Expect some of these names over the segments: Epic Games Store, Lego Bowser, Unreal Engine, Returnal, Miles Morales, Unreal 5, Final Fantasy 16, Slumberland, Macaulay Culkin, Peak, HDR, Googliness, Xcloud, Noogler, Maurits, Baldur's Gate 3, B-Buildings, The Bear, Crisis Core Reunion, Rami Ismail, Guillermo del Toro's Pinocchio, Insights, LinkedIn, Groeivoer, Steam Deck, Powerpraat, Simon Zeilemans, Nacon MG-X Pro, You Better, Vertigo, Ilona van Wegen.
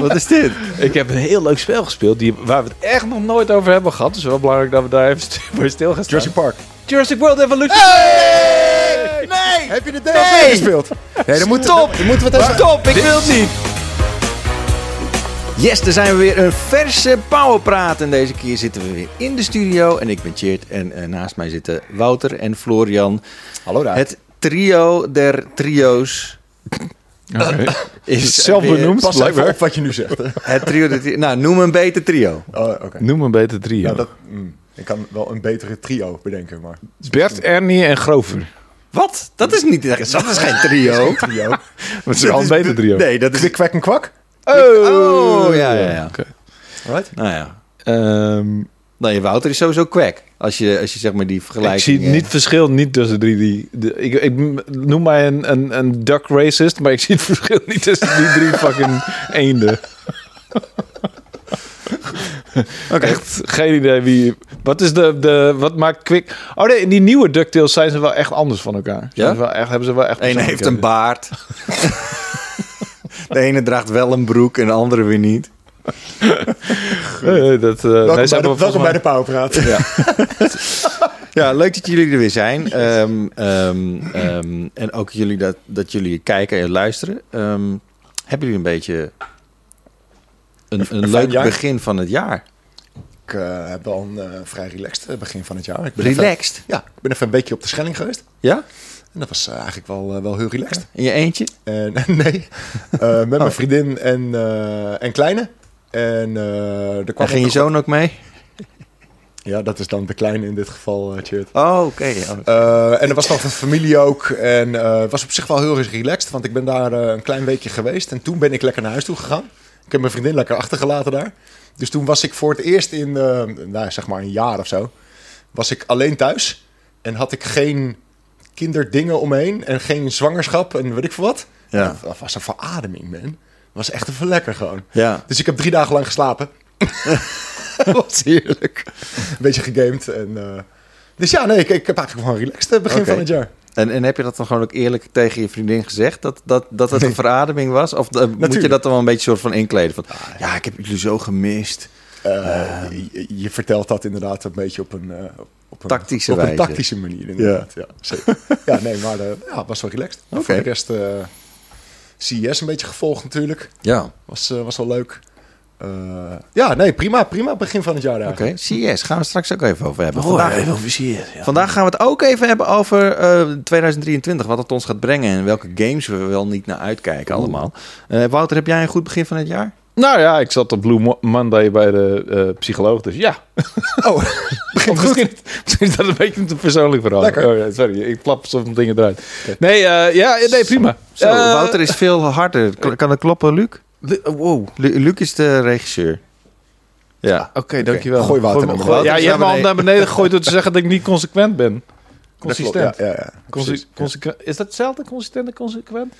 Wat is dit? Ik heb een heel leuk spel gespeeld waar we het echt nog nooit over hebben gehad. Dus wel belangrijk dat we daar even bij stil gaan staan. Jurassic Park. Jurassic World Evolution. Hey! Nee! Heb je de DLC gespeeld? Nee, dan moeten we het even... Stop, ik wil het niet. Yes, daar zijn we weer. Een verse Powerpraat. En deze keer zitten we weer in de studio. En ik ben Tjeerd. En naast mij zitten Wouter en Florian. Hallo daar. Het trio der trio's... Okay. Is zelf benoemd. Pas blijkbaar. Even op wat je nu zegt. Hè? Het trio, nou, noem een beter trio. Oh, okay. Noem een beter trio. Nou, ik kan wel een betere trio bedenken, maar... Bert, Ernie en Grover. Wat? Dat is geen trio. Dat is geen trio. Maar het is wel een beter trio. Nee, dat is... Kwik, kwak en kwak? Oh, ja. Okay. Right? Nou ja. Nou, Wouter is sowieso kwek. Als je zeg maar die vergelijking... Ik zie niet verschil niet tussen drie... Ik noem mij een duck racist, maar ik zie het verschil niet tussen die drie fucking eenden. Okay. Echt geen idee wie... Wat is wat maakt Kwik... Oh nee, die nieuwe DuckTales zijn ze wel echt anders van elkaar. Ja? Hebben ze wel echt... Eén heeft een baard. De ene draagt wel een broek en de andere weer niet. Welkom bij de Powerpraat. Ja. Ja, leuk dat jullie er weer zijn. En ook jullie dat jullie kijken en luisteren. Hebben jullie een beetje een leuk begin van het jaar? Ik heb wel een vrij relaxed begin van het jaar. Relaxed? Ik ben even een beetje op de Terschelling geweest. Ja? En dat was eigenlijk wel heel relaxed. In je eentje? Nee, met mijn vriendin en kleine. En ging je zoon ook mee? Ja, dat is dan de kleine in dit geval, Tjeerd. Oh, oké. En er was dan van familie ook. En het was op zich wel heel relaxed, want ik ben daar een klein weekje geweest. En toen ben ik lekker naar huis toe gegaan. Ik heb mijn vriendin lekker achtergelaten daar. Dus toen was ik voor het eerst in, zeg maar een jaar of zo, was ik alleen thuis. En had ik geen kinderdingen omheen en geen zwangerschap en weet ik veel wat. Ja. Dat was een verademing, man. Was echt even lekker gewoon. Ja. Dus ik heb 3 dagen lang geslapen. Dat was heerlijk. Een beetje gegamed. Dus ja, nee, ik heb eigenlijk gewoon relaxed het begin van het jaar. En heb je dat dan gewoon ook eerlijk tegen je vriendin gezegd? Dat het een verademing was? Of moet je dat dan wel een beetje soort van inkleden? Van, ja, ik heb jullie zo gemist. Je vertelt dat inderdaad een beetje op een... Op een tactische manier, inderdaad. Ja, zeker. Ja, nee, maar het was wel relaxed. Okay. Voor de rest... CES een beetje gevolgd natuurlijk. Ja. Was wel leuk. Prima begin van het jaar daar. Oké, CES gaan we straks ook even over hebben. Vandaag gaan we het ook even hebben over 2023. Wat het ons gaat brengen en welke games we wel niet naar uitkijken allemaal. Wouter, heb jij een goed begin van het jaar? Nou ja, ik zat op Blue Monday bij de psycholoog, dus ja. Oh, misschien is dat een beetje een persoonlijk verhaal. Oh, ja, sorry, ik plap soms dingen eruit. Nee, prima. Zo, Wouter is veel harder. Kan dat kloppen, Luc? Luc is de regisseur. Ja. Oké, dankjewel. Gooi Wouter naar beneden. Ja, je hebt me al naar beneden gegooid door te zeggen dat ik niet consequent ben. Consistent. Ja. Is dat hetzelfde, consistent en consequent?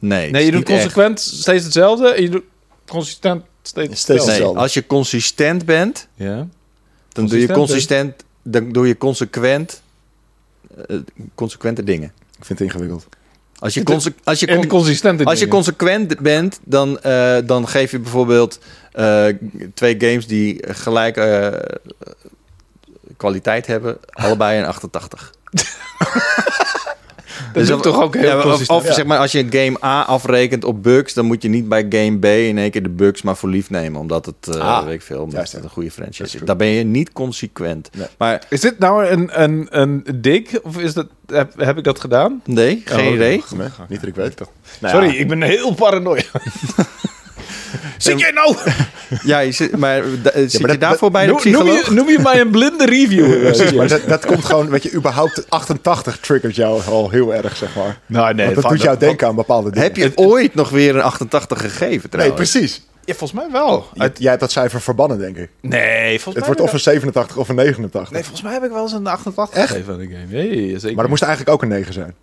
Nee, je doet consequent steeds hetzelfde en je doet consistent steeds hetzelfde. Als je consistent bent, dan doe je consequente dingen. Ik vind het ingewikkeld. Als je consequent bent, dan geef je bijvoorbeeld 2 games die gelijk kwaliteit hebben, allebei een 88. Dat is dus toch ook heel consistent. Of zeg maar, als je game A afrekent op bugs, dan moet je niet bij game B in één keer de bugs maar voor lief nemen. Omdat het, weet ik veel, omdat het een goede franchise is. Daar ben je niet consequent. Nee. Maar, is dit nou een dig? Of is dat, heb ik dat gedaan? Nee, geen idee. Nee, niet dat ik weet. Nou, sorry, ik ben heel paranoia. Zit jij nou? Ja, zit je daarvoor bij de psycholoog? Noem je mij een blinde reviewer? Precies, maar dat komt gewoon, weet je, überhaupt 88 triggert jou al heel erg, zeg maar. Nou, nee, want dat doet jou denken aan bepaalde dingen. Heb je ooit nog weer een 88 gegeven, trouwens? Nee, precies. Ja, volgens mij wel. Jij hebt dat cijfer verbannen, denk ik. Nee, volgens mij... Het wordt of een 87 of een 89. Nee, volgens mij heb ik wel eens een 88 gegeven aan de game. Nee, zeker. Maar dat moest eigenlijk ook een 9 zijn.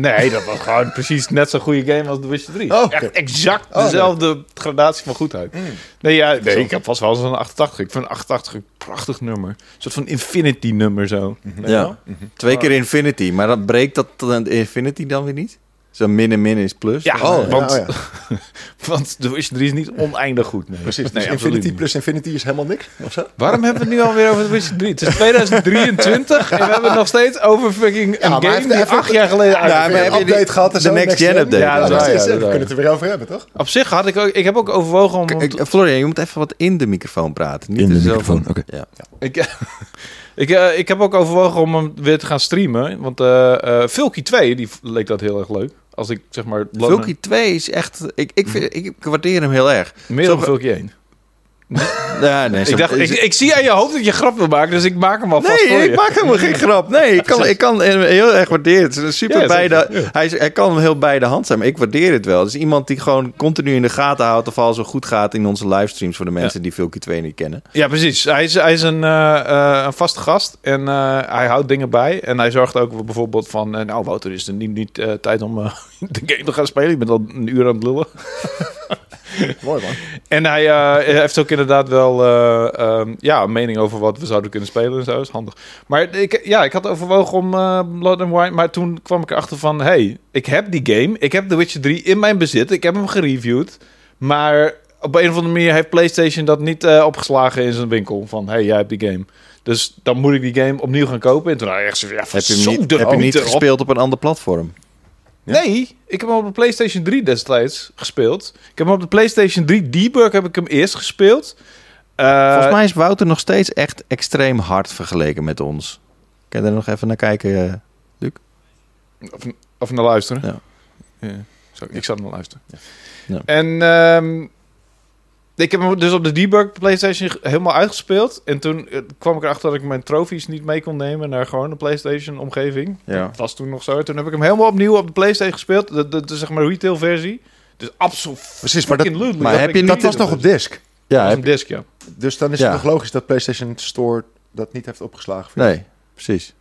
Nee, dat was gewoon precies net zo'n goede game als The Witcher 3. Oh, okay. Exact dezelfde gradatie van goedheid. Mm. Nee, ik heb vast wel eens een 88. Ik vind een 88 een prachtig nummer. Een soort van infinity nummer zo. Mm-hmm. Ja, 2 keer infinity. Maar dat breekt dat infinity dan weer niet? Zo'n min en min is plus. Ja, want de Witcher 3 is niet oneindig goed. Nee. Precies, dus Infinity plus Infinity is helemaal niks. Ofzo? Waarom hebben we het nu alweer over de Witcher 3? Het is 2023 en we hebben het nog steeds over fucking een game die 8 jaar geleden uit. Ja, we hebben een update gehad en zo. De next-gen update. Ja, we kunnen het er weer over hebben, toch? Op zich had ik ook... Ik heb ook overwogen om... Florian, je moet even wat in de microfoon praten. Niet in de microfoon, oké. Ja. Ik heb ook overwogen om hem weer te gaan streamen. Want Vulky 2, die leek dat heel erg leuk. Als ik zeg maar... Vulky 2 is echt... Ik waardeer hem heel erg. Meer dan Vulky 1. Ik zie aan je hoofd dat je grap wil maken, dus ik maak hem alvast voor je. Nee, ik maak helemaal geen grap. Nee, ik kan hem heel erg waarderen. Het is super Hij kan hem heel bij de hand zijn, maar ik waardeer het wel. Het is iemand die gewoon continu in de gaten houdt of alles zo goed gaat in onze livestreams voor de mensen die Vulky 2 niet kennen. Ja, precies. Hij is een vaste gast en hij houdt dingen bij. En hij zorgt ook bijvoorbeeld van, Wouter, is er niet tijd om de game te gaan spelen? Ik ben al een uur aan het lullen. Mooi, man. En hij heeft ook inderdaad wel een mening over wat we zouden kunnen spelen en zo. Is handig. Maar ik had overwogen om Blood and Wine, maar toen kwam ik erachter van, ik heb die game. Ik heb The Witcher 3 in mijn bezit. Ik heb hem gereviewd. Maar op een of andere manier heeft PlayStation dat niet opgeslagen in zijn winkel. Van, jij hebt die game. Dus dan moet ik die game opnieuw gaan kopen. En toen had ik echt zo heb je niet gespeeld op een ander platform? Ja? Nee, ik heb hem op de PlayStation 3 destijds gespeeld. Ik heb hem op de PlayStation 3 debug heb ik hem eerst gespeeld. Volgens mij is Wouter nog steeds echt extreem hard vergeleken met ons. Kan je er nog even naar kijken, Luc? Of naar luisteren? Ja. Ja. Sorry, ik zat naar luisteren. Ja. Ja. En ik heb hem dus op de debug PlayStation helemaal uitgespeeld. En toen kwam ik erachter dat ik mijn trofies niet mee kon nemen naar gewoon de PlayStation-omgeving. Ja. Dat was toen nog zo. Toen heb ik hem helemaal opnieuw op de PlayStation gespeeld. De zeg maar retail-versie. Dus absoluut. Precies, maar dat was nog op disk. Ja, dat was een disk, ja. Dus dan is het nog logisch dat PlayStation Store dat niet heeft opgeslagen. Voor nee, precies.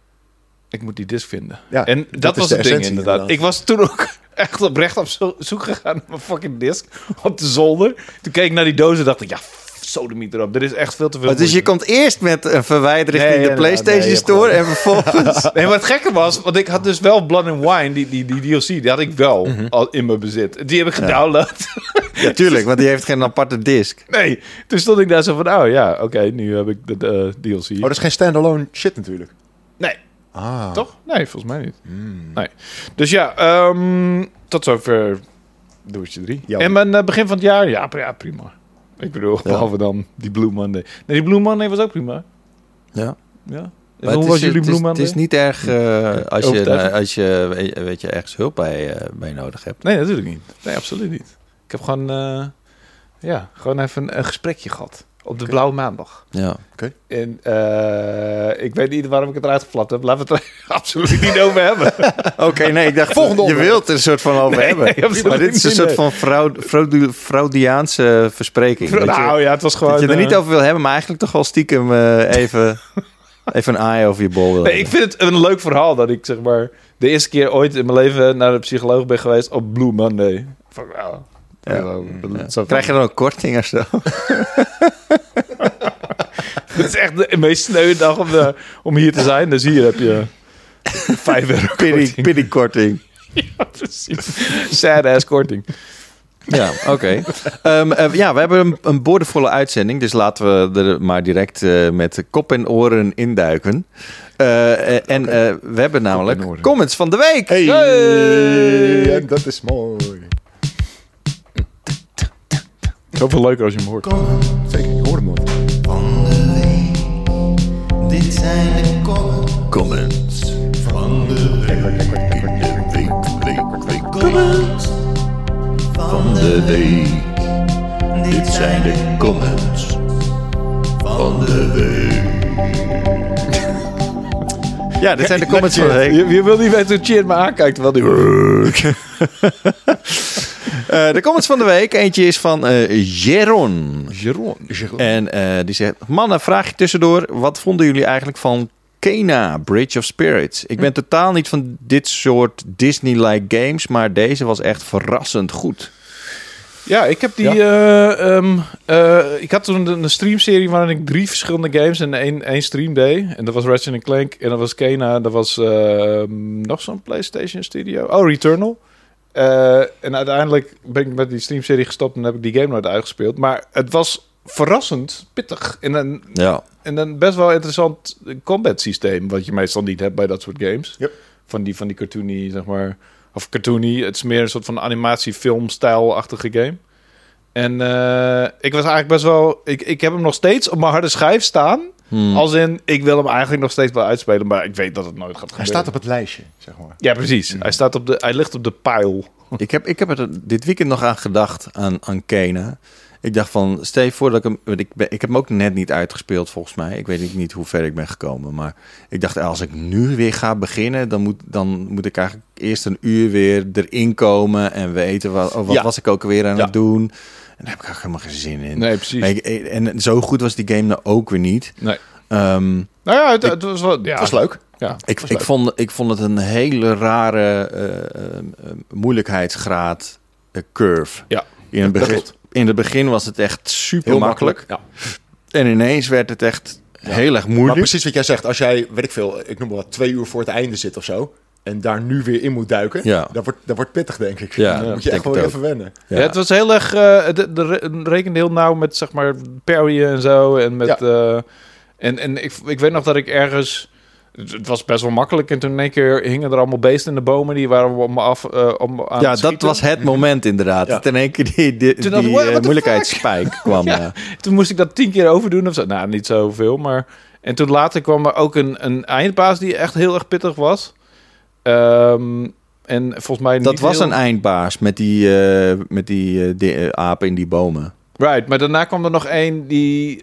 Ik moet die disc vinden. Ja, en dat was het ding inderdaad. Ik was toen ook echt oprecht op zoek gegaan naar mijn fucking disc op de zolder. Toen keek ik naar die doos en dacht ik, sodemiet erop. Er is echt veel te veel. Dus je komt eerst met een verwijdering in de PlayStation Store en vervolgens... Nee, maar het gekke was, want ik had dus wel Blood and Wine, die DLC, die had ik wel al in mijn bezit. Die heb ik gedownload. Ja, tuurlijk, want die heeft geen aparte disc. Nee, toen stond ik daar zo van, nu heb ik de DLC. Oh, dat is geen standalone shit natuurlijk. Nee. Ah. Toch? Nee, volgens mij niet. Mm. Nee. Dus tot zover Doetje 3. En mijn begin van het jaar, prima. Ik bedoel, behalve dan die Blue Monday. Nee, die Blue Monday was ook prima. Ja. En hoe was jullie Blue Monday? Het is niet erg als je weet je ergens hulp bij nodig hebt. Nee, natuurlijk niet. Nee, absoluut niet. Ik heb gewoon even een gesprekje gehad. Op de Blauwe Maandag. Ja. Okay. En ik weet niet waarom ik het eruit geflapt heb. Laten we het er absoluut niet over hebben. Oké, nee. Ik dacht, je wilt er een soort van over hebben. Nee, maar dit is een soort van fraudiaanse verspreking. Het was gewoon... Dat je er niet over wil hebben, maar eigenlijk toch wel stiekem even een aai over je bol wil hebben. Ik vind het een leuk verhaal dat ik zeg maar de eerste keer ooit in mijn leven naar de psycholoog ben geweest op Blue Monday. Van krijg je dan ook korting of zo? Het is echt de meest sneuwe dag om hier te zijn. Dus hier heb je €5 korting. Ja, precies. Sad ass korting. Ja, oké. We hebben een boordevolle uitzending. Dus laten we er maar direct met kop en oren induiken. We hebben namelijk comments van de week. Hey. En dat is mooi. Zoveel leuker als je hem hoort. Zeker, ik hoor hem wel. Van de week. Dit zijn de comments. Van de week. Comments. Van de week. Dit zijn de comments. Van de week. Ja, dit zijn de comments van de week. Je wil niet weten hoe Cheer me aankijkt. Wel die... de comments van de week. Eentje is van Jeroen. En die zegt... Mannen, vraag je tussendoor. Wat vonden jullie eigenlijk van Kena: Bridge of Spirits? Ik ben totaal niet van dit soort Disney-like games. Maar deze was echt verrassend goed. Ja, ik heb ik had toen een streamserie waarin ik 3 verschillende games en één stream deed. En dat was Ratchet & Clank. En dat was Kena. Dat was nog zo'n PlayStation Studio. Oh, Returnal. En uiteindelijk ben ik met die streamserie gestopt en heb ik die game nooit uitgespeeld. Maar het was verrassend pittig. En een best wel interessant combat systeem, wat je meestal niet hebt bij dat soort games. Yep. Van die cartoony, zeg maar. Of cartoony, het is meer een soort van animatiefilmstijl-achtige game. En ik was eigenlijk best wel... Ik heb hem nog steeds op mijn harde schijf staan. Als in, ik wil hem eigenlijk nog steeds wel uitspelen, maar ik weet dat het nooit gaat gebeuren. Hij staat op het lijstje, zeg maar. Ja, precies. Mm. Hij ligt op de pijl. Ik heb er dit weekend nog aan gedacht, aan Kena. Ik dacht van, Steve, voordat ik hem... Ik heb hem ook net niet uitgespeeld, volgens mij. Ik weet niet hoe ver ik ben gekomen. Maar ik dacht, als ik nu weer ga beginnen... dan moet ik eigenlijk eerst een uur weer erin komen... en weten, wat was ik ook weer aan het doen? En daar heb ik ook helemaal geen zin in. Nee, precies. En zo goed was die game nou ook weer niet. Nee. Het was leuk. Ja, ik vond het een hele rare moeilijkheidsgraad curve. Ja, in het begin was het echt super makkelijk. Ja. En ineens werd het echt heel erg moeilijk. Maar precies wat jij zegt, als jij, weet ik veel, ik noem maar wat, 2 uur voor het einde zit of zo... en daar nu weer in moet duiken, dat wordt pittig, denk ik. Ja, dan moet je echt gewoon even wennen. Ja. Ja, het was heel erg... rekende heel nauw met, zeg maar, parryen en zo. En met... Ja. En ik weet nog dat ik ergens... Het was best wel makkelijk. En toen in één keer hingen er allemaal beesten in de bomen. Die waren op me af aan het schieten. Dat was het moment inderdaad. Ja. In één keer die moeilijkheidsspijk kwam. Ja. Toen moest ik dat 10 keer overdoen of zo. Nou, niet zoveel, maar... En toen later kwam er ook een eindbaas die echt heel erg pittig was. En volgens mij niet. Dat was een eindbaas met die apen in die bomen. Right, maar daarna kwam er nog één die...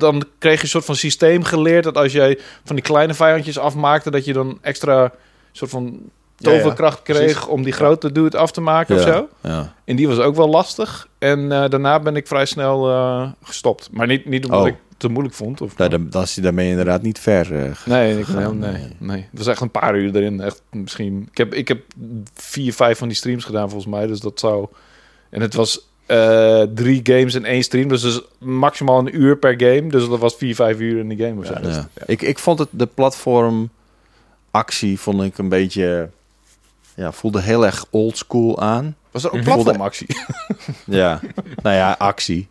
dan kreeg je een soort van systeem geleerd... dat als jij van die kleine vijandjes afmaakte... dat je dan extra soort van toverkracht kreeg... Precies. Om die grote dude af te maken of zo. Ja. En die was ook wel lastig. En daarna ben ik vrij snel gestopt. Maar niet omdat ik het te moeilijk vond. Of ja, dan is je daarmee inderdaad niet ver Nee. Het was echt een paar uur erin. Echt, misschien... Ik heb 4, 5 van die streams gedaan volgens mij. Dus dat zou... En het was 3 games in 1 stream. Dus maximaal 1 uur per game. Dus dat was 4, 5 uur in de game of zo. Ja. Ik vond het, de platformactie vond ik een beetje... Ja, voelde heel erg oldschool aan. Was er ook platformactie? Ja, nou ja, actie.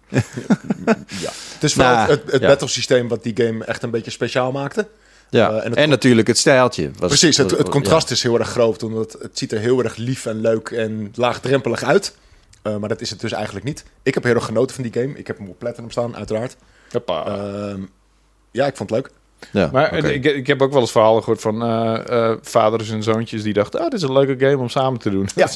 Ja. Het is wel het battlesysteem wat die game echt een beetje speciaal maakte. Ja, en natuurlijk het stijltje. Precies, het contrast is heel erg groot. Omdat het ziet er heel erg lief en leuk en laagdrempelig uit. Maar dat is het dus eigenlijk niet. Ik heb heel erg genoten van die game. Ik heb hem op Platinum staan, uiteraard. Ik vond het leuk. Ja, maar ik heb ook wel eens verhalen gehoord van vaders en zoontjes... die dachten, dit is een leuke game om samen te doen. Ja.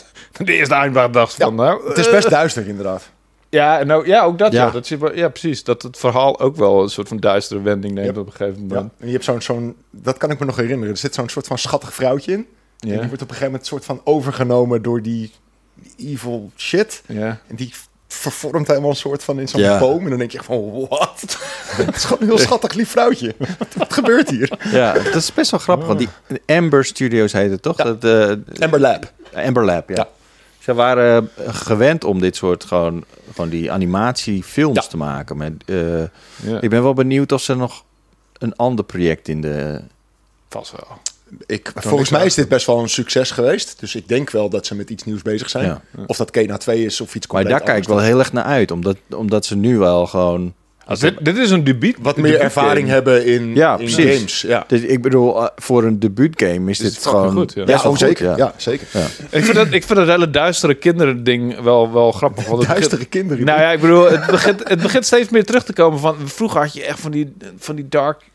De eerste eindbaar dacht van... Het is best duister, inderdaad. Ja, ook dat. Ja. Ja, precies. Dat het verhaal ook wel een soort van duistere wending neemt op een gegeven moment. Ja. En je hebt zo'n... Dat kan ik me nog herinneren. Er zit zo'n soort van schattig vrouwtje in. Ja. En die wordt op een gegeven moment soort van overgenomen door die... evil shit. Ja. En die vervormt helemaal een soort van in zo'n boom. En dan denk je van, wat? Het is gewoon een heel schattig lief vrouwtje. Wat gebeurt hier? Ja, dat is best wel grappig. Want die Amber Studios heet het toch? Ja. Amber Lab. Amber Lab, ja. Ze waren gewend om dit soort gewoon die animatiefilms te maken. Maar, ik ben wel benieuwd of ze nog een ander project in de... Vast wel. Volgens mij is dit best wel een succes geweest. Dus ik denk wel dat ze met iets nieuws bezig zijn. Ja. Of dat Kena 2 is of iets compleet. Maar daar kijk ik wel heel erg naar uit. Omdat ze nu wel gewoon... Dit is een debuut. Wat meer ervaring hebben in games. Ja. Dus ik bedoel, voor een debuutgame is dit gewoon... Goed, ja. Ja, zeker. Ja. Ja, zeker. Ja. Ik vind dat hele duistere kinderen-ding wel grappig. Duistere kinderen? Nou ja, ik bedoel, het begint steeds meer terug te komen van... Vroeger had je echt van die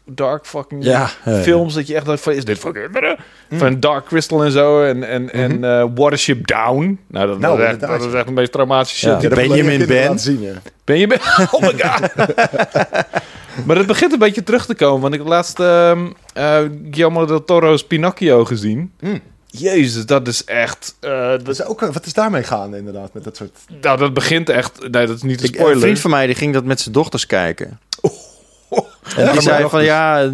dark fucking films... dat je echt dacht van, is dit fucking... Van Dark Crystal en zo en Watership Down. Nou, dat is echt een beetje traumatische shit. Ja, Benjamin Ben. Oh my god. Maar het begint een beetje terug te komen. Want ik heb laatst Guillermo del Toro's Pinocchio gezien. Jezus, dat is echt... Wat is daarmee gaande inderdaad? Met dat soort... Nou, dat begint echt... Nee, dat is niet te spoiler. Een vriend van mij die ging dat met zijn dochters kijken. En die zei van het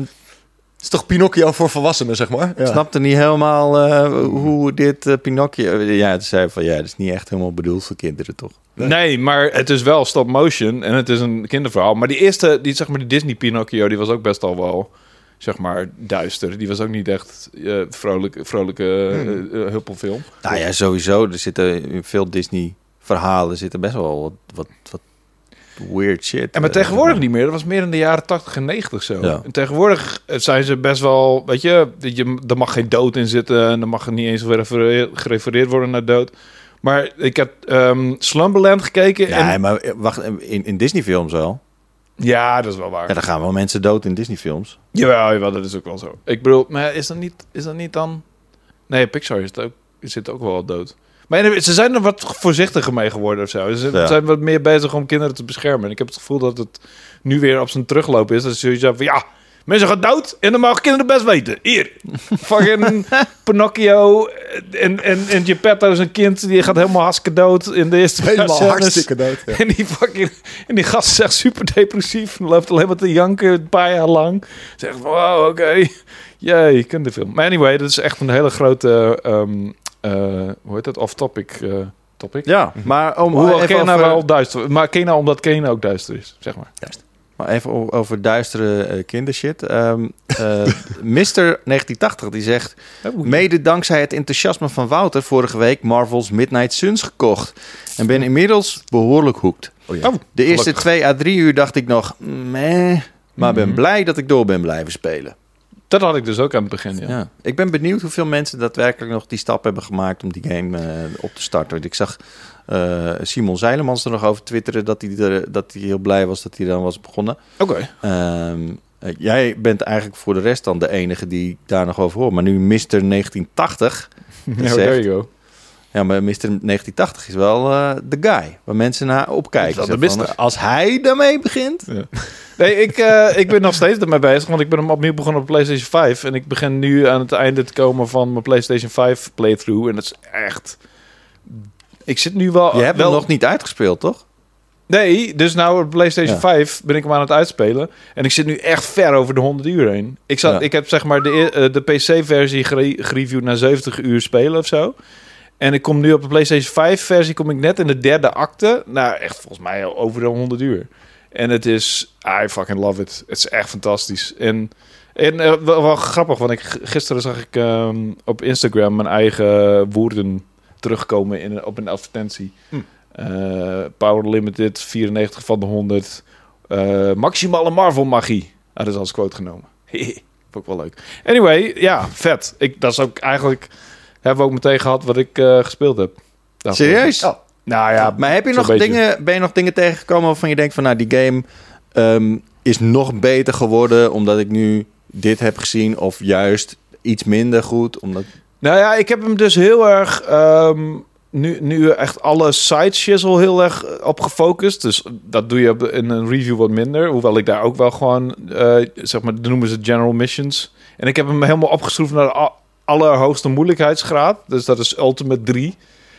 is toch Pinocchio voor volwassenen, zeg maar? Ja. Snapte niet helemaal hoe dit Pinocchio... Ja, het zei van, het is niet echt helemaal bedoeld voor kinderen, toch? Nee, maar het is wel stop motion en het is een kinderverhaal. Maar die eerste, zeg maar die Disney Pinocchio, die was ook best al wel... zeg maar, duister. Die was ook niet echt vrolijke huppelfilm. Nou ja, sowieso. Er zitten in veel Disney-verhalen zitten best wel wat weird shit. En maar tegenwoordig niet meer. Dat was meer in de jaren 80 en 90 zo. Ja. En tegenwoordig zijn ze best wel, weet je, er mag geen dood in zitten. En er mag niet eens gerefereerd worden naar dood. Maar ik heb Slumberland gekeken. Ja, en... maar wacht, in Disney-films wel. Ja, dat is wel waar. Ja, dan gaan wel mensen dood in Disney-films. Jawel, dat is ook wel zo. Ik bedoel, maar is dat niet dan... Nee, Pixar zit ook wel wat dood. Maar ze zijn er wat voorzichtiger mee geworden of zo. Ze zijn wat meer bezig om kinderen te beschermen. En ik heb het gevoel dat het nu weer op zijn terugloop is. Dat ze sowieso van, ja, mensen gaan dood en dan mogen kinderen best weten. Hier, fucking Pinocchio en Geppetto is een kind. Die gaat helemaal hartstikke dood in de eerste helemaal scènes. Hartstikke dood, ja. En die gast is echt super depressief. Loopt alleen maar te janken een paar jaar lang. Zegt, wow, oké. Jee, je kunt de film. Maar anyway, dat is echt een hele grote... hoe heet dat? Off-topic. Ja, maar om hoewel even Kena over... wel duister. Maar Kena, omdat Kena ook duister is, zeg maar. Juist. Maar even over duistere kindershit. Mister 1980, die zegt... Mede dankzij het enthousiasme van Wouter vorige week Marvel's Midnight Suns gekocht. En ben inmiddels behoorlijk hooked. Oh, ja. De eerste 2 à 3 uur dacht ik nog... Meh, maar ben blij dat ik door ben blijven spelen. Dat had ik dus ook aan het begin, ja. Ik ben benieuwd hoeveel mensen daadwerkelijk nog die stap hebben gemaakt om die game op te starten. Ik zag Simon Zeilemans er nog over twitteren dat hij heel blij was dat hij dan was begonnen. Oké. Jij bent eigenlijk voor de rest dan de enige die daar nog over hoort. Maar nu Mr. 1980 zegt... there you go. Ja, maar Mr. 1980 is wel de guy waar mensen naar opkijken. Van, als hij daarmee begint... Ja. Nee, ik ben nog steeds ermee bezig, want ik ben hem opnieuw begonnen op PlayStation 5. En ik begin nu aan het einde te komen van mijn PlayStation 5 playthrough. En dat is echt... Ik zit nu wel... Je hebt hem nog niet uitgespeeld, toch? Nee, dus nou op PlayStation 5 ben ik hem aan het uitspelen. En ik zit nu echt ver over de 100 uur heen. Ik heb zeg maar de PC-versie gereviewd na 70 uur spelen of zo. En ik kom nu op de PlayStation 5-versie, kom ik net in de derde acte. Nou, echt volgens mij over de 100 uur. En het is... I fucking love it. Het is echt fantastisch. En wel grappig, want gisteren zag ik op Instagram mijn eigen woorden terugkomen op een advertentie. Power Unlimited, 94 van de 100. Maximale Marvel-magie. Ah, dat is als quote genomen. Vond ik wel leuk. Anyway, ja, vet. Dat is ook eigenlijk... Hebben we ook meteen gehad wat ik gespeeld heb. Serieus? Oh. Nou ja, maar heb je nog dingen, ben je nog dingen tegengekomen waarvan je denkt van... nou, die game is nog beter geworden omdat ik nu dit heb gezien... of juist iets minder goed? Omdat... Nou ja, ik heb hem dus heel erg... Nu echt alle side shizzle heel erg op gefocust. Dus dat doe je in een review wat minder. Hoewel ik daar ook wel gewoon... zeg maar, dat noemen ze general missions. En ik heb hem helemaal opgeschroefd naar... de allerhoogste moeilijkheidsgraad. Dus dat is Ultimate 3.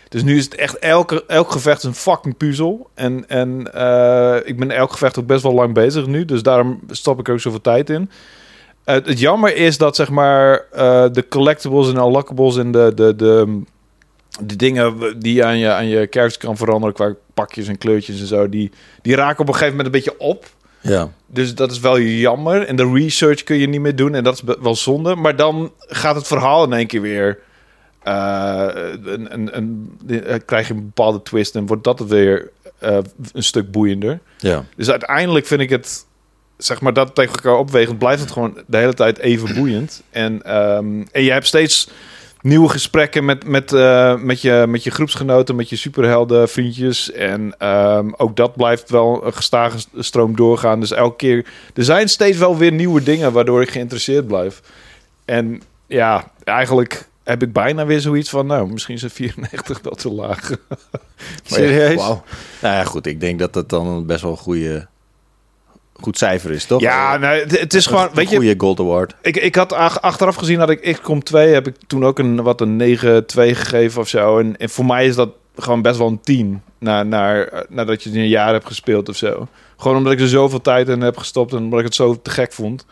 Dus nu is het echt... Elk gevecht is een fucking puzzel. En ik ben elk gevecht ook best wel lang bezig nu. Dus daarom stop ik ook zoveel tijd in. Het jammer is dat zeg maar... de collectibles en unlockables... en de dingen die je aan je characters kan veranderen... qua pakjes en kleurtjes en zo... die raken op een gegeven moment een beetje op... Ja. Dus dat is wel jammer. En de research kun je niet meer doen. En dat is wel zonde. Maar dan gaat het verhaal in één keer weer... krijg je een bepaalde twist. En wordt dat weer een stuk boeiender. Ja. Dus uiteindelijk vind ik het... Zeg maar dat tegen elkaar opwegend... Blijft het gewoon de hele tijd even boeiend. En je hebt steeds... Nieuwe gesprekken met je groepsgenoten, met je superhelden, vriendjes. En ook dat blijft wel een gestage stroom doorgaan. Dus elke keer... Er zijn steeds wel weer nieuwe dingen waardoor ik geïnteresseerd blijf. En ja, eigenlijk heb ik bijna weer zoiets van... Nou, misschien zijn 94 wel te laag. Serieus? Ja, wow. Nou ja, goed. Ik denk dat dat dan best wel een goed cijfer is, toch? Ja, nou, het is gewoon... Weet je, goede Gold Award. Ik had achteraf gezien dat ik XCOM 2... heb ik toen ook een 9-2 gegeven of zo. En voor mij is dat gewoon best wel een 10. Nadat je het in een jaar hebt gespeeld of zo. Gewoon omdat ik er zoveel tijd in heb gestopt... en omdat ik het zo te gek vond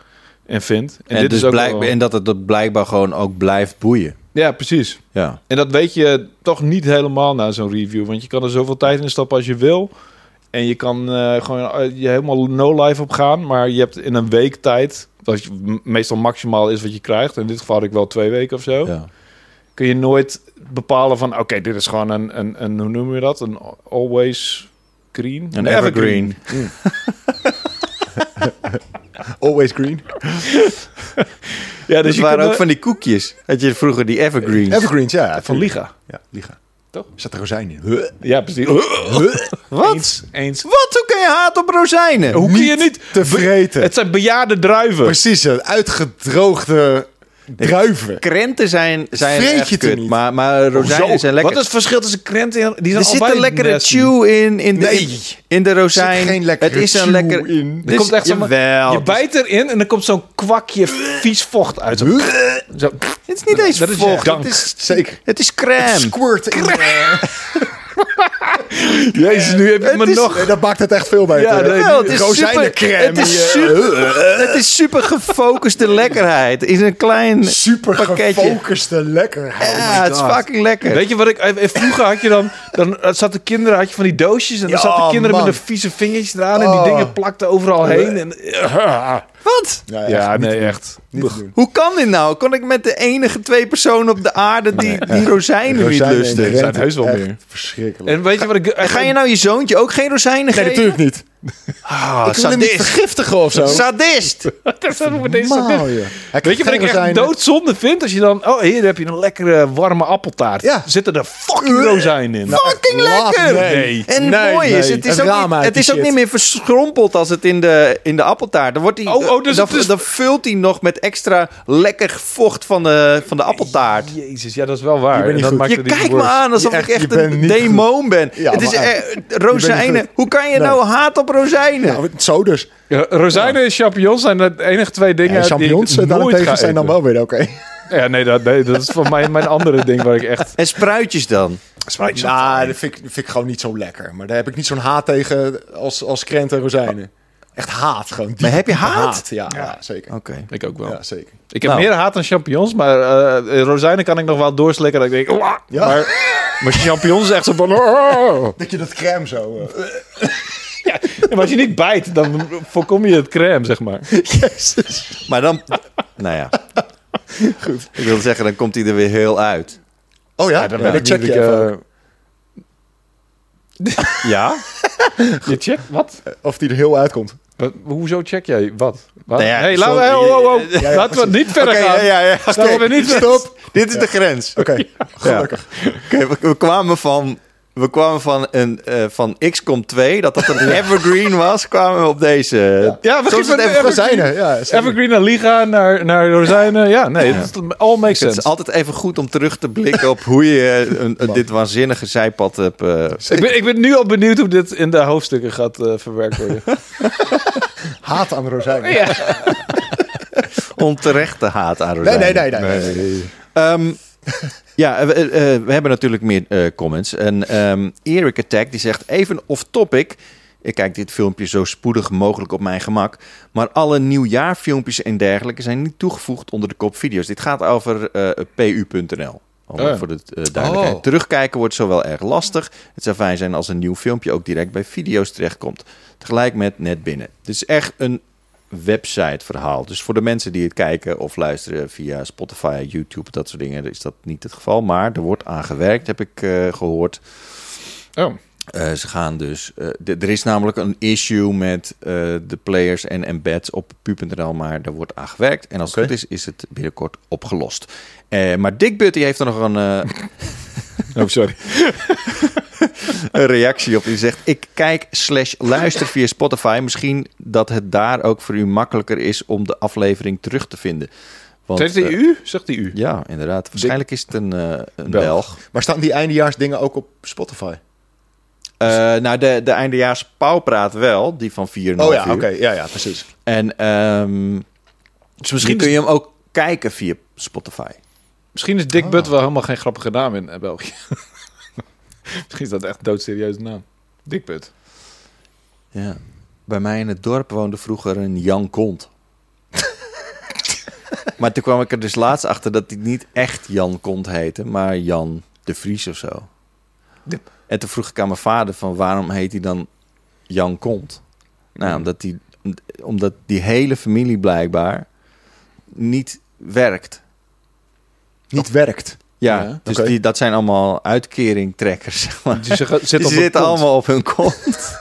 en vind. En, dit dus is ook wel... en dat het blijkbaar gewoon ook blijft boeien. Ja, precies. Ja. En dat weet je toch niet helemaal na zo'n review. Want je kan er zoveel tijd in stoppen als je wil... En je kan je helemaal no-life op gaan. Maar je hebt in een week tijd, dat meestal maximaal is wat je krijgt. In dit geval had ik wel 2 weken of zo. Ja. Kun je nooit bepalen van, oké, dit is gewoon een hoe noem je dat? Een always green? Een evergreen. Always green. Ja, dus waren ook van die koekjes. Had je vroeger die evergreens? Evergreens, ja. Van Liga. Ja, Liga. Toch? Zat er rozijn in? Huh? Ja, precies. Huh? Wat? Eens. Wat? Hoe kun je haat op rozijnen? Hoe kun je niet te vreten? Het zijn bejaarde druiven. Precies, uitgedroogde druiven. Krenten zijn echt kut, maar rozijnen zijn lekker. Wat is het verschil tussen krenten en... Die zijn er zit een lekkere chew in de rozijn. Er zit geen lekkere chew in. Er komt echt je bijt erin en dan komt zo'n kwakje vies vocht uit. Zo. Het is niet eens vocht. Het is, zeker. Het is crème. Het squirt in Jezus, nu heb je me nog... Nee, dat maakt het echt veel beter. Ja, het is rozijnencrème. Het is super gefocuste lekkerheid. In een klein super pakketje. Gefocuste lekkerheid. Ja, het is fucking lekker. Weet je wat ik... Vroeger had je dan zat de kinderen, had je van die doosjes... en dan zaten kinderen met een vieze vingertjes eraan... en die dingen plakten overal heen. En, wat? Ja, echt. Niet hoe kan dit nou? Kon ik met de enige 2 personen op de aarde die rozijnen niet lusten? Er zijn heus wel meer. Verschrikkelijk. En weet je wat ik... Ga je nou je zoontje ook geen rozijnen geven? Nee, natuurlijk niet. Ah, ik wil hem niet vergiftigen of zo. Sadist. Weet je wat ik echt doodzonde vind? Als je dan... Oh, hier heb je een lekkere warme appeltaart. Ja. Zitten er fucking rozijnen in. Nou, fucking lekker! Nee. En mooi is, het is ook niet meer verschrompeld als het in de appeltaart. Dan wordt die... Dan vult hij nog met extra lekker vocht van de appeltaart. Jezus, ja, dat is wel waar. Je kijkt me aan alsof ik echt een demon ben. Het is rozijnen. Hoe kan je nou haat op rozijnen? Nou, zo dus. Ja, rozijnen en champignons zijn de enige 2 dingen... Ja, champignons daarentegen zijn dan wel weer oké. Ja, nee, dat is voor mij mijn andere ding waar ik echt... En spruitjes dan? Spruitjes? Nou, dat vind ik gewoon niet zo lekker. Maar daar heb ik niet zo'n haat tegen als krent en rozijnen. Echt haat gewoon. Maar heb je haat? Ja, zeker. Okay. Ik ook wel. Ja, zeker. Ik heb meer haat dan champignons, maar rozijnen kan ik nog wel doorslikken. Dat ik denk, ja. Maar champignons is echt zo van... Dat je dat crème zo... Ja, maar als je niet bijt, dan voorkom je het crème, zeg maar. Jezus. Maar dan... Nou ja. Goed. Ik wil zeggen, dan komt hij er weer heel uit. Oh ja? Dan ben ik check je ja? Je check wat? Of die er heel uitkomt. Hoezo check jij wat? Nee, laten we niet verder gaan. Ja. Okay, niet stop. Dit is de grens. Oké, gelukkig. Okay, we kwamen van XCOM 2, dat een evergreen was, kwamen we op deze. Ja, we gingen van rozijnen. Ja, evergreen naar Liga, naar rozijnen. Ja, nee, het all makes sense. Het is altijd even goed om terug te blikken op hoe je dit waanzinnige zijpad hebt... Ik ben nu al benieuwd hoe dit in de hoofdstukken gaat verwerkt worden. Haat aan rozijnen. Ja. Onterechte haat aan rozijnen. Nee. Ja, we hebben natuurlijk meer comments. En Eric Attack die zegt even off-topic. Ik kijk dit filmpje zo spoedig mogelijk op mijn gemak. Maar alle nieuwjaarfilmpjes en dergelijke zijn niet toegevoegd onder de kop video's. Dit gaat over pu.nl. Voor de duidelijkheid. Terugkijken wordt zowel erg lastig. Het zou fijn zijn als een nieuw filmpje ook direct bij video's terechtkomt. Tegelijk met net binnen. Dit is echt een website verhaal. Dus voor de mensen die het kijken of luisteren via Spotify, YouTube, dat soort dingen, is dat niet het geval. Maar er wordt aan gewerkt, heb ik gehoord. Oh. Ze gaan dus... er is namelijk een issue met de players en embeds op pu.nl, maar daar wordt aan gewerkt. En als het goed is het binnenkort opgelost. Maar Dick Butty heeft er nog een... Oh, sorry. Een reactie op. Die zegt, ik kijk /luister via Spotify. Misschien dat het daar ook voor u makkelijker is om de aflevering terug te vinden. Want, zegt die u? Zegt die u? Ja, inderdaad. Waarschijnlijk is het een Belg. Maar staan die eindejaarsdingen ook op Spotify? Nou, de eindejaars pauwpraat wel. Die van 4,5 uur. Oh ja, oké. Ja, precies. En dus misschien kun je hem ook kijken via Spotify. Misschien is Dick Butt wel helemaal geen grappige naam in België. Misschien is dat echt een doodserieuze naam. Dick Butt. Ja. Bij mij in het dorp woonde vroeger een Jan Kont. Maar toen kwam ik er dus laatst achter dat hij niet echt Jan Kont heette, maar Jan de Vries of zo. Dip. En toen vroeg ik aan mijn vader van waarom heet hij dan Jan komt. Nou, omdat die hele familie blijkbaar niet werkt. Ja, ja, dus okay. Dat zijn allemaal uitkeringtrekkers. Zeg maar. Dus die zitten allemaal op hun kont.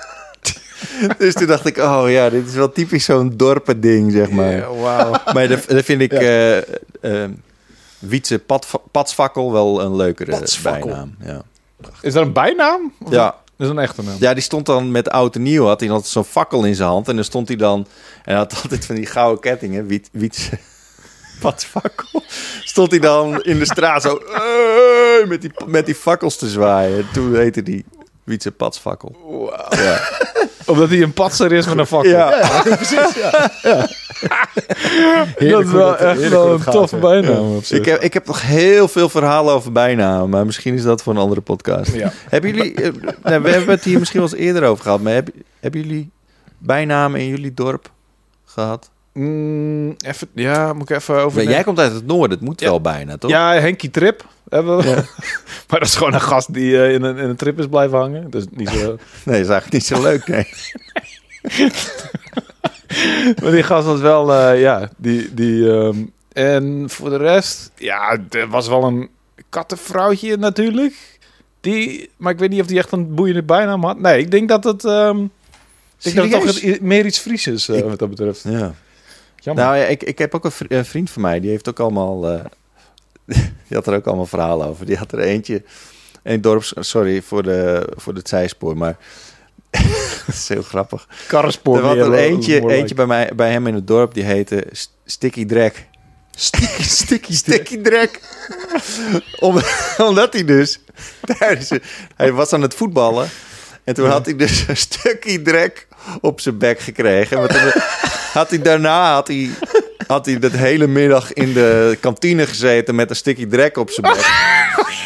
Dus toen dacht ik, oh ja, dit is wel typisch zo'n dorpending, zeg maar. Yeah, wow. Maar dat vind ik Wietse Patsvakkel wel een leukere bijnaam. Ja. Is dat een bijnaam? Of ja. Dat is een echte naam. Ja, die stond dan met oud en nieuw. Had hij altijd zo'n fakkel in zijn hand. En dan stond hij dan... En had altijd van die gouden kettingen. Wietse Patsvakkel. Stond hij dan in de straat zo... Met die fakkels te zwaaien. En toen heette die Wietse Patsvakkel. Wow. Ja. Omdat hij een patser is met een fakkel. Ja, precies. Ja. Dat is wel echt wel een toffe bijnaam. Ja. Ik heb nog heel veel verhalen over bijnamen. Maar misschien is dat voor een andere podcast. Ja. Hebben jullie... we hebben het hier misschien wel eens eerder over gehad. Maar hebben jullie bijnamen in jullie dorp gehad? Moet ik even over. Jij komt uit het noorden, het moet wel bijna, toch? Ja, Henkie Trip hebben we. Ja. Maar dat is gewoon een gast die in een trip is blijven hangen. Dat is niet zo... Nee, dat is eigenlijk niet zo leuk, nee. Maar die gast was wel, en voor de rest, ja, er was wel een kattenvrouwtje natuurlijk. Maar ik weet niet of die echt een boeiende bijnaam had. Nee, ik denk dat het... ik denk dat het toch meer iets Fries is, wat dat betreft. Ja. Jammer. Nou ja, ik heb ook een vriend van mij, die heeft ook allemaal... die had er ook allemaal verhalen over. Die had er een dorps... Sorry voor het zijspoor, maar... dat is heel grappig. Karrespoor. Er had er eentje bij hem in het dorp, die heette Sticky Drek. Sticky Drek. Omdat hij dus... Hij was aan het voetballen. En toen had hij dus een stukje drek op zijn bek gekregen. Maar toen had hij dat hele middag in de kantine gezeten met een stukje drek op zijn bek.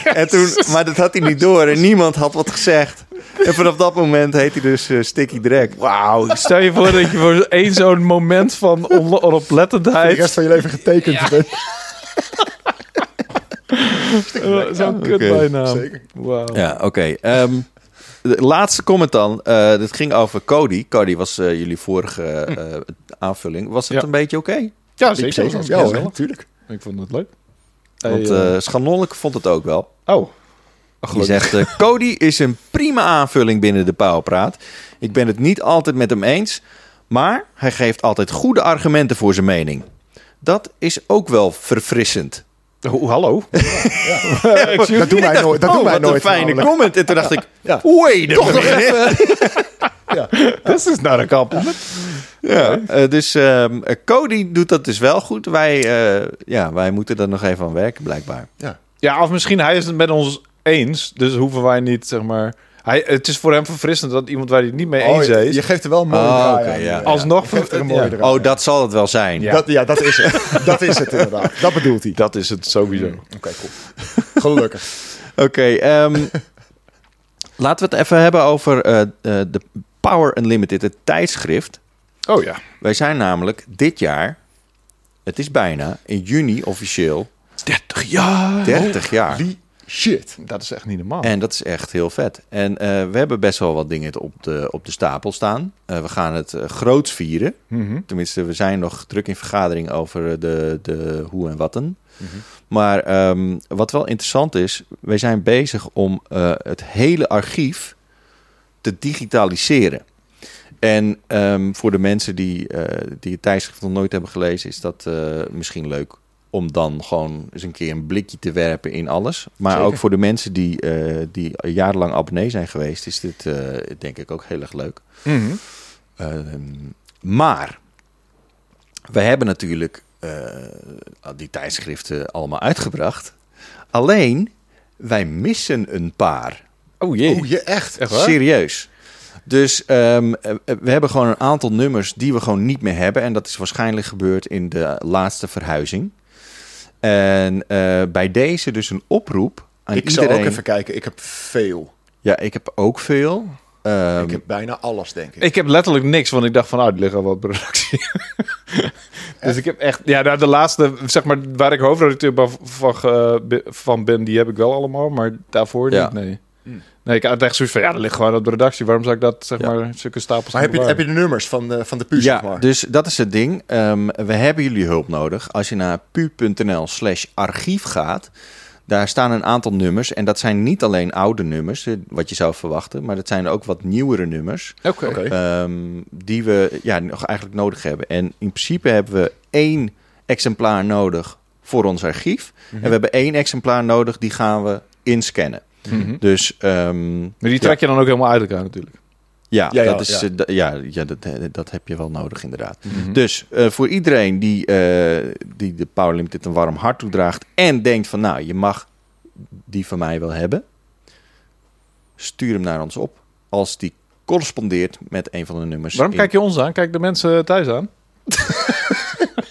En toen, maar dat had hij niet door en niemand had wat gezegd. En vanaf dat moment heet hij dus Sticky Drek. Wauw. Stel je voor dat je voor één zo'n moment van onoplettendheid... de rest van je leven getekend bent. Zo'n kutbijnaam. Wow. Ja, oké. De laatste comment dan. Dat ging over Cody. Cody was jullie vorige aanvulling. Was het een beetje oké? Ja, zeker. Ja, natuurlijk. Ik vond het leuk. Want Schanolk vond het ook wel. Oh. Die zegt, Cody is een prima aanvulling binnen de Powerpraat. Ik ben het niet altijd met hem eens. Maar hij geeft altijd goede argumenten voor zijn mening. Dat is ook wel verfrissend. Oh, hallo. Ja. Dat doen wij nooit. Wat een fijne comment. En toen dacht ik, wait a minute. This is not a compliment. Ja, dus Cody doet dat dus wel goed. Wij moeten daar nog even aan werken, blijkbaar. Ja, of misschien hij is het met ons eens. Dus hoeven wij niet, zeg maar... Het is voor hem verfrissend dat iemand waar hij het niet mee eens is... Je geeft er wel een mooie draai. Ja. Alsnog geeft er een mooie draai. Oh, dat zal het wel zijn. Ja, dat is het. Dat is het inderdaad. Dat bedoelt hij. Dat is het sowieso. Oké, cool. Gelukkig. Oké, laten we het even hebben over de Power Unlimited, het tijdschrift. Oh ja. Wij zijn namelijk dit jaar, het is bijna, in juni officieel... 30 jaar. 30 jaar. Shit, dat is echt niet normaal. En dat is echt heel vet. En we hebben best wel wat dingen op de stapel staan. We gaan het groots vieren. Mm-hmm. Tenminste, we zijn nog druk in vergadering over de hoe en watten. Mm-hmm. Maar wat wel interessant is... wij zijn bezig om het hele archief te digitaliseren. En voor de mensen die het tijdschrift nog nooit hebben gelezen... is dat misschien leuk... om dan gewoon eens een keer een blikje te werpen in alles. Maar zeker. Ook voor de mensen die jarenlang abonnee zijn geweest... is dit denk ik ook heel erg leuk. Mm-hmm. Maar we hebben natuurlijk die tijdschriften allemaal uitgebracht. Alleen, wij missen een paar. Oh jee. Echt waar? Serieus. Dus we hebben gewoon een aantal nummers die we gewoon niet meer hebben. En dat is waarschijnlijk gebeurd in de laatste verhuizing. En bij deze dus een oproep aan iedereen. Ik zal ook even kijken. Ik heb veel. Ja, ik heb ook veel. Ik heb bijna alles, denk ik. Ik heb letterlijk niks, want ik dacht van... er liggen wat productie. Dus ik heb echt... Ja, de laatste, zeg maar, waar ik hoofdredacteur van ben... die heb ik wel allemaal, maar daarvoor niet, nee. Nee, ik had echt zoiets van, ja, dat ligt gewoon op de redactie. Waarom zou ik dat, zeg maar, zulke stapels... Maar heb je de nummers van de PU, zeg maar? Ja, dus dat is het ding. We hebben jullie hulp nodig. Als je naar pu.nl/archief gaat... Daar staan een aantal nummers. En dat zijn niet alleen oude nummers, wat je zou verwachten. Maar dat zijn ook wat nieuwere nummers. Okay. Die we nog eigenlijk nodig hebben. En in principe hebben we 1 exemplaar nodig voor ons archief. Mm-hmm. En we hebben 1 exemplaar nodig, die gaan we inscannen. Mm-hmm. Dus, maar die trek je dan ook helemaal uit elkaar natuurlijk. Dat heb je wel nodig inderdaad. Mm-hmm. Dus voor iedereen die de Power Limited een warm hart toedraagt... en denkt van, nou, je mag die van mij wel hebben... stuur hem naar ons op als die correspondeert met een van de nummers. Waarom kijk je ons aan? Kijk de mensen thuis aan.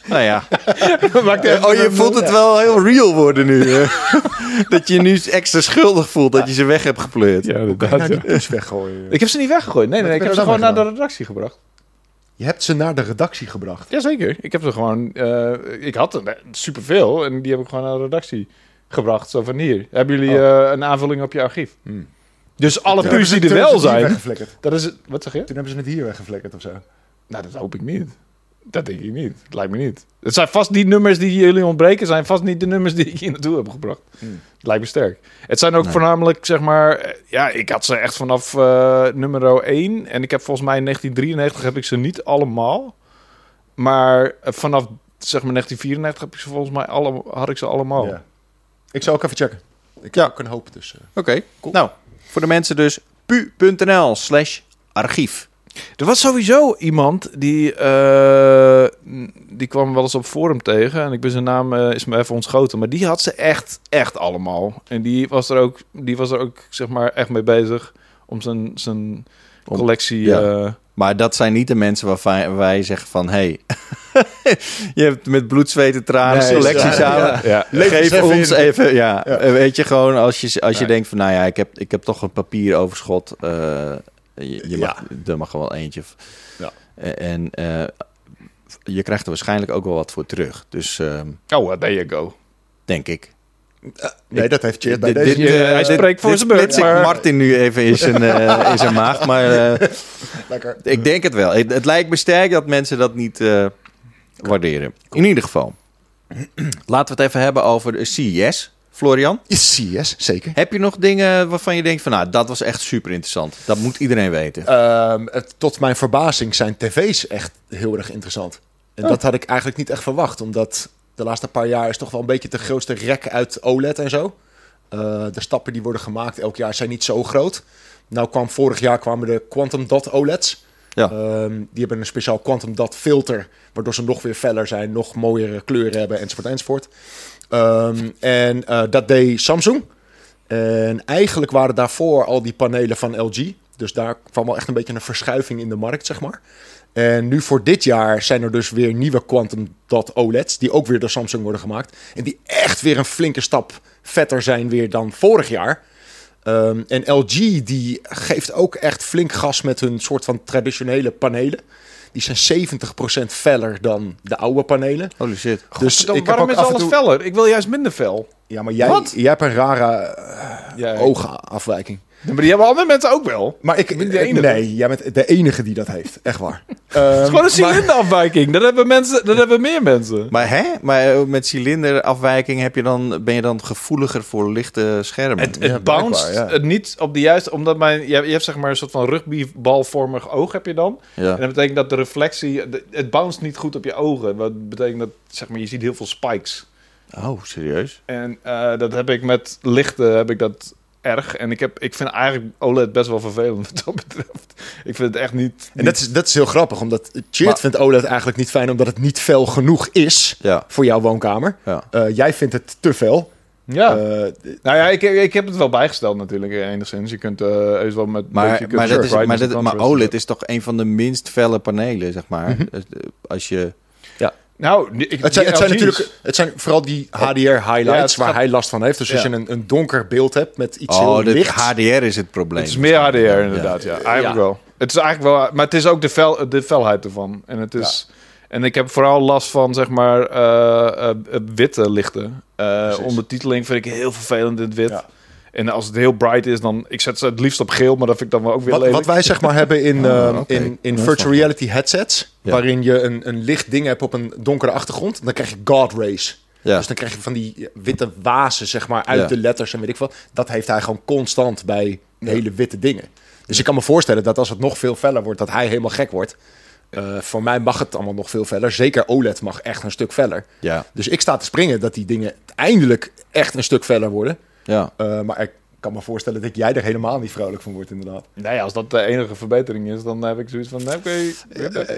Nou ja. Je voelt het wel heel real worden nu. Dat je nu extra schuldig voelt dat je ze weg hebt gepleurd. Ja, inderdaad. Weggooien. Ik heb ze niet weggegooid. Nee, ik heb ze gewoon naar de redactie gebracht. Je hebt ze naar de redactie gebracht? Jazeker. Ik heb ze gewoon... ik had er superveel en die heb ik gewoon naar de redactie gebracht. Zo van hier. Hebben jullie een aanvulling op je archief? Hmm. Dus alle puurs die er wel zijn... Dat is het. Wat zeg je? Toen hebben ze het hier weggeflikkerd of zo. Nou, dat hoop ik niet. Dat denk ik niet. Dat lijkt me niet. Het zijn vast niet nummers die jullie ontbreken. Zijn vast niet de nummers die ik hier naartoe heb gebracht. Het lijkt me sterk. Het zijn ook voornamelijk, zeg maar... Ja, ik had ze echt vanaf nummer 1. En ik heb volgens mij in 1993 heb ik ze niet allemaal. Maar vanaf, zeg maar, 1994 heb ik ze volgens mij allemaal. Ja. Ik zal ook even checken. Ik heb ook een hoop dus. Oké. Cool. Nou, voor de mensen dus pu.nl/archief. Er was sowieso iemand die kwam wel eens op forum tegen. En ik ben zijn naam is me even ontschoten. Maar die had ze echt allemaal. En die was er ook zeg maar echt mee bezig om zijn collectie... Maar dat zijn niet de mensen waarvan wij zeggen van... Hey, je hebt met bloed, zweet en tranen selecties samen. Ja. Geef ons even... Weet je, gewoon als je denkt van... Nou ja, ik heb toch een papier overschot... Je mag er wel eentje. Ja. En je krijgt er waarschijnlijk ook wel wat voor terug. Dus, there you go. Denk ik. Dat heeft je bij deze... Hij spreekt voor zijn beurt. Maar... Martin nu even in zijn maag. Maar lekker. Ik denk het wel. Het lijkt me sterk dat mensen dat niet waarderen. Cool. In ieder geval. Laten we het even hebben over de CES... Florian? CES, zeker. Heb je nog dingen waarvan je denkt van... nou, dat was echt super interessant. Dat moet iedereen weten. Tot mijn verbazing zijn tv's echt heel erg interessant. En dat had ik eigenlijk niet echt verwacht. Omdat de laatste paar jaar is toch wel een beetje de grootste rek uit OLED en zo. De stappen die worden gemaakt elk jaar zijn niet zo groot. Nou vorig jaar kwamen de Quantum Dot OLEDs. Ja. Die hebben een speciaal Quantum Dot filter. Waardoor ze nog weer feller zijn, nog mooiere kleuren hebben enzovoort. En dat deed Samsung. En eigenlijk waren daarvoor al die panelen van LG. Dus daar kwam wel echt een beetje een verschuiving in de markt, zeg maar. En nu voor dit jaar zijn er dus weer nieuwe Quantum Dot OLEDs... die ook weer door Samsung worden gemaakt. En die echt weer een flinke stap vetter zijn weer dan vorig jaar. En LG die geeft ook echt flink gas met hun soort van traditionele panelen... Die zijn 70% feller dan de oude panelen. Holy shit. Dus waarom is alles feller? Ik wil juist minder fel. Ja, maar jij hebt een rare oogafwijking. Ja, maar die hebben andere mensen ook wel. Maar ik ben de enige. Nee, jij bent de enige die dat heeft. Echt waar. Het is gewoon een cilinderafwijking. Dat hebben meer mensen. Maar met cilinderafwijking ben je dan gevoeliger voor lichte schermen. Het bounced het niet op de juiste... Omdat je hebt, zeg maar, een soort van rugbybalvormig oog heb je dan. Ja. En dat betekent dat de reflectie... Het bounced niet goed op je ogen. Wat betekent dat, zeg maar, je ziet heel veel spikes. Oh, serieus? En dat heb ik met lichten... Erg. En ik vind eigenlijk OLED best wel vervelend wat dat betreft. Ik vind het echt niet... En dat is heel grappig, omdat Chert vindt OLED eigenlijk niet fijn... omdat het niet fel genoeg is voor jouw woonkamer. Ja. Jij vindt het te fel. Ja. Ik heb het wel bijgesteld natuurlijk enigszins. Je kunt wel met... Maar OLED is toch een van de minst felle panelen, zeg maar. Mm-hmm. Als je... Ja. Nou, het zijn vooral die HDR-highlights waar hij last van heeft. Dus als je een donker beeld hebt met iets heel licht... HDR is het probleem. Het is meer HDR inderdaad, eigenlijk wel. Het is eigenlijk wel... Maar het is ook de felheid ervan. En het is... En ik heb vooral last van, zeg maar, witte lichten. Ondertiteling vind ik heel vervelend in het wit. Ja. En als het heel bright is, dan... Ik zet ze het liefst op geel, maar dat vind ik dan wel ook weer lelijk. Wat wij zeg maar hebben in virtual reality headsets... Ja. Waarin je een licht ding hebt op een donkere achtergrond... dan krijg je God rays. Ja. Dus dan krijg je van die witte wazen zeg maar uit de letters en weet ik wat. Dat heeft hij gewoon constant bij hele witte dingen. Dus ik kan me voorstellen dat als het nog veel feller wordt... dat hij helemaal gek wordt... voor mij mag het allemaal nog veel feller. Zeker OLED mag echt een stuk feller. Ja. Dus ik sta te springen dat die dingen eindelijk echt een stuk feller worden. Ja. Maar ik kan me voorstellen dat jij er helemaal niet vrolijk van wordt inderdaad. Nee, als dat de enige verbetering is, dan heb ik zoiets van...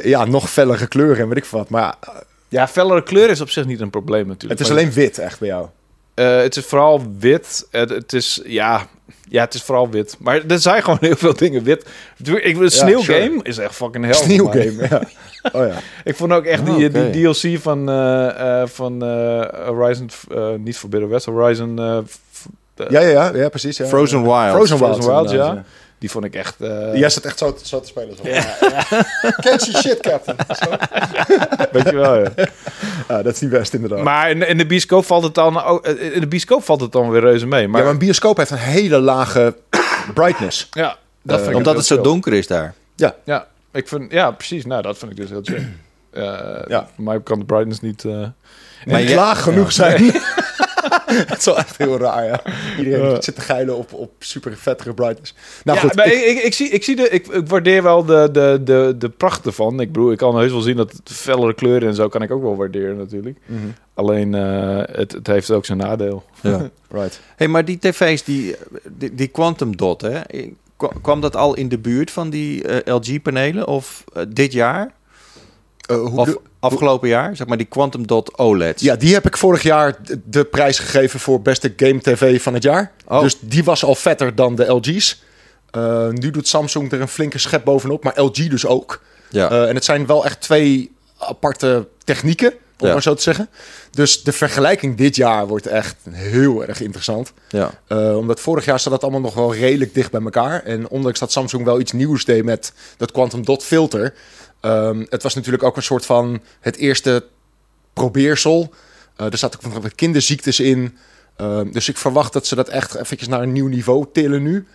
Ja, nog fellere kleuren en weet ik wat. Maar, ja, fellere kleur is op zich niet een probleem natuurlijk. Het is alleen wit echt bij jou. Het is vooral wit. Het is vooral wit. Maar er zijn gewoon heel veel dingen wit. Sneeuwgame is echt fucking hell. Sneeuwgame, ja. Oh, ja. Ik vond ook echt die DLC van Horizon... niet Forbidden West, Horizon... precies. Ja. Frozen Wild, ja. Die vond ik echt... Jij zat echt zo te spelen. Zo. Ja. Catch your shit, Captain. Weet je wel, ja. Ah, dat is niet best, inderdaad. Maar in de bioscoop valt het dan... In de bioscoop valt het dan weer reuze mee. Maar... Ja, maar een bioscoop heeft een hele lage brightness. Ja, dat vind ik omdat het zo donker is daar. Ja. Ik vind, ja, precies. Nou, dat vind ik dus heel chill. Voor mij kan de brightness niet... maar laag genoeg zijn. Nee. Het is wel echt heel raar, ja. Iedereen zit te geilen op super vettige brightness. Nou ja, goed. Maar ik waardeer wel de pracht ervan. Ik bedoel, ik kan heus wel zien dat fellere kleuren en zo kan ik ook wel waarderen natuurlijk. Mm-hmm. Alleen, het heeft ook zijn nadeel. Ja. Right. Hey, maar die tv's, die Quantum Dot, hè? Kwam dat al in de buurt van die LG-panelen? Of dit jaar? Afgelopen jaar, zeg maar, die Quantum Dot OLED. Ja, die heb ik vorig jaar de prijs gegeven voor beste game TV van het jaar. Oh. Dus die was al vetter dan de LG's. Nu doet Samsung er een flinke schep bovenop, maar LG dus ook. Ja. En het zijn wel echt twee aparte technieken, om maar zo te zeggen. Dus de vergelijking dit jaar wordt echt heel erg interessant. Ja. Omdat vorig jaar zat dat allemaal nog wel redelijk dicht bij elkaar. En ondanks dat Samsung wel iets nieuws deed met dat Quantum Dot filter... het was natuurlijk ook een soort van het eerste probeersel. Er zaten ook wat kinderziektes in. Dus ik verwacht dat ze dat echt eventjes naar een nieuw niveau tillen nu.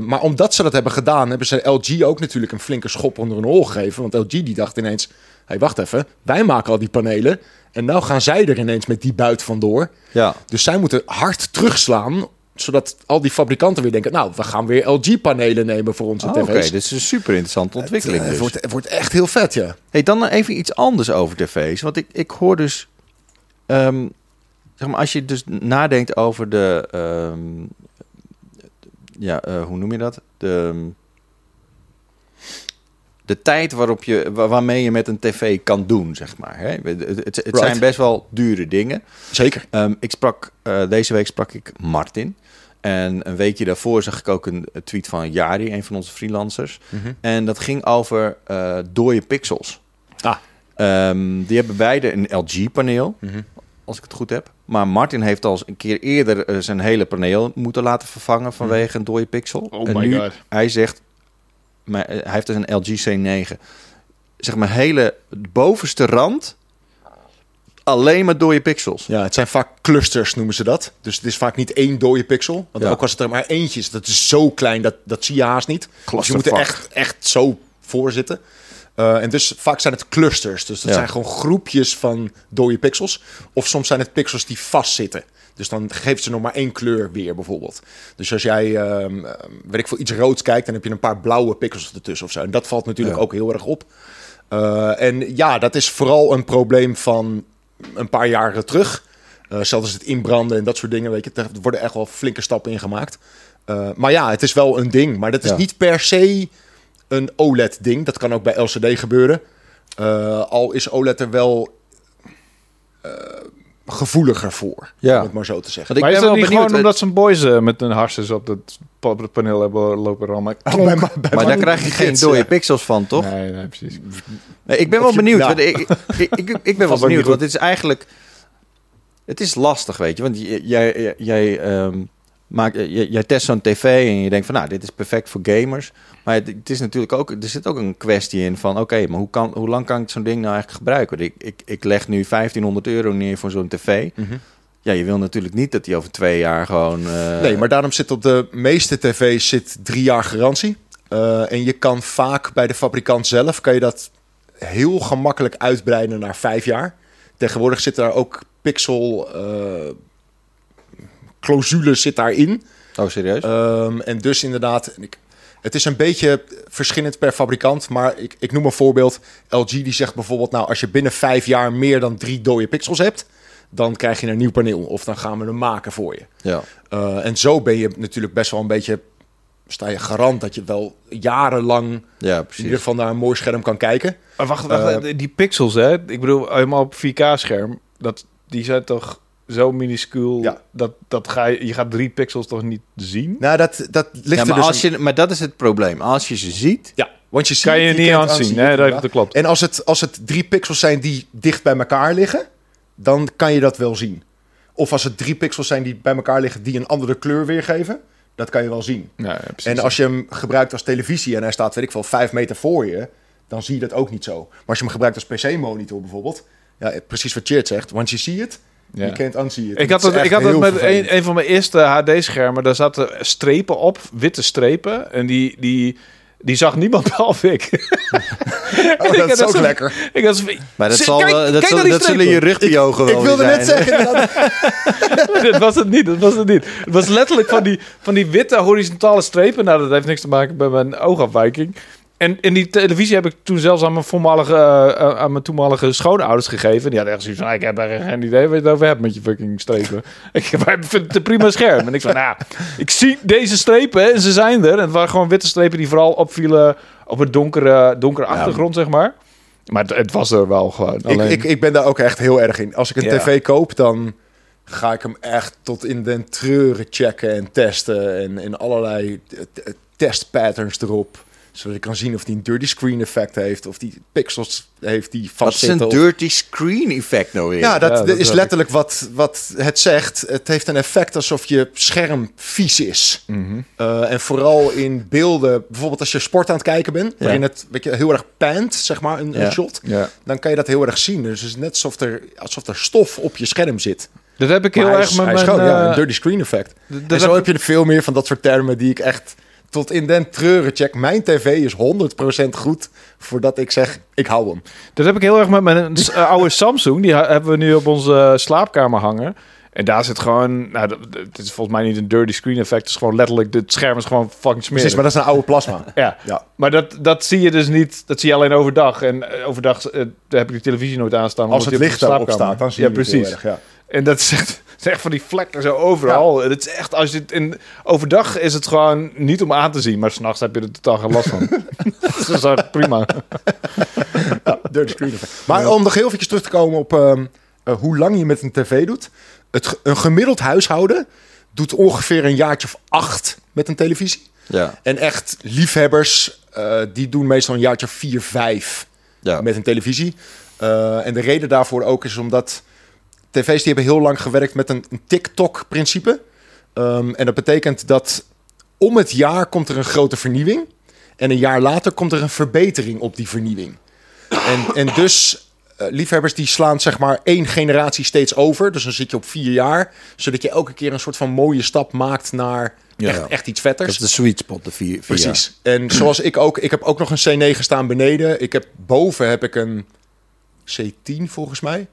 Maar omdat ze dat hebben gedaan, hebben ze LG ook natuurlijk een flinke schop onder hun hol gegeven. Want LG die dacht ineens, hey, wacht even, wij maken al die panelen. En nou gaan zij er ineens met die buit vandoor. Ja. Dus zij moeten hard terugslaan... zodat al die fabrikanten weer denken... nou, we gaan weer LG-panelen nemen voor onze tv's. Oké, dit is een super interessante ontwikkeling. Het wordt echt heel vet, ja. Hey, dan even iets anders over tv's. Want ik hoor dus... zeg maar, als je dus nadenkt over de... hoe noem je dat? De tijd waarmee je met een tv kan doen, zeg maar. Hè? Het zijn best wel dure dingen. Zeker. Deze week sprak ik Martin. En een weekje daarvoor zag ik ook een tweet van Jari, een van onze freelancers. Mm-hmm. En dat ging over dode pixels. Ah. Die hebben beide een LG-paneel, als ik het goed heb. Maar Martin heeft al een keer eerder zijn hele paneel moeten laten vervangen vanwege een dode pixel. Oh en my nu, God. Hij zegt... Maar hij heeft dus een LG C9. Zeg maar, hele bovenste rand... alleen maar dode pixels. Ja, het zijn vaak clusters, noemen ze dat. Dus het is vaak niet één dode pixel. Want ook als het er maar eentje is, dat is zo klein... dat zie je haast niet. Dus je moet er echt zo voor zitten. En dus vaak zijn het clusters. Dus dat zijn gewoon groepjes van dode pixels. Of soms zijn het pixels die vastzitten. Dus dan geeft ze nog maar één kleur weer, bijvoorbeeld. Dus als jij, weet ik veel, iets roods kijkt... dan heb je een paar blauwe pixels ertussen of zo. En dat valt natuurlijk ook heel erg op. En ja, dat is vooral een probleem van een paar jaren terug. Zelfs als het inbranden en dat soort dingen, weet je. Er worden echt wel flinke stappen in gemaakt. Maar ja, het is wel een ding. Maar dat is niet per se een OLED-ding. Dat kan ook bij LCD gebeuren. Al is OLED er wel... gevoeliger voor, om het maar zo te zeggen. Maar ik ben wel benieuwd, gewoon omdat zijn boys met hun harses op het paneel hebben lopen rammen. Maar daar krijg je geen dode pixels van, toch? Nee, precies. Nee, ik ben wel benieuwd. Ja. Ik ben wel benieuwd, want het is eigenlijk... Het is lastig, weet je. Want jij test zo'n tv en je denkt van... nou, dit is perfect voor gamers. Maar het is natuurlijk ook... Er zit ook een kwestie in van... oké, maar hoe lang kan ik zo'n ding nou eigenlijk gebruiken? Ik leg nu €1500 neer voor zo'n tv. Mm-hmm. Ja, je wil natuurlijk niet dat die over 2 jaar gewoon... Nee, maar daarom zit op de meeste tv's zit 3 jaar garantie. En je kan vaak bij de fabrikant zelf... kan je dat heel gemakkelijk uitbreiden naar 5 jaar. Tegenwoordig zit daar ook pixel... clausule zit daarin. Oh, serieus? En dus inderdaad... Het is een beetje verschillend per fabrikant, maar ik noem een voorbeeld. LG die zegt bijvoorbeeld, nou, als je binnen 5 jaar meer dan 3 dode pixels hebt... dan krijg je een nieuw paneel of dan gaan we hem maken voor je. Ja. En zo ben je natuurlijk best wel een beetje... sta je garant dat je wel jarenlang in ieder geval naar een mooi scherm kan kijken. Maar wacht, die pixels, hè? Ik bedoel, helemaal op 4K-scherm, die zijn toch... zo minuscuul, ja. dat ga je gaat 3 pixels toch niet zien? Nou, dat ligt maar er dus... Maar dat is het probleem. Als je ze ziet... Ja, want je kan je niet aanzien. Nee, dat klopt. En als het 3 pixels zijn die dicht bij elkaar liggen... dan kan je dat wel zien. Of als het 3 pixels zijn die bij elkaar liggen... die een andere kleur weergeven... dat kan je wel zien. Ja, en als je hem gebruikt als televisie... en hij staat, weet ik veel, 5 meter voor je... dan zie je dat ook niet zo. Maar als je hem gebruikt als PC-monitor bijvoorbeeld... ja, precies wat Cheert zegt, want je ziet het... Ja. Je kent Ansi. Ik had dat met een van mijn eerste HD-schermen. Daar zaten strepen op, witte strepen. En die zag niemand behalve ik. Oh, dat is ook lekker. Maar dat zullen je rugpiogen wel. Ik wilde net zeggen. Dat was het niet. Het was letterlijk van die witte horizontale strepen. Nou, dat heeft niks te maken met mijn oogafwijking. En die televisie heb ik toen zelfs aan mijn toenmalige schoonouders gegeven. Die hadden echt zoiets van, ik heb er geen idee waar je het over hebt met je fucking strepen. Ik vind het een prima scherm. En ik zei, nou, ik zie deze strepen en ze zijn er. En het waren gewoon witte strepen die vooral opvielen op een donkere achtergrond, zeg maar. Maar het was er wel gewoon. Alleen... Ik ben daar ook echt heel erg in. Als ik een tv koop, dan ga ik hem echt tot in den treuren checken en testen. En allerlei testpatterns erop. Zodat je kan zien of die een dirty screen effect heeft... of die pixels heeft die vastzitten. Wat is een dirty screen effect nou weer? Ja, dat is letterlijk wat het zegt. Het heeft een effect alsof je scherm vies is. Mm-hmm. En vooral in beelden... bijvoorbeeld als je sport aan het kijken bent... waarin het heel erg pant, zeg maar, een shot... Ja. Dan kan je dat heel erg zien. Dus het is net alsof er stof op je scherm zit. Dat heb ik heel erg met mijn... een dirty screen effect. En zo heb je er veel meer van dat soort termen die ik echt... tot in den treuren check. Mijn tv is 100% goed voordat ik zeg, ik hou hem. Dat heb ik heel erg met mijn oude Samsung. Die hebben we nu op onze slaapkamer hangen. En daar zit gewoon... Nou, het is volgens mij niet een dirty screen effect. Het is gewoon letterlijk... Het scherm is gewoon fucking smerig. Precies, maar dat is een oude plasma. Ja. Maar dat zie je dus niet... Dat zie je alleen overdag. En overdag heb ik de televisie nooit aanstaan. Als het licht daarop staat, dan zie je het heel erg, ja. En dat is echt... Het is echt van die vlekken zo overal. Ja. Het is echt, als je het overdag is het gewoon niet om aan te zien, maar 's nachts heb je er totaal geen last van. Dus dat is echt prima. Ja, dirty screen effect. Maar om nog heel eventjes terug te komen op hoe lang je met een tv doet. Een gemiddeld huishouden doet ongeveer een jaartje of 8 met een televisie. Ja. En echt liefhebbers, die doen meestal een jaartje of 4, 5 met een televisie. En de reden daarvoor ook is omdat... tv's die hebben heel lang gewerkt met een TikTok-principe. En dat betekent dat om het jaar komt er een grote vernieuwing. En een jaar later komt er een verbetering op die vernieuwing. En dus liefhebbers die slaan zeg maar 1 generatie steeds over. Dus dan zit je op 4 jaar. Zodat je elke keer een soort van mooie stap maakt naar echt iets vetters. Dat is de sweet spot, de 4 jaar. Precies. En zoals ik heb ook nog een C9 staan beneden. Boven heb ik een C10 volgens mij.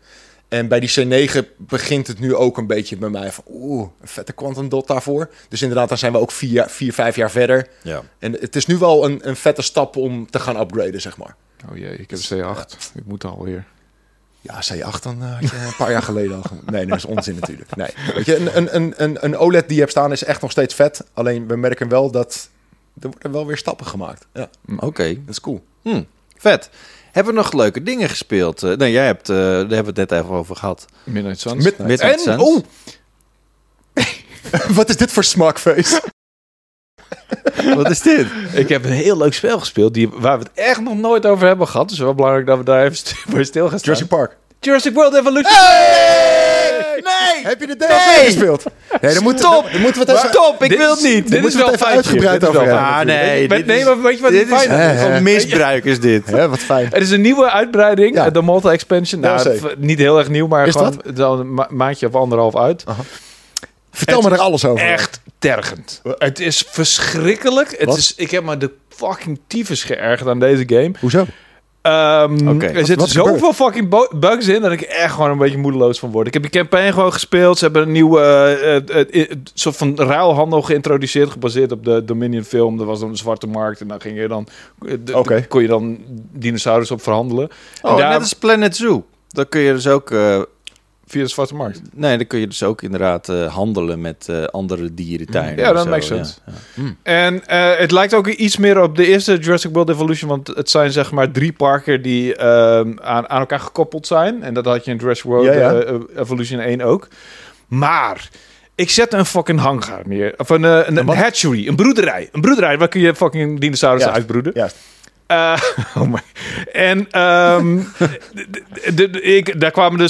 En bij die C9 begint het nu ook een beetje bij mij van... een vette Quantum Dot daarvoor. Dus inderdaad, daar zijn we ook 4, 5 jaar verder. Ja. En het is nu wel een vette stap om te gaan upgraden, zeg maar. Oh jee, ik heb een C8. Ja. Ik moet alweer. Ja, C8 dan had je een paar jaar geleden al. Nee, dat is onzin natuurlijk. Nee. Weet je, een OLED die je hebt staan is echt nog steeds vet. Alleen we merken wel dat er worden wel weer stappen gemaakt. Ja. Oké. Dat is cool. Vet. Hebben we nog leuke dingen gespeeld? Nee, jij hebt... daar hebben we het net even over gehad. Midnight Suns. Midnight Suns. Wat is dit voor smakfeest? Wat is dit? Ik heb een heel leuk spel gespeeld... waar we het echt nog nooit over hebben gehad. Dus wel belangrijk dat we daar even bij stil gaan staan. Jurassic World Evolution. Hey! Nee! Heb je de DLC gespeeld? Nee, dan moeten we het even... Stop, ik wil het niet. Dit is wel even uitgebreid over hebben. Ah, nee. Nee, maar weet je wat fijn is? Van misbruik is dit. Ja, wat fijn. Het is een nieuwe uitbreiding. Ja. De Malta Expansion. Nou, niet heel erg nieuw, maar is gewoon dan een maandje of anderhalf uit. Aha. Vertel me er alles over. Echt tergend. Het is verschrikkelijk. Ik heb me de fucking tyfus geërgerd aan deze game. Hoezo? Er zitten zoveel fucking bugs in dat ik echt gewoon een beetje moedeloos van word. Ik heb die campaign gewoon gespeeld. Ze hebben een nieuwe soort van ruilhandel geïntroduceerd, gebaseerd op de Dominion film. Er was dan een zwarte markt en dan ging je dan, kon je dan dinosaurus op verhandelen. Oh, en daar, net als Planet Zoo. Dan kun je dus ook... via de zwarte markt. Nee, dan kun je dus ook inderdaad handelen met andere dierentuinen. Ja, dat makes sense. Ja. Mm. En het lijkt ook iets meer op de eerste Jurassic World Evolution, want het zijn zeg maar 3 parken die aan elkaar gekoppeld zijn. En dat had je in Jurassic World Evolution 1 ook. Maar ik zet een fucking hangar neer. Of een hatchery, een broederij. Een broederij waar kun je fucking dinosaurussen uitbroeden. Ja.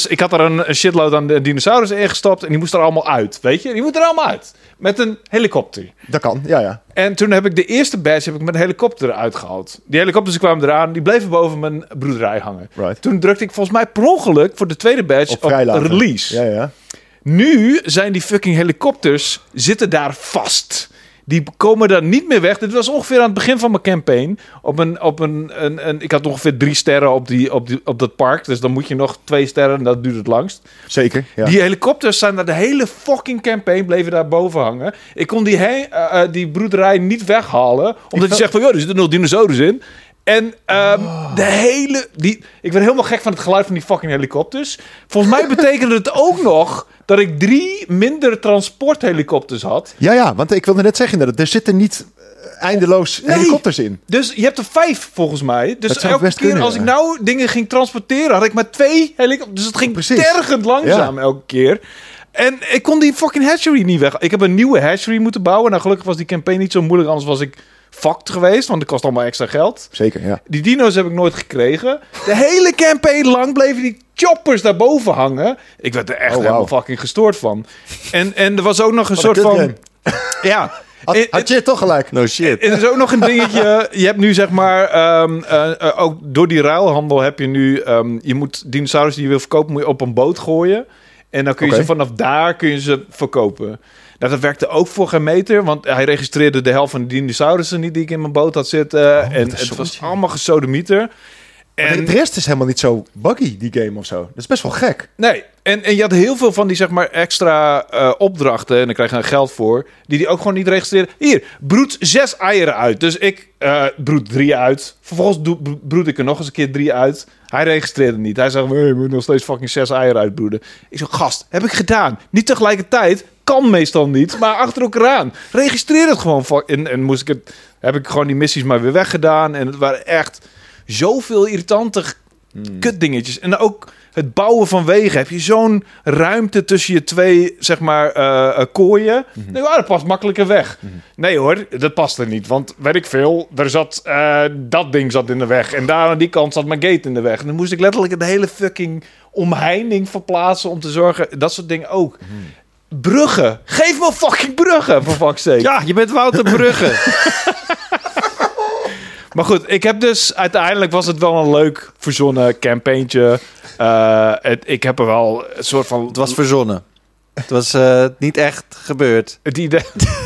Ik had er een shitload aan de dinosaurus ingestopt en die moest er allemaal uit, weet je? Die moet er allemaal uit. Met een helikopter. Dat kan, ja. En toen heb ik de eerste batch met een helikopter eruit gehaald. Die helikopters kwamen eraan, die bleven boven mijn broederij hangen. Right. Toen drukte ik volgens mij per ongeluk voor de tweede batch op release. Ja. Nu zijn die fucking helikopters zitten daar vast. Die komen daar niet meer weg. Dit was ongeveer aan het begin van mijn campaign. Ik had ongeveer 3 sterren op dat park. Dus dan moet je nog 2 sterren en dat duurt het langst. Zeker, ja. Die helikopters zijn daar de hele fucking campaign bleven daar boven hangen. Ik kon die broederij niet weghalen. Omdat hij zegt van, joh, er zitten nog dinosaurus in. En ik werd helemaal gek van het geluid van die fucking helikopters. Volgens mij betekende het ook nog dat ik 3 minder transporthelikopters had. Ja, want ik wilde net zeggen dat er zitten niet eindeloos helikopters in. Dus je hebt er 5 volgens mij. Dus elke keer als ik nou dingen ging transporteren, had ik maar 2 helikopters. Dus het ging tergend langzaam elke keer. En ik kon die fucking hatchery niet weg. Ik heb een nieuwe hatchery moeten bouwen. Nou, gelukkig was die campaign niet zo moeilijk, anders was ik fucked geweest, want het kost allemaal extra geld. Zeker, ja. Die dino's heb ik nooit gekregen. De hele campaign lang bleven die choppers daarboven hangen. Ik werd er echt helemaal fucking gestoord van. En er was ook nog een soort van... Ja. Had je toch gelijk? No shit. En er is ook nog een dingetje. Je hebt nu zeg maar... ook door die ruilhandel heb je nu... je moet dinosaurus die je wil verkopen, moet je op een boot gooien. En dan kun je ze vanaf daar verkopen. Dat werkte ook voor geen meter, want hij registreerde de helft van de dinosaurussen niet die ik in mijn boot had zitten. En het was allemaal gesodemieter. En de rest is helemaal niet zo buggy, die game of zo. Dat is best wel gek. Nee, en je had heel veel van die zeg maar extra opdrachten, en daar krijg je geld voor, die ook gewoon niet registreerden. Hier, broed 6 eieren uit. Dus ik broed 3 uit. Vervolgens broed ik er nog eens een keer 3 uit. Hij registreerde niet. Hij zei, we moeten nog steeds fucking 6 eieren uitbroeden. Ik zei, gast, heb ik gedaan. Niet tegelijkertijd. Kan meestal niet, maar achter elkaar aan. Registreer het gewoon. En moest ik het, heb ik gewoon die missies maar weer weggedaan. En het waren echt zoveel irritante kutdingetjes. En ook het bouwen van wegen. Heb je zo'n ruimte tussen je 2, zeg maar, kooien? Mm-hmm. Nee, dat past makkelijker weg. Mm-hmm. Nee hoor, dat past er niet. Want weet ik veel, er zat, dat ding zat in de weg. En daar aan die kant zat mijn gate in de weg. En dan moest ik letterlijk de hele fucking omheining verplaatsen om te zorgen. Dat soort dingen ook. Mm. Bruggen. Geef me fucking bruggen, voor fuck's sake. Ja, je bent Wouter Bruggen. Maar goed, ik heb dus... Uiteindelijk was het wel een leuk verzonnen campagneetje. Ik heb er wel een soort van... Het was verzonnen. Het was niet echt gebeurd. Het idee...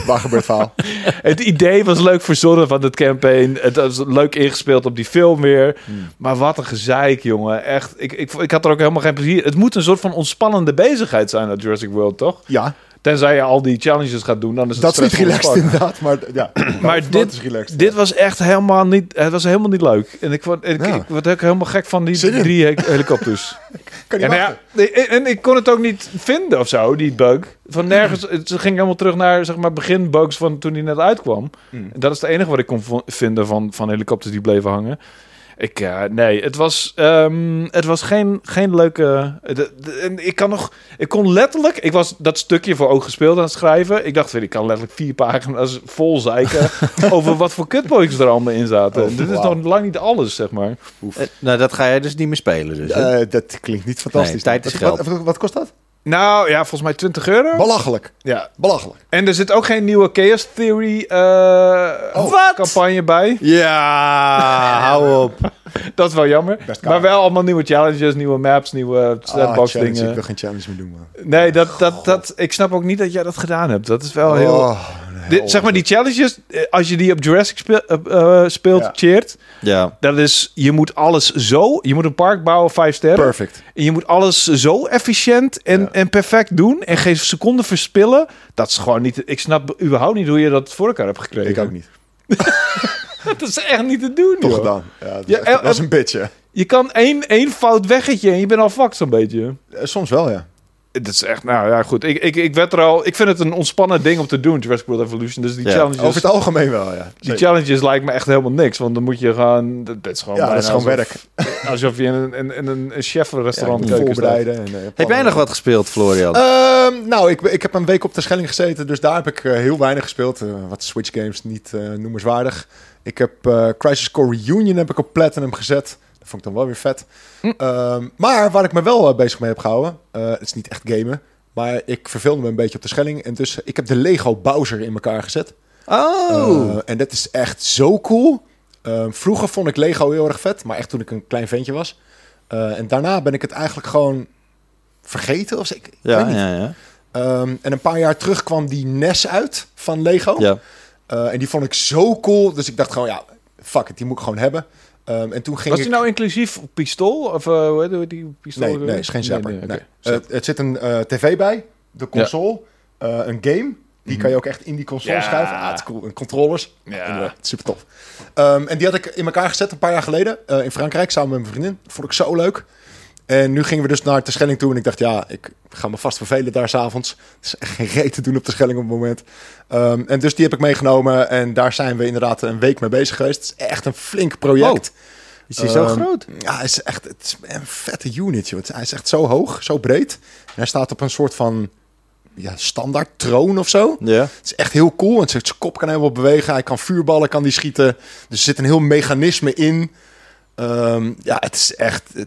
Waar gebeurt verhaal? Het idee was leuk verzonnen van het campaign. Het was leuk ingespeeld op die film weer. Maar wat een gezeik, jongen. Echt, ik had er ook helemaal geen plezier. Het moet een soort van ontspannende bezigheid zijn, dat Jurassic World, toch? Ja. Tenzij je al die challenges gaat doen, dan is het dat is niet relaxed pakken. Inderdaad, maar ja. Maar dit was echt helemaal niet. Het was helemaal niet leuk. En ik word ook helemaal gek van die 3 helikopters. Kan niet en ik kon het ook niet vinden of zo, die bug. Van nergens. Het ging helemaal terug naar zeg maar beginbugs van toen die net uitkwam. Mm. Dat is het enige wat ik kon vinden van helikopters die bleven hangen. Het was geen leuke... Ik was dat stukje voor oog gespeeld aan het schrijven. Ik dacht, ik kan letterlijk 4 pagina's vol zeiken over wat voor kutboys er allemaal in zaten. Dit is nog lang niet alles, zeg maar. Dat ga jij dus niet meer spelen. Dus, dat klinkt niet fantastisch. Nee, tijd is geld. Wat kost dat? Nou ja, volgens mij €20. Belachelijk. Ja, belachelijk. En er zit ook geen nieuwe Chaos Theory campagne bij. Ja, hou op. Dat is wel jammer. Maar wel allemaal nieuwe challenges, nieuwe maps, nieuwe sandbox dingen. Ik wil geen challenge meer doen, man. Nee, ik snap ook niet dat jij dat gedaan hebt. Dat is wel heel... zeg maar, die challenges, als je die op Jurassic speelt, cheert... Ja. Dat is, je moet alles zo... Je moet een park bouwen, 5 sterren. Perfect. En je moet alles zo efficiënt en perfect doen. En geen seconde verspillen. Dat is gewoon niet... Ik snap überhaupt niet hoe je dat voor elkaar hebt gekregen. Ik ook niet. Dat is echt niet te doen, toch dan. Ja, dat is een bitje. Je kan één fout weggetje en je bent al fucked zo'n beetje. Soms wel, ja. Dat is echt, nou ja, goed. Ik werd er al... Ik vind het een ontspannen ding om te doen, Jurassic World Evolution. Dus die challenges... Over het algemeen wel, ja. Zeker. Die challenges lijkt me echt helemaal niks. Want dan moet je gaan... Dat is gewoon, ja, dat is gewoon alsof, werk. Alsof je in een chef-restaurant voorbereiden. Heb jij nog wat gespeeld, Florian? Nou, ik heb een week op Terschelling gezeten. Dus daar heb ik heel weinig gespeeld. Wat Switch games, niet noemenswaardig. Ik heb Crisis Core Reunion heb ik op Platinum gezet. Dat vond ik dan wel weer vet. Maar waar ik me wel bezig mee heb gehouden... het is niet echt gamen... maar ik verveelde me een beetje op Terschelling. En dus ik heb de Lego Bowser in elkaar gezet. En dat is echt zo cool. Vroeger vond ik Lego heel erg vet... maar echt toen ik een klein ventje was. En daarna ben ik het eigenlijk gewoon vergeten. Of ik weet niet. Ja. En een paar jaar terug kwam die NES uit van Lego. Ja. En die vond ik zo cool. Dus ik dacht gewoon, ja, fuck it, die moet ik gewoon hebben. En toen ging nou inclusief pistool? Of hoe heet die pistool? Nee, is geen zapper. Nee. Het zit een tv bij, de console, een game. Die kan je ook echt in die console schuiven. Ah, het is cool. En controllers. Ja. Super tof. En die had ik in elkaar gezet een paar jaar geleden in Frankrijk samen met mijn vriendin. Dat vond ik zo leuk. En nu gingen we dus naar Terschelling toe. En ik dacht, ja, ik ga me vast vervelen daar s'avonds. Het is echt geen reet te doen op Terschelling op het moment. En dus die heb ik meegenomen. En daar zijn we inderdaad een week mee bezig geweest. Het is echt een flink project. Oh, is hij zo groot? Ja, het is een vette unit. Joh. Hij is echt zo hoog, zo breed. En hij staat op een soort van standaard troon of zo. Yeah. Het is echt heel cool. En zijn kop kan helemaal bewegen. Hij kan vuurballen, kan die schieten. Dus er zit een heel mechanisme in... het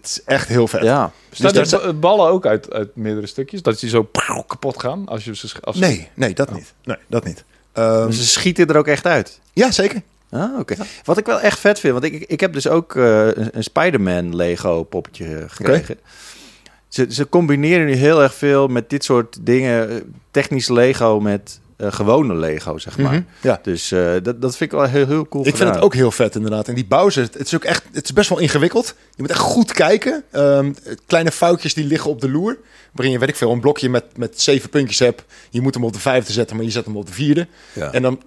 is echt heel vet. Ja. Staat dus de ballen ook uit meerdere stukjes? Dat die zo kapot gaan? Als je ze niet. Nee, dat niet. Ze schieten er ook echt uit? Ja, zeker. Ah, oké. Ja. Wat ik wel echt vet vind, want ik heb dus ook een Spider-Man Lego poppetje gekregen. Okay. Ze combineren nu heel erg veel met dit soort dingen. Technisch Lego met... gewone Lego, zeg maar. Mm-hmm, ja. Dus dat vind ik wel heel, heel cool. Ik vind het ook heel vet, inderdaad. En die Bowser, het is best wel ingewikkeld. Je moet echt goed kijken. Kleine foutjes die liggen op de loer. Waarin je, weet ik veel, een blokje met 7 puntjes hebt. Je moet hem op de 5e zetten, maar je zet hem op de 4e. Ja. En dan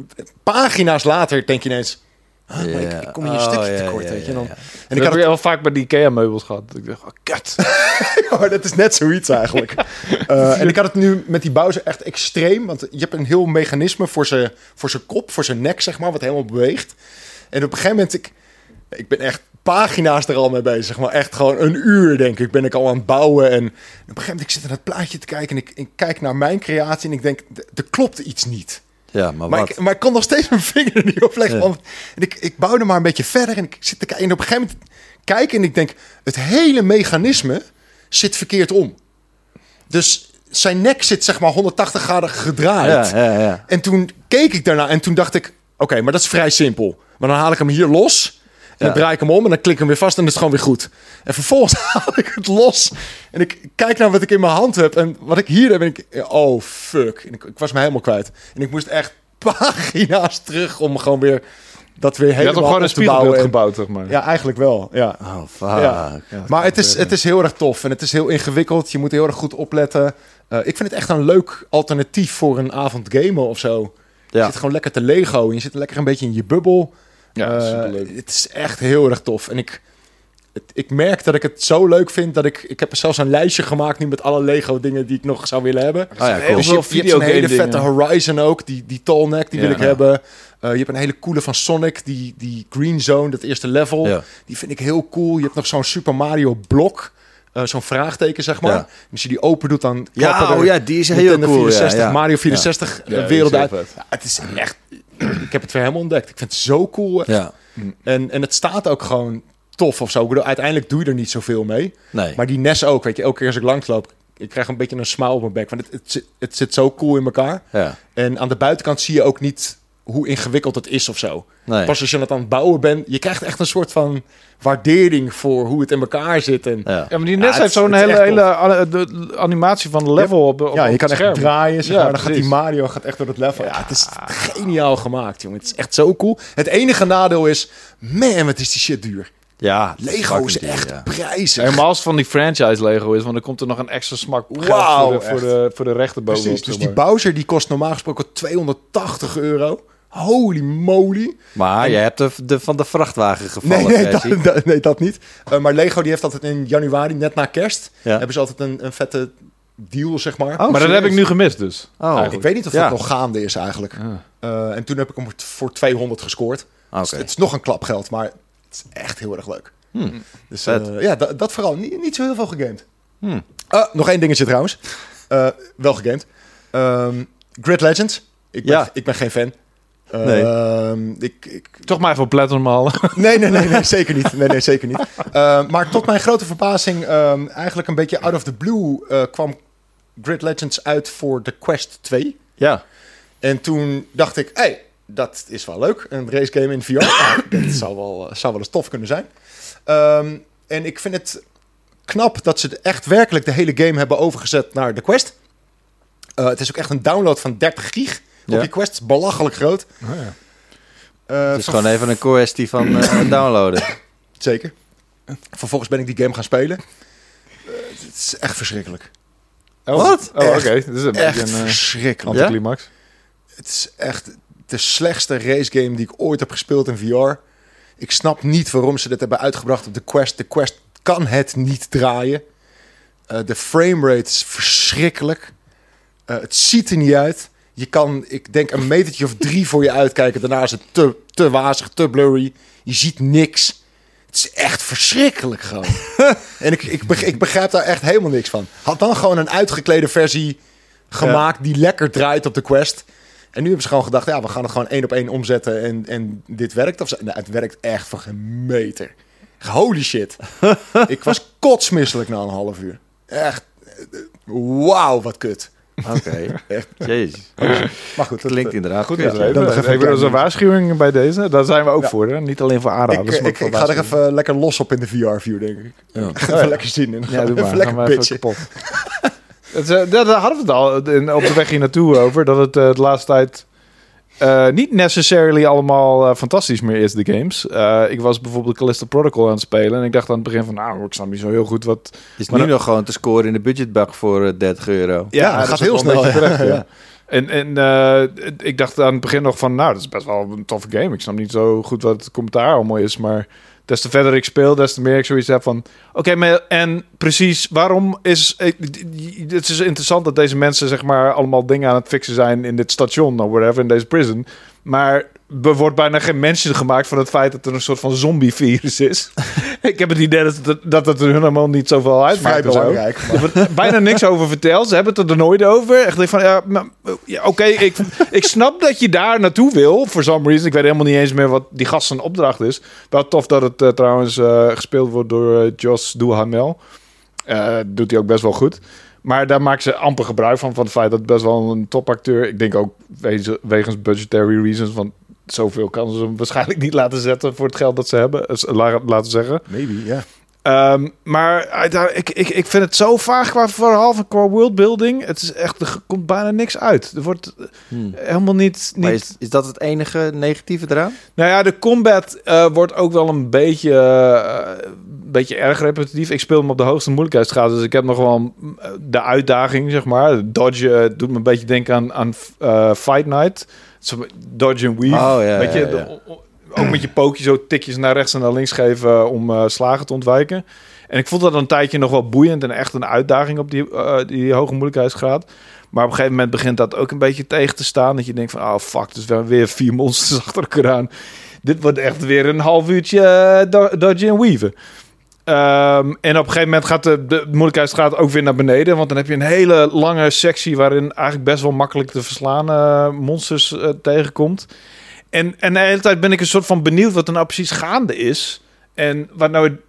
pagina's later denk je ineens... Maar ik kom hier een stukje tekort, weet je. Dan... En ik had het heel vaak bij die IKEA-meubels gehad. Ik dacht, kut. Dat is net zoiets eigenlijk. En ik had het nu met die Bowser echt extreem. Want je hebt een heel mechanisme voor zijn kop, voor zijn nek, zeg maar, wat helemaal beweegt. En op een gegeven moment, ik ben echt pagina's er al mee bezig. Maar echt gewoon een uur, denk ik, ben ik al aan het bouwen. En op een gegeven moment, ik zit aan het plaatje te kijken en ik kijk naar mijn creatie en ik denk, er klopt iets niet. Ja, maar ik kon nog steeds mijn vinger er niet op leggen. Ja. En ik bouwde maar een beetje verder. En ik zit te kijken. En op een gegeven moment kijk en ik denk... Het hele mechanisme zit verkeerd om. Dus zijn nek zit zeg maar 180 graden gedraaid. Ja. En toen keek ik daarna. En toen dacht ik... Oké, maar dat is vrij simpel. Maar dan haal ik hem hier los. En dan draai ik hem om. En dan klik ik hem weer vast. En dan is het gewoon weer goed. En vervolgens haal ik het los. En ik kijk naar wat ik in mijn hand heb. En wat ik hier heb. En ik... Oh, fuck. En ik was me helemaal kwijt. En ik moest echt... pagina's terug om gewoon weer dat weer helemaal op te bouwen. En, gebouwd, zeg maar. Ja, eigenlijk wel. Ja. Oh, fuck. Ja. Maar het is heel erg tof en het is heel ingewikkeld. Je moet heel erg goed opletten. Ik vind het echt een leuk alternatief voor een avond gamen of zo. Ja. Je zit gewoon lekker te Lego en je zit lekker een beetje in je bubbel. Ja, superleuk. Het is echt heel erg tof. En ik merk dat ik het zo leuk vind dat ik heb er zelfs een lijstje gemaakt nu met alle Lego dingen die ik nog zou willen hebben. Oh ja, cool. Dus je hebt een hele vette Horizon ook, die Tallneck, die wil ik hebben. Je hebt een hele coole van Sonic, die Green Zone, dat eerste level. Ja. Die vind ik heel cool. Je hebt nog zo'n Super Mario blok, zo'n vraagteken zeg maar. Ja. Als je die open doet dan die is heel cool. 64, ja. Mario 64 wereld uit. Ja, het is echt. Ik heb het weer helemaal ontdekt. Ik vind het zo cool. Ja. En het staat ook gewoon tof of zo. Ik bedoel, uiteindelijk doe je er niet zoveel mee. Nee. Maar die NES ook, weet je. Elke keer als ik langsloop, ik krijg een beetje een smile op mijn bek. Want het zit zo cool in elkaar. Ja. En aan de buitenkant zie je ook niet hoe ingewikkeld het is of zo. Nee. Pas als je het aan het bouwen bent, je krijgt echt een soort van waardering voor hoe het in elkaar zit. En ja, maar die Nets heeft zo'n hele animatie van de level op ja, je kan echt draaien. Zeg maar. Ja, dan gaat die Mario echt door het level. Ja, het is geniaal gemaakt, jongen. Het is echt zo cool. Het enige nadeel is, man, wat is die shit duur. Ja, Lego is echt prijzig. Helemaal als van die franchise Lego is, want dan komt er nog een extra smak voor de rechten bovenop. Precies, dus die Bowser die kost normaal gesproken €280. Holy moly. Maar en je hebt van de vrachtwagen gevallen. Nee, dat niet. Maar Lego die heeft altijd in januari, net na kerst, hebben ze altijd een vette deal, zeg maar. Oh, maar dat heb ik nu gemist dus. Oh. Ik weet niet of dat nog gaande is eigenlijk. Ja. En toen heb ik hem voor €200 gescoord. Okay. Dus het is nog een klapgeld, maar het is echt heel erg leuk. Dus dat vooral. Niet zo heel veel gegamed. Nog één dingetje trouwens. Wel gegamed. Grid Legends. Ik ben geen fan. Nee. Toch maar even op platinum halen. Nee, zeker niet. Maar tot mijn grote verbazing, eigenlijk een beetje out of the blue, kwam Grid Legends uit voor de Quest 2. Ja. En toen dacht ik, hey, dat is wel leuk. Een race game in VR. Dat zou wel eens tof kunnen zijn. En ik vind het knap dat ze echt werkelijk de hele game hebben overgezet naar de Quest. Het is ook echt een download van 30 gig. Op die Quest is belachelijk groot. Oh, ja. Het is gewoon even een kwestie van downloaden. Zeker. Vervolgens ben ik die game gaan spelen. Het is echt verschrikkelijk. Wat? Oh, oké. Dit is een beetje een verschrikkelijk anticlimax. Ja? Het is echt de slechtste race game die ik ooit heb gespeeld in VR. Ik snap niet waarom ze dit hebben uitgebracht op de Quest. De Quest kan het niet draaien. De framerate is verschrikkelijk. Het ziet er niet uit. Je kan, ik denk, een metertje of 3 voor je uitkijken. Daarna is het te wazig, te blurry. Je ziet niks. Het is echt verschrikkelijk gewoon. En ik begrijp daar echt helemaal niks van. Had dan gewoon een uitgeklede versie gemaakt die lekker draait op de Quest. En nu hebben ze gewoon gedacht, ja, we gaan het gewoon 1 op 1 omzetten. En dit werkt. Nou, het werkt echt van geen meter. Holy shit. Ik was kotsmisselijk na een half uur. Echt, wauw, wat kut. Oké. Jezus. Maar goed, dat klinkt inderdaad goed. Ik wil zo'n waarschuwing bij deze. Daar zijn we ook voor. Hè? Niet alleen voor aanraders. Ik ga er even lekker los op in de VR-view, denk ik. Ja. Even lekker zien. En ja, doe maar. Even lekker pitchen. Daar hadden we het al op de weg hier naartoe over. Dat het de laatste tijd niet necessarily allemaal fantastisch meer is, de games. Ik was bijvoorbeeld Callisto Protocol aan het spelen en ik dacht aan het begin van, ik snap niet zo heel goed wat... Is maar nu nog gewoon te scoren in de budgetbak voor €30. Ja, dat gaat heel snel. Terecht, ja. En ik dacht aan het begin nog van, dat is best wel een toffe game. Ik snap niet zo goed wat het commentaar allemaal is, maar des te verder ik speel, des te meer ik zoiets heb van... Oké, en precies, waarom is... Het is interessant dat deze mensen, zeg maar, allemaal dingen aan het fixen zijn in dit station of whatever, in deze prison. Maar er wordt bijna geen mention gemaakt van het feit dat er een soort van zombie-virus is. Ik heb het idee dat het hun helemaal niet zoveel uitmaakt. Belangrijk. Er wordt bijna niks over verteld. Ze hebben het er nooit over. Echt van, ik snap dat je daar naartoe wil. For some reason. Ik weet helemaal niet eens meer wat die gast zijn opdracht is. Wel tof dat het trouwens gespeeld wordt door Josh Duhamel. Doet hij ook best wel goed. Maar daar maken ze amper gebruik van het feit dat het best wel een topacteur... Ik denk ook wegens budgetary reasons... want zoveel kan ze hem waarschijnlijk niet laten zetten... voor het geld dat ze hebben, laten zeggen. Maybe, ja. Yeah. Maar ik vind het zo vaag qua verhaal en qua worldbuilding. Het is echt, er komt bijna niks uit. Er wordt helemaal niet... Maar is dat het enige negatieve eraan? Nou ja, de combat wordt ook wel een beetje erg repetitief. Ik speel hem op de hoogste moeilijkheidsgraad, dus ik heb nog wel de uitdaging, zeg maar. Dodge doet me een beetje denken aan Fight Night. Dodge and weave. Oh, ja, beetje, ja, ja. Ook met je pookje zo tikjes naar rechts en naar links geven om slagen te ontwijken. En ik vond dat een tijdje nog wel boeiend en echt een uitdaging op die hoge moeilijkheidsgraad. Maar op een gegeven moment begint dat ook een beetje tegen te staan. Dat je denkt van, fuck, dus we hebben weer 4 monsters achter elkaar aan. Dit wordt echt weer een half uurtje dodgen en weaven. En op een gegeven moment gaat de moeilijkheidsgraad ook weer naar beneden. Want dan heb je een hele lange sectie waarin eigenlijk best wel makkelijk te verslaan monsters tegenkomt. En de hele tijd ben ik een soort van benieuwd wat er nou precies gaande is. En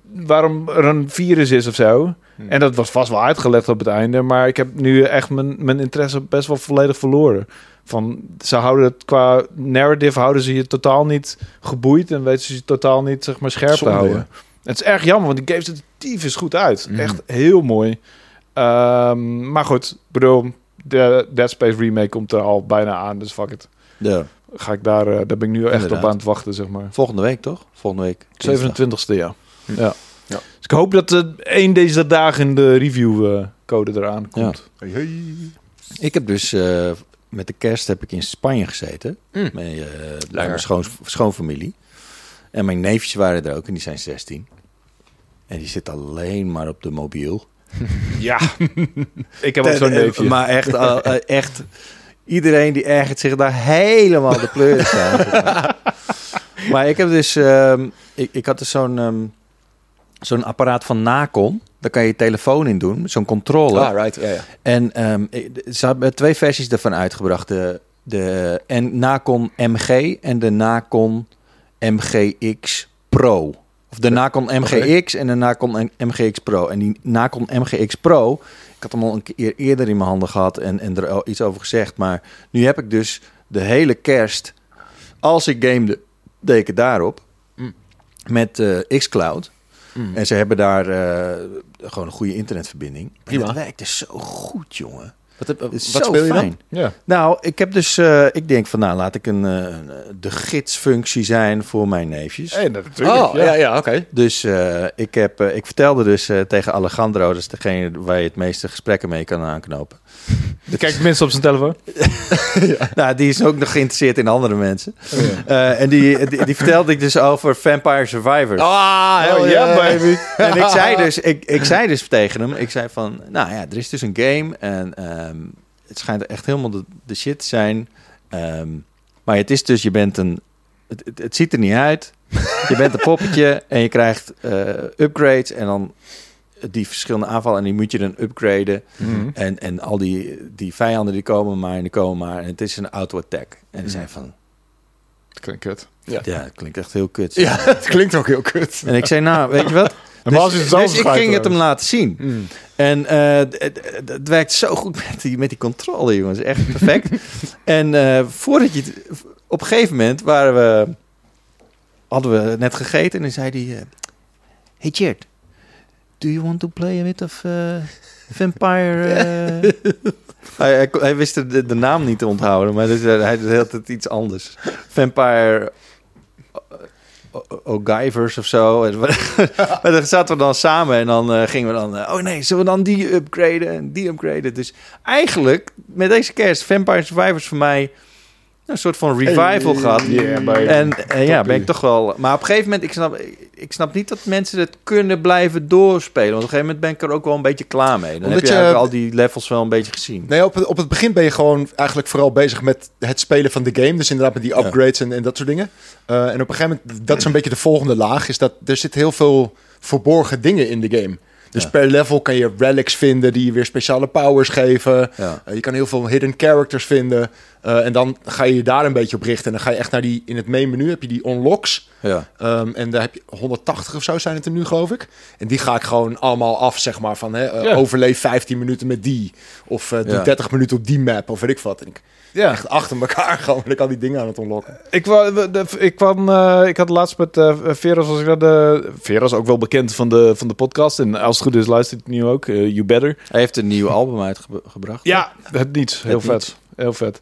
waarom er een virus is of zo. En dat was vast wel uitgelegd op het einde. Maar ik heb nu echt mijn interesse best wel volledig verloren. Van, ze houden het qua narrative, houden ze je totaal niet geboeid. En weten ze je totaal niet, zeg maar, scherp te houden. Het is erg jammer, want die game ziet er tyfus goed uit. Mm. Echt heel mooi. Maar goed, bedoel, de Dead Space remake komt er al bijna aan. Dus fuck it. Ja. Ga ik daar ben ik nu echt inderdaad op aan het wachten, zeg maar. Volgende week, toch? Volgende week. 27e, ja. Hm. Ja. Ja. Dus ik hoop dat één deze dagen in de reviewcode eraan komt. Ja. Hey. Ik heb dus met de kerst heb ik in Spanje gezeten. Mm. Bij mijn schoonfamilie. En mijn neefjes waren er ook en die zijn 16. En die zitten alleen maar op de mobiel. Ja, ik heb ook zo'n neefje. Maar echt... echt iedereen die ergert zich daar helemaal de pleuris aan. Maar ik heb dus... Ik had dus zo'n apparaat van Nacon. Daar kan je telefoon in doen. Zo'n controller. Ah, right. Ja, ja. En ze hebben 2 versies daarvan uitgebracht. De Nacon MG en de Nacon MG-X Pro. Of de Nacon MG-X en de Nacon MG-X Pro. En die Nacon MG-X Pro... Ik had hem al een keer eerder in mijn handen gehad en er al iets over gezegd. Maar nu heb ik dus de hele kerst, als ik gamede, deed ik het daarop. Mm. Met xCloud. Mm. En ze hebben daar gewoon een goede internetverbinding. Prima. Het werkt dus zo goed, jongen. Wat speel je dan? Ja. Nou, ik heb dus... ik denk van, nou, laat ik de gidsfunctie zijn voor mijn neefjes. Hey, natuurlijk. Oh, ja oké. Okay. Dus ik vertelde dus tegen Alejandro... dat is degene waar je het meeste gesprekken mee kan aanknopen. Kijkt mensen op zijn telefoon? Ja. Nou, die is ook nog geïnteresseerd in andere mensen. Oh, ja. En die vertelde ik dus over Vampire Survivors. Ah, oh, yeah, baby. En ik zei dus tegen hem... Ik zei van, nou ja, er is dus een game... en het schijnt echt helemaal de shit te zijn. Maar het is dus, je bent een... Het ziet er niet uit. Je bent een poppetje en je krijgt upgrades. En dan die verschillende aanvallen en die moet je dan upgraden. Mm-hmm. En al die vijanden die komen maar. En het is een auto-attack. En die zijn van... Dat klinkt kut. Ja, het klinkt echt heel kut. Ja, het klinkt ook heel kut. En ik zei, nou, weet je wat? Dus ik ging het hem laten zien. Mm. En het werkt zo goed met die controle, jongens. Echt perfect. En voordat je... Op een gegeven moment hadden we net gegeten. En dan zei hij... hey, Chert. Do you want to play a bit of vampire... Hij wist de naam niet te onthouden. Maar dus, hij deed altijd iets anders. Vampire... O'Givers of zo. Maar dan zaten we dan samen en dan gingen we dan... oh nee, zullen we dan die upgraden en die upgraden? Dus eigenlijk, met deze kerst... Vampire Survivors voor mij... een soort van revival gehad. Yeah, en ben ik toch wel... Maar op een gegeven moment, ik snap niet dat mensen het kunnen blijven doorspelen. Want op een gegeven moment ben ik er ook wel een beetje klaar mee. Dan omdat heb je eigenlijk al die levels wel een beetje gezien. Nee, op het begin ben je gewoon eigenlijk vooral bezig met het spelen van de game. Dus inderdaad met die upgrades en dat soort dingen. En op een gegeven moment, dat is een beetje de volgende laag. Is dat er zit heel veel verborgen dingen in de game. Dus per level kan je relics vinden die je weer speciale powers geven. Ja. Je kan heel veel hidden characters vinden. En dan ga je daar een beetje op richten. En dan ga je echt naar die... In het main menu heb je die unlocks. Ja. En daar heb je 180 of zo zijn het er nu, geloof ik. En die ga ik gewoon allemaal af, zeg maar. Van overleef 15 minuten met die. Of doe 30 minuten op die map. Of weet ik wat. En ik echt achter elkaar gewoon. En ik al die dingen aan het unlocken. Ik had laatst met Veras. Veras ook wel bekend van de podcast. En als het goed is luistert hij nu ook. You Better. Hij heeft een nieuw album uitgebracht. Ja, het niets. Heel vet. Niets. Heel vet.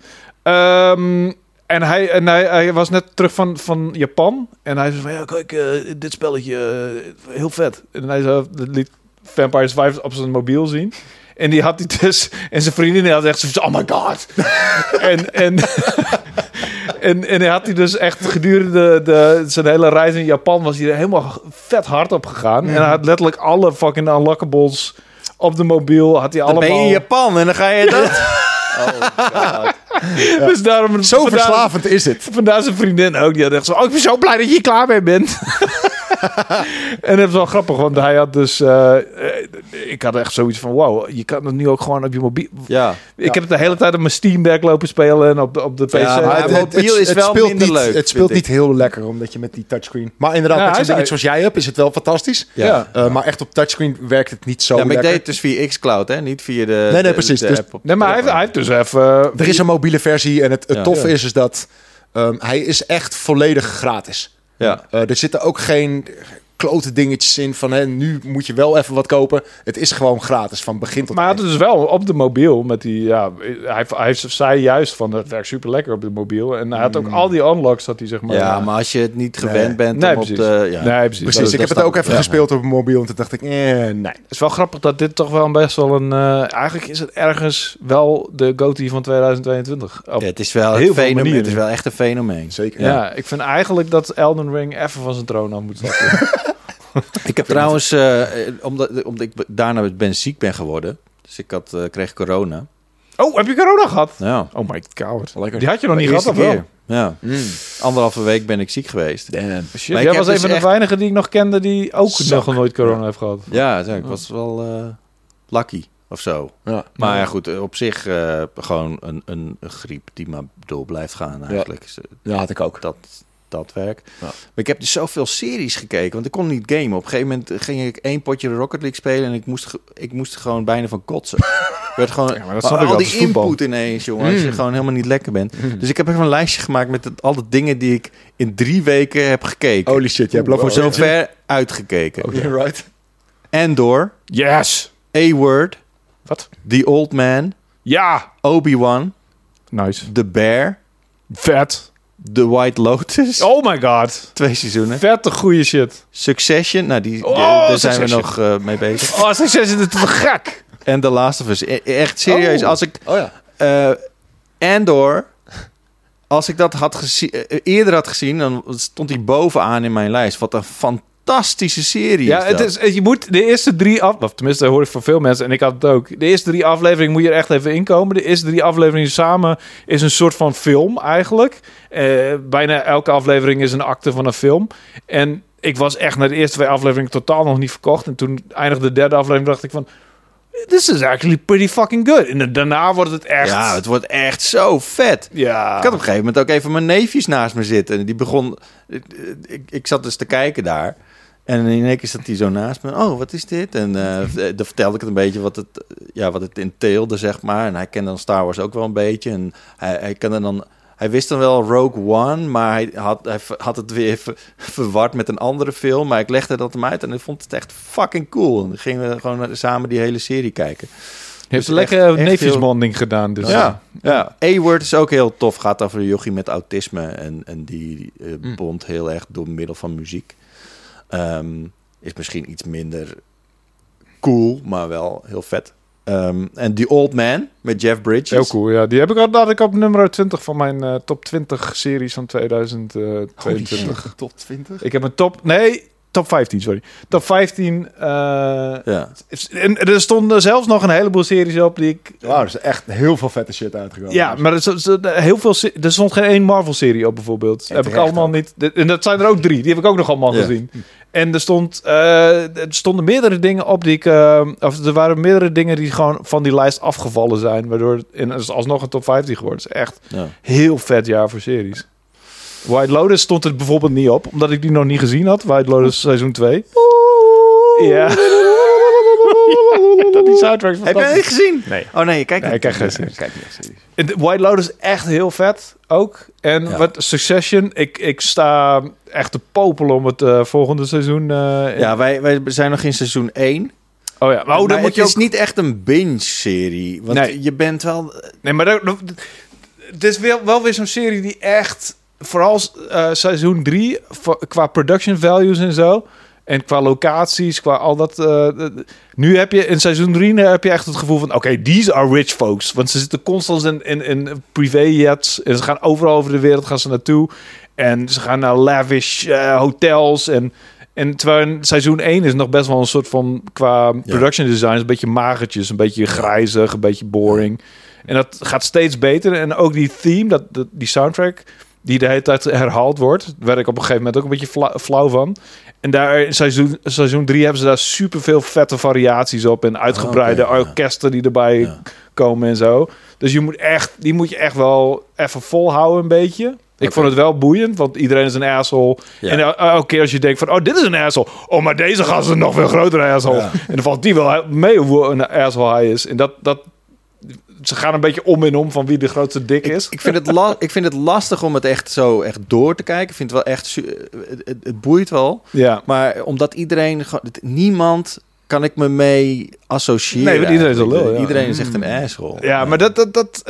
En hij was net terug van Japan. En hij zei van, ja, kijk, dit spelletje, heel vet. En hij zei, liet Vampire Survivors op zijn mobiel zien. En die had hij dus... En zijn vriendin had echt zo, oh my god. En hij had hij dus echt gedurende zijn hele reis in Japan... was hij er helemaal vet hard op gegaan. Mm. En hij had letterlijk alle fucking unlockables op de mobiel. Had hij allemaal... Dan ben je in Japan en dan ga je dat... Oh god. Ja. Dus daarom, zo verslavend is het. Vandaar zijn vriendin ook. Die had echt zo, oh, ik ben zo blij dat je hier klaar mee bent. En dat is wel grappig, want hij had dus... ik had echt zoiets van, wow, je kan het nu ook gewoon op je mobiel... Ja. Ik heb het de hele tijd op mijn Steam Deck lopen spelen en op de PC. Ja, maar mobiel is wel minder leuk. Het speelt niet heel lekker, omdat je met die touchscreen... Maar inderdaad, met zo'n dingetje zoals jij hebt, is het wel fantastisch. Ja. Maar echt op touchscreen werkt het niet zo lekker. Ja, maar ik deed het dus via Xcloud, hè? Niet via de... Nee, precies. Dus, nee, maar hij heeft dus even... er is een mobiele versie en het toffe is dat... hij is echt volledig gratis. Ja. Er zitten ook geen klote dingetjes in van... Hè, nu moet je wel even wat kopen. Het is gewoon gratis van begin tot eind. Maar het is wel op de mobiel. Met die, ja, hij zei juist van... het werkt super lekker op de mobiel. En hij had ook al die unlocks dat hij zeg maar... Ja, maar als je het niet gewend bent... Nee, precies. Precies. Ik heb het ook even gespeeld op mobiel. En toen dacht ik, nee. Het is wel grappig dat dit toch wel best wel een... eigenlijk is het ergens wel de GOTY van 2022. Het is wel heel veel manieren. Het is wel echt een fenomeen. Zeker. Ja, ik vind eigenlijk dat Elden Ring even van zijn troon af moet zakken. Ik heb trouwens, omdat ik daarna ziek ben geworden, dus ik kreeg corona. Oh, heb je corona gehad? Ja. Oh my god. Lekker. Die had je nog niet gehad of wel? Ja. Anderhalve week ben ik ziek geweest. Shit. Maar jij was een van de weinigen die ik nog kende die ook nog nooit corona heeft gehad. Ja, ik was wel lucky of zo. Ja. Maar ja, goed, op zich gewoon een griep die maar door blijft gaan eigenlijk. Ja, had ik ook. Dat werk. Ja. Maar ik heb dus zoveel series gekeken, want ik kon niet gamen. Op een gegeven moment ging ik 1 potje de Rocket League spelen en ik moest gewoon bijna van kotsen. Werd gewoon, ja, maar al die input ineens, jongen, als je gewoon helemaal niet lekker bent. Dus ik heb even een lijstje gemaakt met al de dingen die ik in 3 weken heb gekeken. Holy shit, je hebt voor zover uitgekeken. Okay, right. Andor. Yes. A-Word. Wat? The Old Man. Ja. Obi-Wan. Nice. The Bear. Vet. The White Lotus. Oh my god. 2 seizoenen. Vette goede shit. Succession. Nou, daar zijn we nog mee bezig. Oh, Succession is te gek. En The Last of Us. Echt serieus. Als ik... Andor... Als ik dat eerder had gezien... dan stond hij bovenaan in mijn lijst. Wat een fantastische serie. Ja, je moet de eerste 3 afleveringen... Tenminste, dat hoor ik van veel mensen. En ik had het ook. De eerste 3 afleveringen moet je er echt even inkomen. De eerste 3 afleveringen samen... is een soort van film eigenlijk. Bijna elke aflevering is een acte van een film. En ik was echt na de eerste 2 afleveringen... totaal nog niet verkocht. En toen eindigde de derde aflevering... dacht ik van... This is actually pretty fucking good. En daarna wordt het echt... Ja, het wordt echt zo vet. Ja. Ik had op een gegeven moment ook even mijn neefjes naast me zitten. En die begon... Ik zat dus te kijken daar. En in één keer zat die zo naast me. Oh, wat is dit? En dan vertelde ik het een beetje wat het entailde, zeg maar. En hij kende dan Star Wars ook wel een beetje. En hij kende dan... Hij wist dan wel Rogue One, maar hij had het weer verward met een andere film. Maar ik legde dat hem uit en ik vond het echt fucking cool. En dan gingen we gewoon samen die hele serie kijken. Je hebt een lekkere neefjesbonding gedaan. Dus. Ja. A-Word is ook heel tof. Gaat over een jochie met autisme. En die bond heel erg door middel van muziek. Is misschien iets minder cool, maar wel heel vet. En The Old Man met Jeff Bridges. Heel cool, ja. Die had ik op nummer 20 van mijn top 20 series van 2022. Shit, top 20? Ik heb een top 15, sorry. Top 15. Ja. En er stonden zelfs nog een heleboel series op die ik... Wow, er is echt heel veel vette shit uitgekomen. Ja, maar er stond geen één Marvel-serie op bijvoorbeeld. Heb ik allemaal niet... En dat zijn er ook 3. Die heb ik ook nog allemaal gezien. En er stonden meerdere dingen op die ik... er waren meerdere dingen die gewoon van die lijst afgevallen zijn. Waardoor het alsnog een top 15 geworden is. Echt heel vet jaar voor series. White Lotus stond er bijvoorbeeld niet op, omdat ik die nog niet gezien had. White Lotus seizoen 2. Ja. Dat die soundtrack. Heb jij niet gezien? Nee. Oh nee, kijk niet. White Lotus echt heel vet ook. En wat Succession, ik sta echt te popelen om het volgende seizoen. Ja, wij zijn nog in seizoen 1. Oh ja, maar dan moet je is niet echt een binge-serie, want je bent wel. Nee, maar het is wel weer zo'n serie die echt. Vooral seizoen 3, qua production values en zo. En qua locaties, qua al dat... nu heb je in seizoen 3 heb je echt het gevoel van... Oké, these are rich folks. Want ze zitten constant in privéjets. En ze gaan overal over de wereld gaan ze naartoe. En ze gaan naar lavish hotels. En terwijl in seizoen 1 is nog best wel een soort van... Qua production design een beetje magertjes. Een beetje grijzig, een beetje boring. En dat gaat steeds beter. En ook die theme, die soundtrack... die de hele tijd herhaald wordt. Daar werd ik op een gegeven moment ook een beetje flauw van. En daar in seizoen 3 hebben ze daar superveel vette variaties op. En uitgebreide orkesten die erbij komen en zo. Dus die moet je echt wel even volhouden een beetje. Ik vond het wel boeiend, want iedereen is een asshole. Ja. En elke keer als je denkt van, oh, dit is een asshole. Oh, maar deze gast is nog veel grotere asshole. Ja. En dan valt die wel mee hoe een asshole hij is. En dat ze gaan een beetje om en om van wie de grootste dik is. Ik vind het lastig om het echt zo echt door te kijken. Ik vind het wel echt... Het boeit wel. Ja. Maar omdat iedereen... Niemand... kan ik me mee associëren. Nee, want iedereen is een lul. Ja. Iedereen is echt een asshole. Ja, maar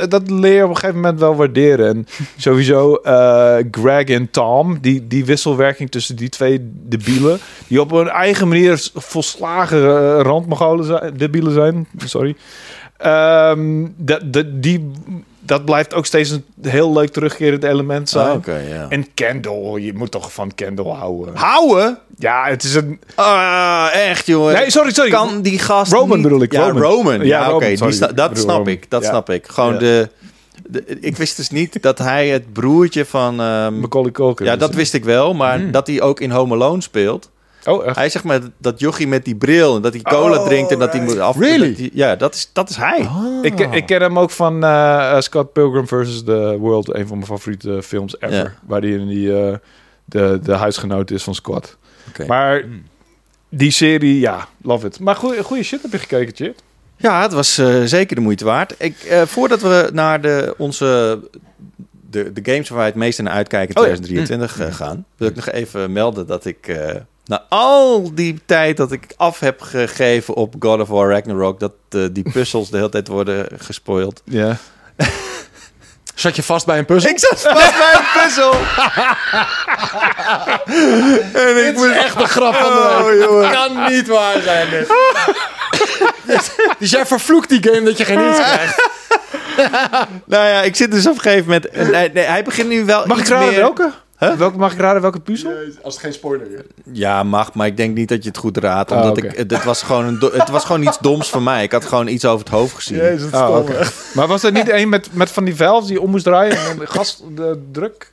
dat leer je op een gegeven moment wel waarderen. En sowieso Greg en Tom, die wisselwerking tussen die twee debielen, die op hun eigen manier volslagen randmogolen zijn, debielen zijn. Sorry. Dat blijft ook steeds een heel leuk terugkerend element zijn. En Kendall, je moet toch van Kendall houden. Houden? Ja, het is een... echt, jongen. Nee, sorry. Kan die gast Roman niet... bedoel ik. Ja, Roman. Ja, oké. Dat snap ik. Gewoon ik wist dus niet dat hij het broertje van... Macaulay Culkin. Ja, dat wist ik wel. Maar dat hij ook in Home Alone speelt. Oh, echt? Hij zegt maar dat jochie met die bril en dat hij cola drinkt en dat hij moet af. Really? Dat is hij. Oh. Ik ken hem ook van Scott Pilgrim vs. The World, een van mijn favoriete films ever, waar hij in die de huisgenoot is van Scott. Okay. Maar die serie, ja, love it. Maar goede shit heb je gekeken, Chip. Ja, het was zeker de moeite waard. Voordat we naar onze games waar wij het meest naar uitkijken 2023 gaan, wil ik nog even melden dat ik na al die tijd dat ik af heb gegeven op God of War Ragnarok, dat die puzzels de hele tijd worden gespoild. Ja. Zat je vast bij een puzzel? Ik zat vast bij een puzzel. En ik moest echt de grap van de kan niet waar zijn dit. Dus jij vervloekt die game dat je geen hits krijgt. Nou ja, ik zit dus op een gegeven moment... Nee, hij begint nu wel. Mag ik raden welke? Huh? Mag ik raden welke puzzel? Nee, als het geen spoiler is. Ja, mag, maar ik denk niet dat je het goed raadt. Omdat het was gewoon iets doms van mij. Ik had gewoon iets over het hoofd gezien. Jezus, het Maar was er niet één met van die valves die om moest draaien? En de gas, de druk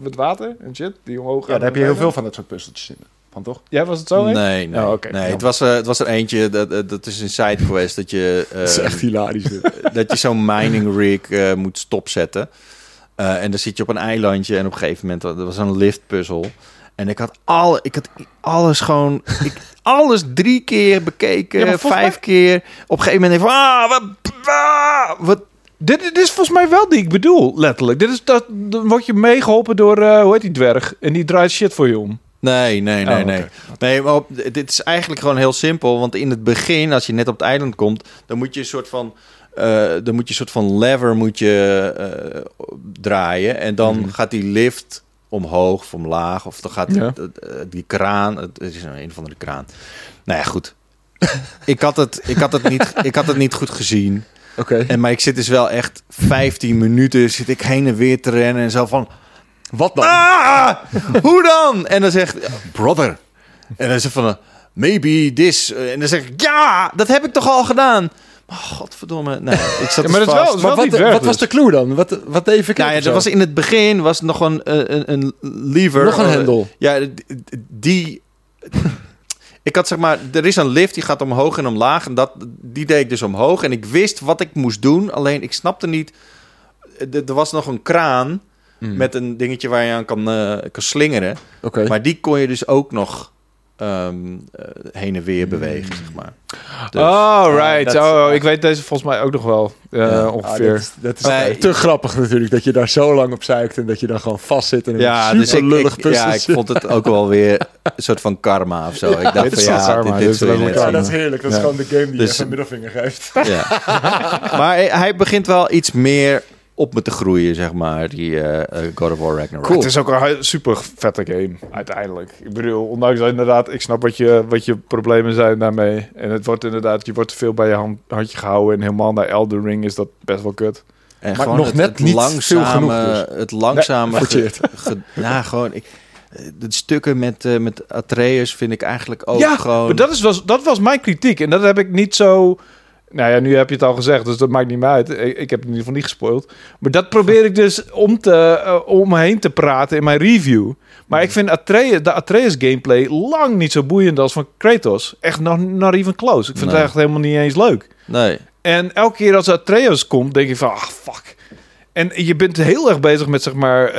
met water en shit? Die omhoog. Ja, daar heb je heel veel van dat soort puzzeltjes in. Van toch? Ja, was het zo? Nee. Oh, okay. Nee, het was er eentje, dat is een side quest dat je... dat is echt hilarisch. Dat je zo'n mining rig moet stopzetten. En dan zit je op een eilandje en op een gegeven moment... Dat was een liftpuzzel. En ik had alles 3 keer bekeken, ja, 5 keer. Op een gegeven moment wat? Dit is volgens mij wel die ik bedoel, letterlijk. Dan word je meegeholpen door, hoe heet die dwerg? En die draait shit voor je om. Nee. Okay. Nee, maar dit is eigenlijk gewoon heel simpel. Want in het begin, als je net op het eiland komt... Dan moet je een soort van lever draaien. En dan gaat die lift omhoog of omlaag. Of dan gaat die kraan... Het is een of andere kraan. Nou ja, goed. Ik had het niet goed gezien. Okay. Maar ik zit dus wel echt 15 minuten... zit ik heen en weer te rennen en zo van... Wat dan? Ah, hoe dan? En dan zegt... Brother. En dan zegt van... Maybe this. En dan zeg ik... Ja, dat heb ik toch al gedaan? Oh, godverdomme. Nee, ik zat maar dus vast. Wat was de clue dan? Wat even kijken? Nou ja, was in het begin was nog een lever. Nog een hendel. Ja, die... Ik had zeg maar... Er is een lift, die gaat omhoog en omlaag. En die deed ik dus omhoog. En ik wist wat ik moest doen. Alleen ik snapte niet... Er was nog een kraan... met een dingetje waar je aan kan slingeren. Okay. Maar die kon je dus ook nog heen en weer bewegen, zeg maar. Dus, right. Ik weet deze volgens mij ook nog wel ongeveer. Dat is te grappig natuurlijk, dat je daar zo lang op zuikt... en dat je dan gewoon vast zit en super lullig puzzel. Ja, ik vond het ook wel weer een soort van karma of zo. Ja, ik dacht dat is heerlijk. Dat is gewoon de game die je een middelvinger geeft. Ja. Maar hij begint wel iets meer... op me te groeien, zeg maar, die God of War Ragnarok. Cool. Het is ook een super vette game, uiteindelijk. Ik bedoel, ondanks dat inderdaad, ik snap wat je problemen zijn daarmee. En het wordt inderdaad, je wordt te veel bij je handje gehouden... en helemaal naar Elden Ring is dat best wel kut. En maar nog net niet langzame, veel genoeg. Dus. Het langzame... de stukken met Atreus vind ik eigenlijk ook gewoon... Ja, maar dat was mijn kritiek. En dat heb ik niet zo... Nou ja, nu heb je het al gezegd, dus dat maakt niet meer uit. Ik heb het in ieder geval niet gespoild. Maar dat probeer ik dus omheen te praten in mijn review. Maar ik vind de Atreus gameplay lang niet zo boeiend als van Kratos. Echt not even close. Ik vind het echt helemaal niet eens leuk. Nee. En elke keer als Atreus komt, denk ik van, ah, fuck. En je bent heel erg bezig met, zeg maar,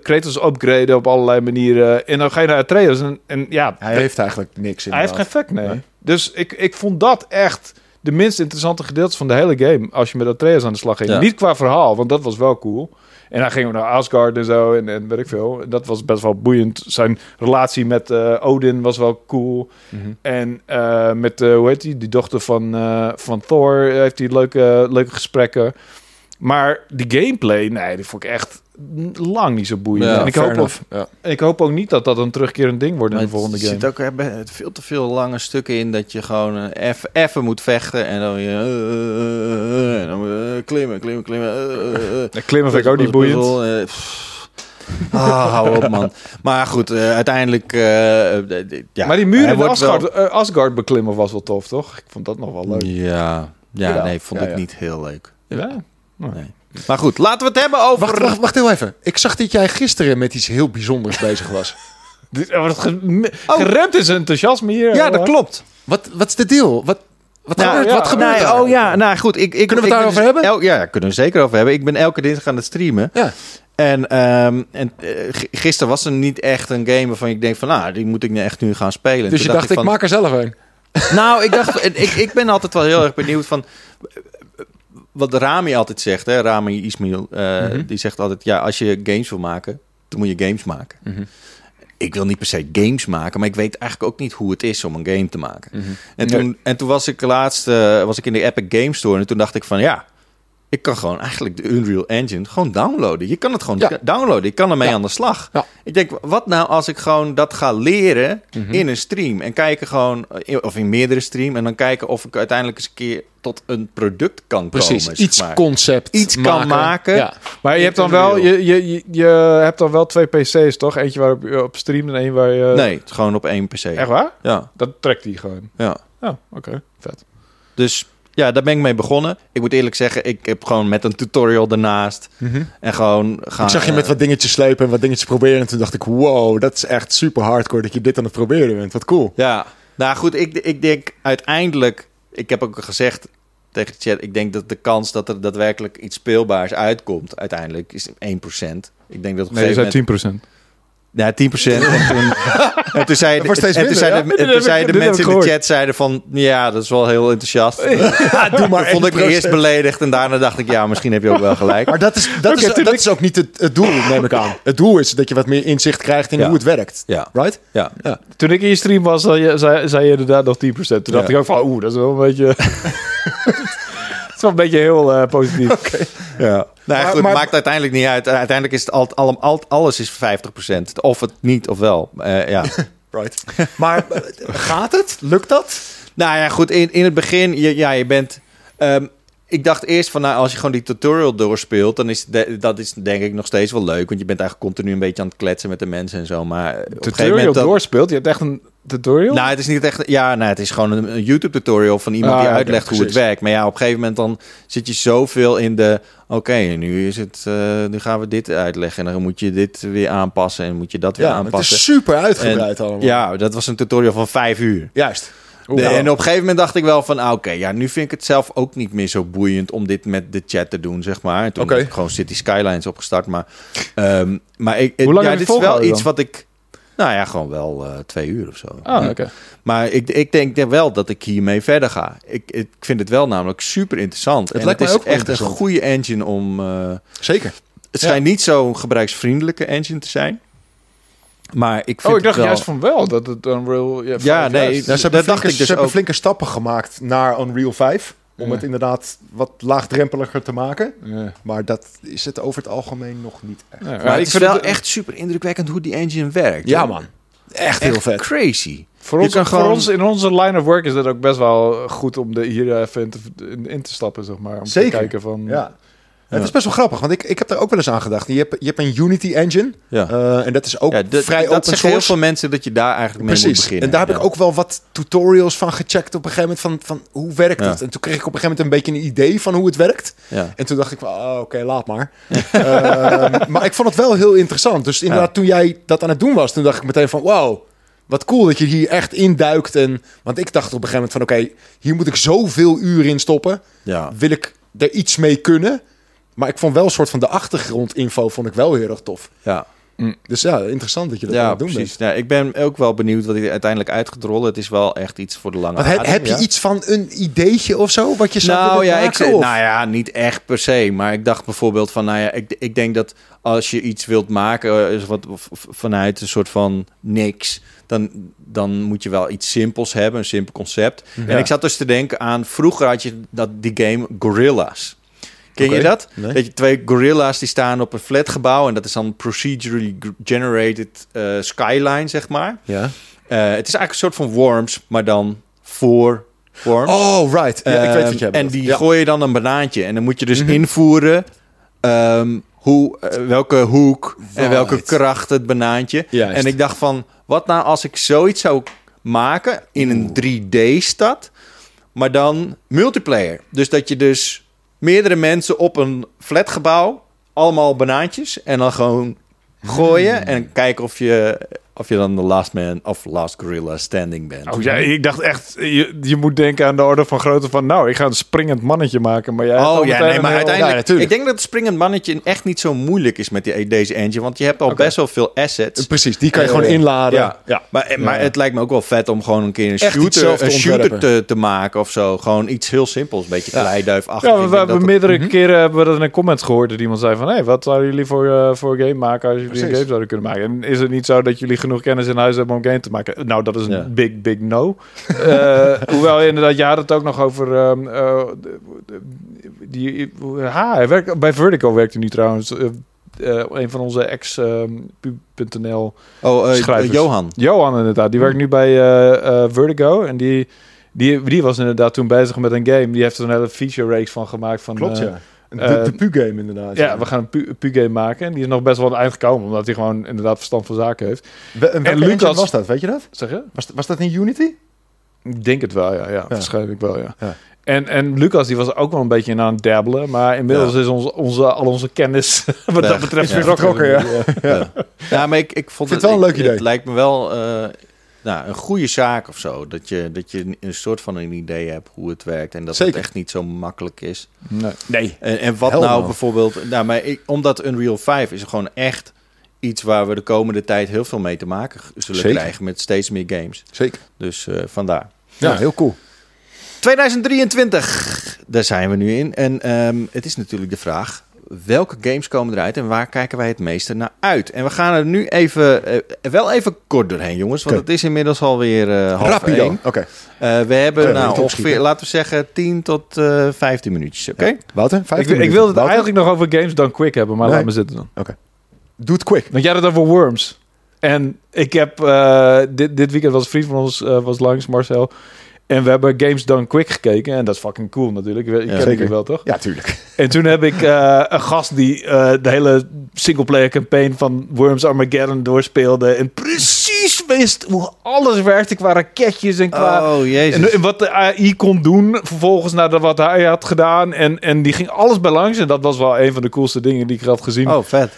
Kratos upgraden op allerlei manieren. En dan ga je naar Atreus en ja... Hij heeft eigenlijk niks in. Hij heeft geen effect, nee. Dus ik vond dat echt... de minst interessante gedeeltes van de hele game... als je met Atreus aan de slag ging. Ja. Niet qua verhaal, want dat was wel cool. En dan gingen we naar Asgard en zo en weet ik veel. Dat was best wel boeiend. Zijn relatie met Odin was wel cool. Mm-hmm. En met, hoe heet die dochter van Thor... heeft hij leuke gesprekken. Maar die gameplay, nee, die vond ik echt... lang niet zo boeiend. Ja, en ik hoop ook niet dat een terugkerend ding wordt in de volgende game. Er zit ook veel te veel lange stukken in dat je gewoon even moet vechten en dan klimmen. Klimmen vind ik ook niet boeiend. Hou op, man. Maar goed, uiteindelijk... ja, maar die muren in Asgard beklimmen was wel tof, toch? Ik vond dat nog wel leuk. Ja, nee, vond ik niet heel leuk. Ja? Nee. Maar goed, laten we het hebben over... Wacht heel even. Ik zag dat jij gisteren met iets heel bijzonders bezig was. Geremd is enthousiasme hier. Ja, dat klopt. Wat is de deal? Wat gebeurt er? Oh ja, nou goed. Kunnen we het daarover hebben? Ja, kunnen we zeker over hebben. Ik ben elke dinsdag aan het streamen. Ja. En gisteren was er niet echt een game waarvan ik denk van... die moet ik echt nu gaan spelen. Dus je dacht, ik maak er zelf een. Nou, ik dacht... ik ben altijd wel heel erg benieuwd van... Wat Rami altijd zegt, hè? Rami Ismail, die zegt altijd... ja, als je games wil maken, dan moet je games maken. Mm-hmm. Ik wil niet per se games maken... maar ik weet eigenlijk ook niet hoe het is om een game te maken. Mm-hmm. En toen was ik laatst in de Epic Games Store... en toen dacht ik van, ja... ik kan gewoon eigenlijk de Unreal Engine gewoon downloaden. Je kan het gewoon downloaden. Ik kan ermee aan de slag. Ja. Ik denk, wat nou als ik gewoon dat ga leren in een stream... en kijken gewoon, of in meerdere stream... en dan kijken of ik uiteindelijk eens een keer... tot een product kan komen. Precies, iets concept maken. Ja. Maar je hebt dan wel twee PC's, toch? Eentje waarop je op streamt en één waar je... Nee, het gewoon op één PC. Echt waar? Ja. Dat trekt die gewoon? Ja. Ja, oké. Vet. Dus... ja, daar ben ik mee begonnen. Ik moet eerlijk zeggen, ik heb gewoon met een tutorial ernaast. Mm-hmm. En gewoon gaan... Ik zag je met wat dingetjes slepen en wat dingetjes proberen. En toen dacht ik, wow, dat is echt super hardcore dat je dit aan het proberen bent. Wat cool. Ja, nou goed, ik denk uiteindelijk... Ik heb ook gezegd tegen de chat... ik denk dat de kans dat er daadwerkelijk iets speelbaars uitkomt... uiteindelijk is 1%. Ik denk dat op een gegeven moment... 10%. Ja, 10%. En toen zeiden de mensen in de chat zeiden van... ja, dat is wel heel enthousiast. Ja, doe maar. Vond ik me eerst beledigd en daarna dacht ik... ja, misschien heb je ook wel gelijk. Maar dat is ook niet het doel, neem ik aan. Het doel is dat je wat meer inzicht krijgt in hoe het werkt. Ja. Right? Ja. Ja. Toen ik in je stream was, zei je inderdaad nog 10%. Toen dacht ik ook van, dat is wel een beetje... Het is wel een beetje heel positief. Okay. Ja. Nou, goed, maar maakt uiteindelijk niet uit. Uiteindelijk is het alles is 50%. Of het niet, of wel. Ja. Right. Maar gaat het? Lukt dat? Nou ja, goed. In het begin, je bent... ik dacht eerst van, als je gewoon die tutorial doorspeelt... dan is dat is denk ik nog steeds wel leuk. Want je bent eigenlijk continu een beetje aan het kletsen met de mensen en zo. Maar tutorial doorspeelt? Je hebt echt een... tutorial? Nou, het is niet echt... Ja, nou, het is gewoon een YouTube-tutorial van iemand die uitlegt hoe het werkt. Maar ja, op een gegeven moment dan zit je zoveel in de... Oké, nu gaan we dit uitleggen. En dan moet je dit weer aanpassen en moet je dat weer aanpassen. Het is super uitgebreid allemaal. Ja, dat was een tutorial van 5 uur. Juist. En op een gegeven moment dacht ik wel van... nu vind ik het zelf ook niet meer zo boeiend... om dit met de chat te doen, zeg maar. En toen heb ik gewoon City Skylines opgestart. Maar dit is wel iets wat ik... Nou ja, gewoon wel 2 uur of zo. Ah, okay. Maar ik denk wel dat ik hiermee verder ga. Ik vind het wel namelijk super interessant. Het is ook echt een goede engine om... Zeker. Het schijnt niet zo'n gebruiksvriendelijke engine te zijn. Maar ik vind juist van wel dat het Unreal... Ja, nee, ze hebben flinke stappen gemaakt naar Unreal 5... om het inderdaad wat laagdrempeliger te maken. Ja. Maar dat is het over het algemeen nog niet echt. Ja, maar ik vind het wel echt super indrukwekkend hoe die engine werkt. Ja, man. Echt heel vet. Crazy. Voor ons, in onze line of work is dat ook best wel goed... om hier even in te stappen, zeg maar. Om te kijken van... Ja. Ja. Het is best wel grappig, want ik heb daar ook wel eens aan gedacht. Je hebt een Unity engine. Ja. En dat is ook vrij open source. Dat zijn heel veel mensen dat je daar eigenlijk mee moet beginnen. En daar heb ik ook wel wat tutorials van gecheckt op een gegeven moment. Van hoe werkt dat? En toen kreeg ik op een gegeven moment een beetje een idee van hoe het werkt. Ja. En toen dacht ik, oké, laat maar. Maar ik vond het wel heel interessant. Dus inderdaad, toen jij dat aan het doen was, toen dacht ik meteen van, wauw. Wat cool dat je hier echt induikt. Want ik dacht op een gegeven moment van, oké, hier moet ik zoveel uur in stoppen. Ja. Wil ik er iets mee kunnen? Maar ik vond wel een soort van de achtergrondinfo vond ik wel heel erg tof. Ja. Dus ja, interessant dat je dat aan het doen bent. Ja, ik ben ook wel benieuwd wat hij uiteindelijk uitgedrollen. Het is wel echt iets voor de lange adem. Heb je iets van een ideetje of zo? Wat je zou maken? Niet echt per se. Maar ik dacht bijvoorbeeld van, ik denk dat als je iets wilt maken vanuit een soort van niks, dan moet je wel iets simpels hebben, een simpel concept. Ja. En ik zat dus te denken aan, vroeger had je die game Gorillas. Ken je dat? Nee. Dat je twee gorilla's die staan op een flatgebouw en dat is dan procedurally generated skyline, zeg maar. Ja. Het is eigenlijk een soort van Worms, maar dan voor Worms. Oh, right. Ja, ik weet wat je hebt. En die gooi je dan een banaantje en dan moet je dus invoeren welke hoek en welke kracht het banaantje. Juist. En ik dacht van, wat nou als ik zoiets zou maken in een 3D-stad, maar dan multiplayer. Dus dat je dus meerdere mensen op een flatgebouw, allemaal banaantjes en dan gewoon gooien en kijken of je dan de last man of last gorilla standing bent. Oh ja, ik dacht echt, je moet denken aan de orde van grootte van, ik ga een springend mannetje maken, maar jij... uiteindelijk... Ja, ik denk dat het springend mannetje echt niet zo moeilijk is met deze engine, want je hebt al best wel veel assets. Precies, die kan je gewoon inladen. Ja. Ja. Maar het lijkt me ook wel vet om gewoon een keer een shooter te maken of zo. Gewoon iets heel simpels, een beetje kleiduifachtig. Ja, we hebben meerdere keren hebben we dat in een comment gehoord dat iemand zei van, wat zouden jullie voor game maken als jullie een game zouden kunnen maken? En is het niet zo dat jullie genoeg kennis in huis hebben om game te maken? Nou, dat is een big, big no. Hoewel, inderdaad, je had het ook nog over... hij werkt bij Vertigo, werkt hij nu trouwens. Een van onze ex-pub.nl schrijvers. Johan. Johan, inderdaad. Die werkt nu bij Vertigo en die was inderdaad toen bezig met een game. Die heeft er een hele feature reeks van gemaakt. Van, klopt, ja. De Pu-game inderdaad. Ja, we gaan een Pu-game maken. En die is nog best wel aan het eind gekomen, omdat hij gewoon inderdaad verstand van zaken heeft. En Lucas was dat, weet je dat? Zeg je? Was dat in Unity? Ik denk het wel, ja. Waarschijnlijk wel, ja. En Lucas, die was ook wel een beetje aan het dabbelen. Maar inmiddels is al onze kennis wat dat betreft weer rocker. Ja, maar ik vond het wel een leuk idee. Het lijkt me wel een goede zaak of zo. Dat je een soort van een idee hebt hoe het werkt. En dat het echt niet zo makkelijk is. Nee. En wat bijvoorbeeld... omdat Unreal 5 is gewoon echt iets waar we de komende tijd heel veel mee te maken zullen krijgen. Met steeds meer games. Zeker. Dus vandaar. Ja, heel cool. 2023, daar zijn we nu in. En het is natuurlijk de vraag, welke games komen eruit en waar kijken wij het meeste naar uit? En we gaan er nu even kort doorheen, jongens. Want het is inmiddels alweer half één. Oké. We hebben ongeveer, laten we zeggen, 10 tot 15 minuutjes. Oké? Ja. Wouter, 15 minuten. Ik wilde het eigenlijk nog over Games Done Quick hebben, maar laat me zitten dan. Oké. Doe het quick. Want jij had het over Worms. En ik heb dit weekend was een vriend van ons was langs, Marcel. En we hebben Games Done Quick gekeken. En dat is fucking cool natuurlijk. Ik ken het wel, toch? Ja, tuurlijk. En toen heb ik een gast die de hele singleplayer campaign van Worms Armageddon doorspeelde. En precies wist hoe alles werkte qua raketjes en qua... Oh, jezus. En wat de AI kon doen vervolgens nadat wat hij had gedaan. En die ging alles bij langs. En dat was wel een van de coolste dingen die ik had gezien. Oh, vet.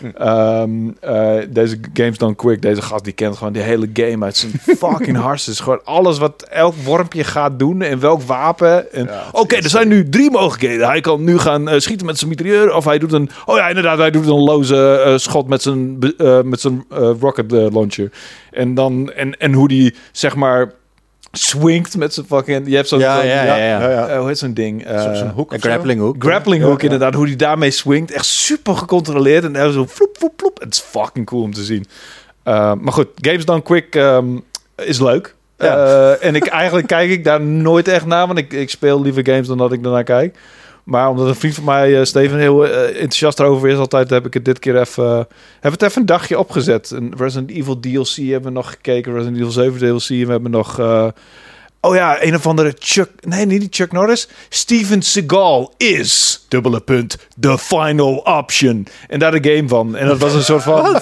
Deze Games Done Quick. Deze gast die kent gewoon die hele game uit zijn fucking hartjes. Gewoon alles wat elk wormpje gaat doen en welk wapen. Oké, er zijn nu 3 mogelijkheden. Hij kan nu gaan schieten met zijn mitrailleur of hij doet een... Oh ja, inderdaad, hij doet een loze schot met zijn rocket launcher. En dan... En hoe die, zeg maar, swingt met zijn fucking... Je hebt zo'n... hoe heet zo'n ding? Zo'n hoek. Een grappling hook. Grappling hook, inderdaad. Hoe die daarmee swingt. Echt super gecontroleerd. En dan zo vloep, vloep, vloep. Het is fucking cool om te zien. Maar goed, Games Done Quick is leuk. Ja. En eigenlijk kijk ik daar nooit echt naar, want ik speel liever games dan dat ik daarnaar kijk. Maar omdat een vriend van mij, Steven, heel enthousiast erover is altijd, heb ik het dit keer even... heb het even een dagje opgezet. Een Resident Evil DLC hebben we nog gekeken. Resident Evil 7 DLC. We hebben nog Oh ja, een of andere Chuck... Nee, niet Chuck Norris. Steven Seagal is... The final option. En daar de game van. En dat was een soort van...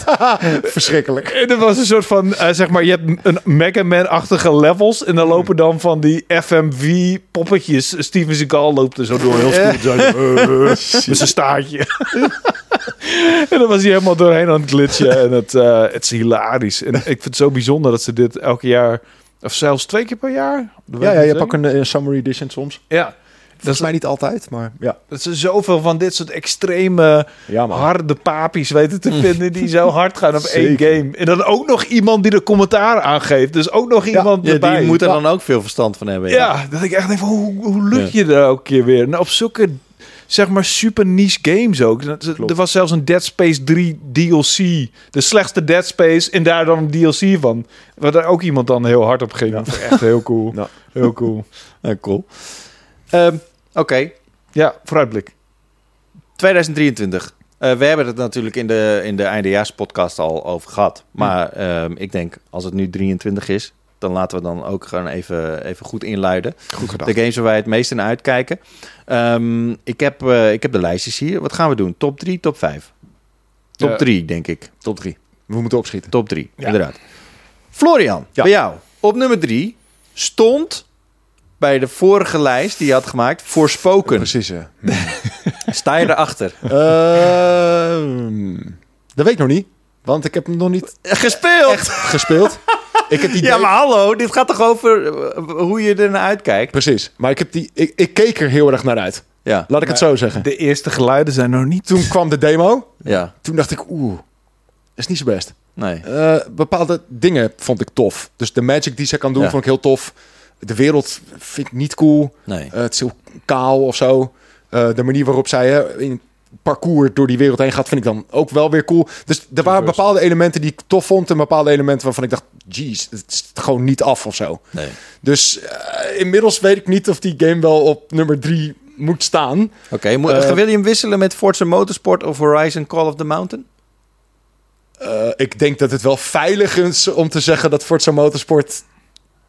Verschrikkelijk. En dat was een soort van... zeg maar, je hebt een Mega Man-achtige levels. En dan lopen dan van die FMV-poppetjes. Steven Seagal loopt er zo door. Heel stoer. Met zijn staartje. En dan was hij helemaal doorheen aan het glitchen. En het is hilarisch. En ik vind het zo bijzonder dat ze dit elke jaar... Of zelfs 2 keer per jaar. Ja, je hebt ook een summary edition soms. Ja. Dat is mij niet altijd, maar ja. Dat ze zoveel van dit soort extreme, harde papies weten te vinden... die zo hard gaan op één game. En dan ook nog iemand die er commentaar aan geeft. Dus ook nog iemand erbij. Die moet er dan ook veel verstand van hebben. Ja, dat ik echt denk van, hoe lukt je er elke keer weer? Nou, op zulke, zeg maar, super niche games ook. Er was zelfs een Dead Space 3 DLC. De slechtste Dead Space en daar dan een DLC van. Waar daar ook iemand dan heel hard op ging. Ja. Echt heel cool. Ja. Heel cool. Ja, cool. Oké. Ja, vooruitblik. 2023. We hebben het natuurlijk in de eindejaarspodcast al over gehad. Maar ik denk, als het nu 23 is... dan laten we dan ook gewoon even goed inluiden. Goed gedaan. De games waar wij het meest naar uitkijken. Ik heb de lijstjes hier. Wat gaan we doen? Top 3, top 5? Top 3, denk ik. Top 3. We moeten opschieten. Top 3, inderdaad. Florian, bij jou. Op nummer 3 stond bij de vorige lijst die je had gemaakt... Forspoken. Precies, ja. Sta je erachter? Dat weet ik nog niet. Want ik heb hem nog niet... Gespeeld. Ik heb die maar hallo, dit gaat toch over hoe je er naar uitkijkt? Precies, maar ik keek er heel erg naar uit. Ja. Laat ik het zo zeggen. De eerste geluiden zijn nog niet... Toen kwam de demo. Ja. Toen dacht ik, is niet zo best. Nee. Bepaalde dingen vond ik tof. Dus de magic die ze kan doen, vond ik heel tof. De wereld vind ik niet cool. Nee. Het is heel kaal of zo. De manier waarop zij... parcours door die wereld heen gaat, vind ik dan ook wel weer cool. Dus er waren bepaalde elementen die ik tof vond en bepaalde elementen waarvan ik dacht, jeez, het is gewoon niet af of zo. Nee. Dus inmiddels weet ik niet of die game wel op nummer 3 moet staan. Oké, wil je hem wisselen met Forza Motorsport of Horizon Call of the Mountain? Ik denk dat het wel veilig is om te zeggen dat Forza Motorsport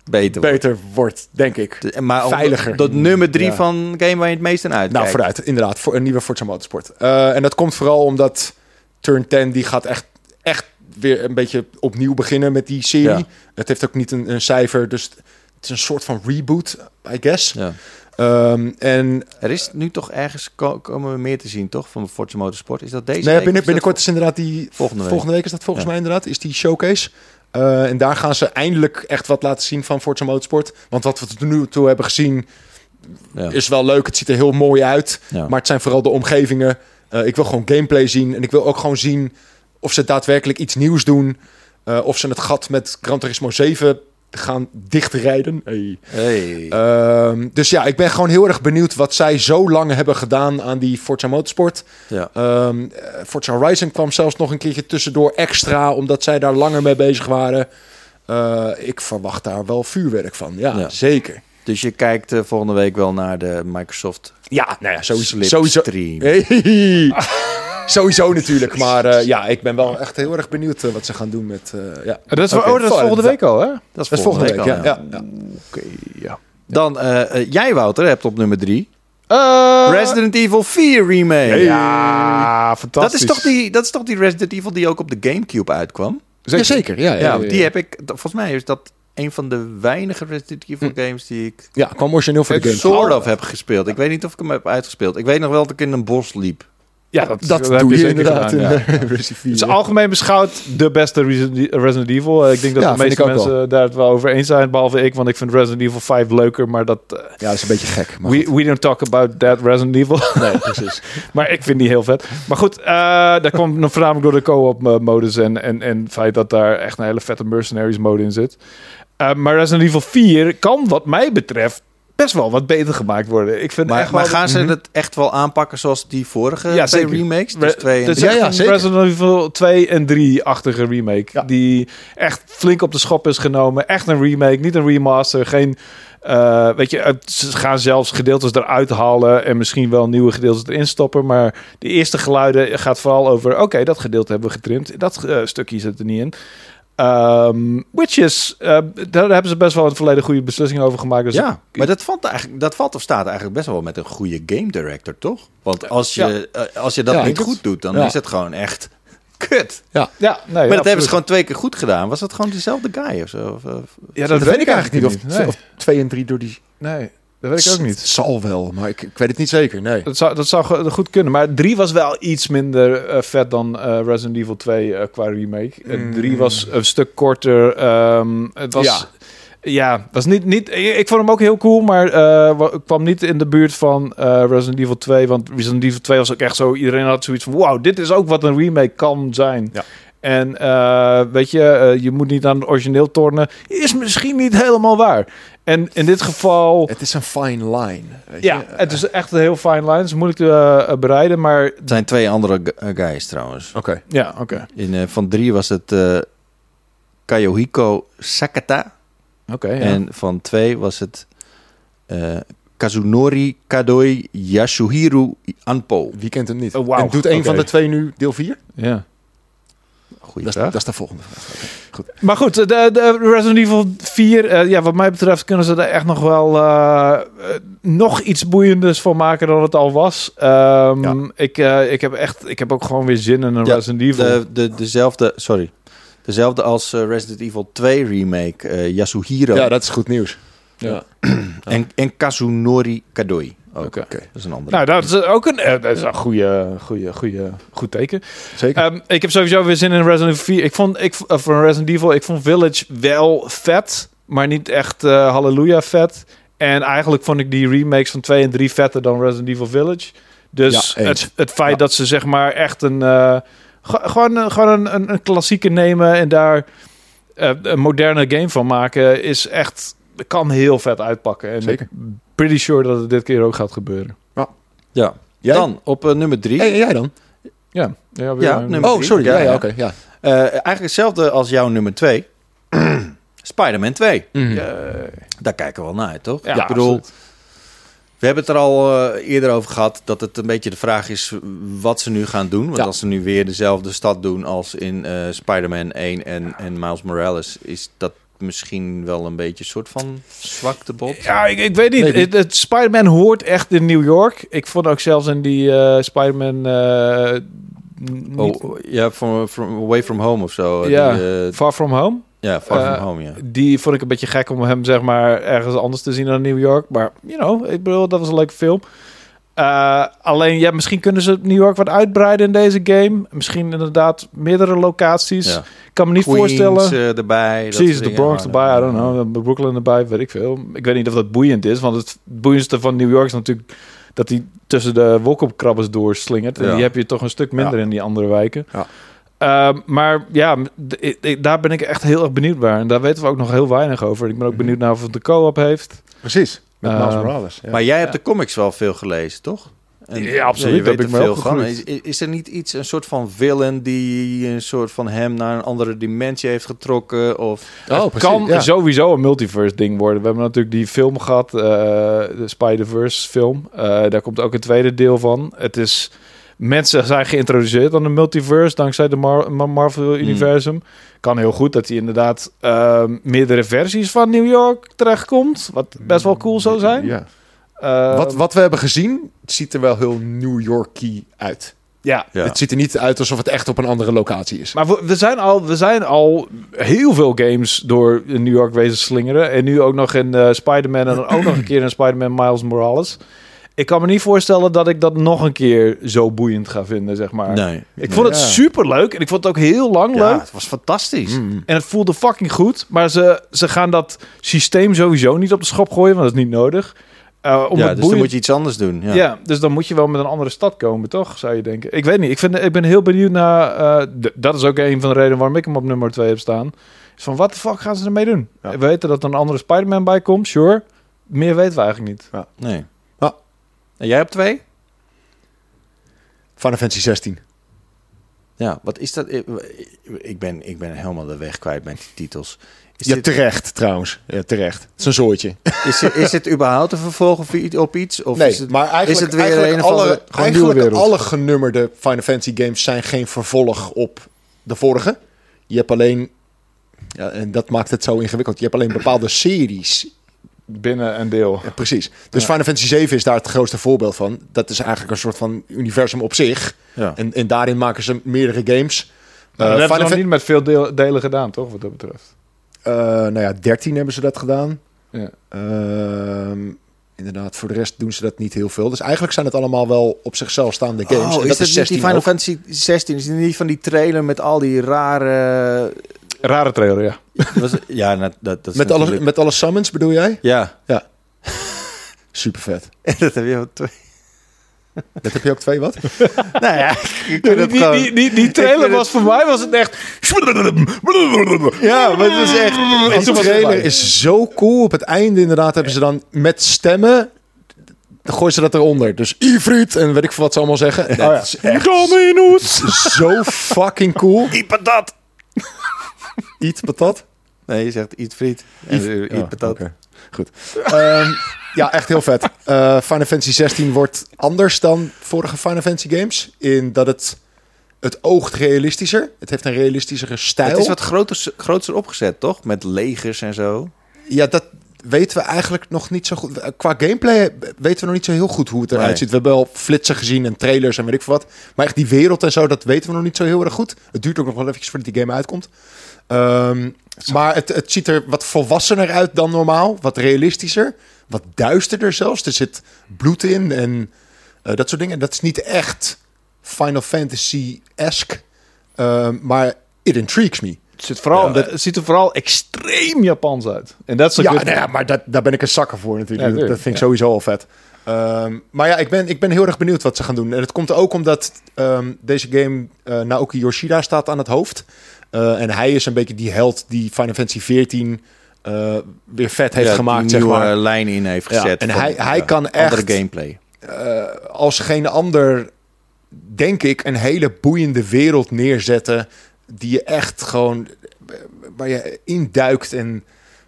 beter wordt, denk ik. Maar veiliger. Dat nummer 3 van game waar je het meest aan uitkijkt. Nou, vooruit. Inderdaad. Voor een nieuwe Forza Motorsport. En dat komt vooral omdat Turn 10, die gaat echt weer een beetje opnieuw beginnen met die serie. Ja. Het heeft ook niet een cijfer, dus het is een soort van reboot, I guess. Ja. En er is nu toch ergens komen we meer te zien, toch? Van Forza Motorsport. Is dat deze week? Binnenkort is inderdaad die... Volgende week is dat volgens mij inderdaad. Is die showcase... en daar gaan ze eindelijk echt wat laten zien van Forza Motorsport. Want wat we tot nu toe hebben gezien is wel leuk. Het ziet er heel mooi uit. Ja. Maar het zijn vooral de omgevingen. Ik wil gewoon gameplay zien. En ik wil ook gewoon zien of ze daadwerkelijk iets nieuws doen. Of ze het gat met Gran Turismo 7 gaan dichtrijden. Hey. Dus ja, ik ben gewoon heel erg benieuwd wat zij zo lang hebben gedaan aan die Forza Motorsport. Ja. Forza Horizon kwam zelfs nog een keertje tussendoor extra, omdat zij daar langer mee bezig waren. Ik verwacht daar wel vuurwerk van. Ja. Zeker. Dus je kijkt volgende week wel naar de Microsoft Slipstream. Hey. Sowieso natuurlijk, maar ik ben wel echt heel erg benieuwd wat ze gaan doen met... Dat is volgende week al, hè? Dat is volgende week, Oké. Dan, jij Wouter hebt op nummer 3... Resident Evil 4 Remake. Hey. Ja, fantastisch. Dat is toch die Resident Evil die ook op de Gamecube uitkwam? Zeker. Ja. Die heb ik... Volgens mij is dat... een van de weinige Resident Evil games die ik... Ja, kwam origineel voor de Game. Sort of heb gespeeld. Ik weet niet of ik hem heb uitgespeeld. Ik weet nog wel dat ik in een bos liep. Ja, dat doe je inderdaad. Het is algemeen beschouwd de beste Resident Evil. Ik denk dat de meeste mensen daar het wel over eens zijn. Behalve ik, want ik vind Resident Evil 5 leuker. Maar dat... dat is een beetje gek. Maar we don't talk about that Resident Evil. Nee, precies. Maar ik vind die heel vet. Maar goed, daar kwam voornamelijk door de co-op modus. En het feit dat daar echt een hele vette mercenaries mode in zit. Maar Resident Evil 4 kan wat mij betreft best wel wat beter gemaakt worden. Ik vind gaan ze het echt wel aanpakken zoals die vorige twee remakes? Dus 2 en 3. Zeker. Resident Evil 2 en 3-achtige remake. Ja. Die echt flink op de schop is genomen. Echt een remake, niet een remaster. Geen, ze gaan zelfs gedeeltes eruit halen en misschien wel nieuwe gedeeltes erin stoppen. Maar de eerste geluiden gaat vooral over, dat gedeelte hebben we getrimd. Dat stukje zit er niet in. Which is, daar hebben ze best wel een verleden goede beslissing over gemaakt. Dus ja, maar dat valt of staat eigenlijk best wel met een goede game director, toch? Want als je dat niet goed doet, dan is het gewoon echt kut. Maar dat hebben ze gewoon 2 keer goed gedaan. Was dat gewoon dezelfde guy of zo? Ja, dat weet ik eigenlijk niet. Of 2 en 3 door die... Nee. Dat weet ik ook niet. Het zal wel, maar ik weet het niet zeker, nee. Dat zou goed kunnen, maar 3 was wel iets minder vet dan Resident Evil 2 qua remake. 3 was een stuk korter. Het was... Ja. Ja, was niet. Ik vond hem ook heel cool, maar kwam niet in de buurt van Resident Evil 2. Want Resident Evil 2 was ook echt zo... Iedereen had zoiets van, wauw, dit is ook wat een remake kan zijn. Ja. En weet je, je moet niet aan het origineel tornen. Is misschien niet helemaal waar. En in dit geval... Het is een fine line. Weet je? Het is echt een heel fine line. Het is moeilijk te bereiden, maar... Het zijn 2 andere guys trouwens. Oké. Ja, oké. Van 3 was het Kayohiko Sakata. Oké. En van 2 was het Kazunori Kadoi Yasuhiro Anpo. Wie kent hem niet? Oh, wow. En doet een van de 2 nu deel 4? Ja. Dat is de volgende vraag. Okay, goed. Maar goed, de Resident Evil 4... wat mij betreft kunnen ze er echt nog wel... nog iets boeienders van maken dan het al was. Ik heb ook gewoon weer zin in een Resident Evil. Dezelfde als Resident Evil 2 remake. Yasuhiro. Ja, dat is goed nieuws. Ja. En Kazunori Kadoi. Oké, dat is een andere. Nou, dat is ook een goed teken. Zeker. Ik heb sowieso weer zin in Resident Evil 4. Ik vond Village wel vet, maar niet echt halleluja vet. En eigenlijk vond ik die remakes van 2 en 3 vetter dan Resident Evil Village. Dus het feit dat ze zeg maar echt een... gewoon een klassieke nemen en daar een moderne game van maken is echt... kan heel vet uitpakken. En zeker. Pretty sure dat het dit keer ook gaat gebeuren. Ja. Jij? Dan op nummer 3. En jij dan? Ja, nummer 3. Oh, sorry. Ja. Oké. Ja. Eigenlijk hetzelfde als jouw nummer 2. Spider-Man 2. Mm-hmm. Daar kijken we wel naar, toch? Ja, ik bedoel... Absoluut. We hebben het er al eerder over gehad dat het een beetje de vraag is wat ze nu gaan doen. Want als ze nu weer dezelfde stad doen als in Spider-Man 1 en Miles Morales... is dat... misschien wel een beetje een soort van zwaktebod. Ja, ik weet niet. Het Spider-Man hoort echt in New York. Ik vond ook zelfs in die Spider-Man... Away From Home of zo. Ja, Far From Home. Ja, Far From Home, ja. Die vond ik een beetje gek om hem zeg maar ergens anders te zien dan New York. Maar, ik bedoel, dat was een leuke film. Alleen, ja, misschien kunnen ze New York wat uitbreiden in deze game. Misschien inderdaad meerdere locaties. Ja. Ik kan me niet voorstellen. Erbij. Precies, de Bronx erbij. I don't know. Brooklyn erbij, weet ik veel. Ik weet niet of dat boeiend is. Want het boeiendste van New York is natuurlijk... dat hij tussen de wolkenkrabbers doorslingert. En die heb je toch een stuk minder in die andere wijken. Ja. Maar ja, daar ben ik echt heel erg benieuwd naar. En daar weten we ook nog heel weinig over. Ik ben ook benieuwd naar of het de co-op heeft. Precies. Met Miles Morales. Ja. Maar jij hebt de comics wel veel gelezen, toch? En, ja, absoluut. Je weet er veel van. Is er niet iets, een soort van villain die een soort van hem naar een andere dimensie heeft getrokken? Of kan sowieso een multiverse ding worden. We hebben natuurlijk die film gehad, de Spider-Verse film. Daar komt ook een tweede deel van. Het is... Mensen zijn geïntroduceerd aan de multiverse dankzij de Marvel-universum. Kan heel goed dat hij inderdaad meerdere versies van New York terechtkomt. Wat best wel cool zou zijn. Ja. Wat we hebben gezien, het ziet er wel heel New Yorkie uit. Ja. Het ziet er niet uit alsof het echt op een andere locatie is. Maar we zijn al heel veel games door New York wezen slingeren. En nu ook nog in Spider-Man en ook nog een keer in Spider-Man Miles Morales. Ik kan me niet voorstellen dat ik dat nog een keer zo boeiend ga vinden, zeg maar. Nee. Ik vond het superleuk en ik vond het ook heel lang leuk. Ja, het was fantastisch. En het voelde fucking goed. Maar ze gaan dat systeem sowieso niet op de schop gooien, want dat is niet nodig. Dan moet je iets anders doen. Ja, dus dan moet je wel met een andere stad komen, toch? Zou je denken. Ik weet niet. Ik ben heel benieuwd naar... dat is ook een van de redenen waarom ik hem op nummer 2 heb staan. Is van, wat de fuck gaan ze ermee doen? Ja. We weten dat er een andere Spider-Man bij komt, sure. Meer weten we eigenlijk niet. Ja. Nee. En jij op 2? Final Fantasy 16. Ja, wat is dat? Ik ben helemaal de weg kwijt met die titels. Terecht trouwens. Ja, terecht. Het is een zooitje. Is dit überhaupt een vervolg op iets? Of nee, alle genummerde Final Fantasy games zijn geen vervolg op de vorige. Je hebt alleen Ja, en dat maakt het zo ingewikkeld. Je hebt alleen bepaalde series binnen een deel. Ja, precies. Dus ja. Final Fantasy VII is daar het grootste voorbeeld van. Dat is eigenlijk een soort van universum op zich. Ja. En daarin maken ze meerdere games. Dat hebben ze nog niet met veel delen gedaan, toch? Wat dat betreft. 13 hebben ze dat gedaan. Ja. Inderdaad, voor de rest doen ze dat niet heel veel. Dus eigenlijk zijn het allemaal wel op zichzelf staande games. Oh, en dat is niet die Final Fantasy 16? Is het niet van die trailer met al die rare... Rare trailer, ja. Dat is met, natuurlijk... met alle summons bedoel jij? Ja. Super vet. Dat heb je ook 2. Dat heb je ook 2 wat? Nou ja, die trailer was voor mij was het echt... Ja, maar het is echt... Die trailer is zo cool. Op het einde inderdaad hebben ze dan met stemmen... Dan gooien ze dat eronder. Dus Ifrit en weet ik veel wat ze allemaal zeggen. Oh, ja. Is echt zo fucking cool. Ipadat. Eat patat? Nee, je zegt eat friet. Eat patat. Okay. Goed. Ja, echt heel vet. Final Fantasy 16 wordt anders dan vorige Final Fantasy games. In dat het oogt realistischer. Het heeft een realistischere stijl. Het is wat groter opgezet, toch? Met legers en zo. Ja, dat weten we eigenlijk nog niet zo goed. Qua gameplay weten we nog niet zo heel goed hoe het eruit ziet. We hebben wel flitsen gezien en trailers en weet ik veel wat. Maar echt die wereld en zo, dat weten we nog niet zo heel erg goed. Het duurt ook nog wel eventjes voordat die game uitkomt. Maar het ziet er wat volwassener uit dan normaal. Wat realistischer. Wat duisterder zelfs. Er zit bloed in en dat soort dingen. Dat is niet echt Final Fantasy-esque. Maar it intrigues me. Het ziet er vooral extreem Japans uit. En dat soort maar daar ben ik een zakker voor natuurlijk. Ja, dat vind ik sowieso al vet. Maar ja, ik ben heel erg benieuwd wat ze gaan doen. En het komt ook omdat deze game Naoki Yoshida staat aan het hoofd. En hij is een beetje die held die Final Fantasy XIV weer vet heeft gemaakt. Zeg maar. Nieuwe lijn in heeft gezet. En hij kan echt... Andere gameplay. Als geen ander, denk ik, een hele boeiende wereld neerzetten... die je echt gewoon... waar je induikt en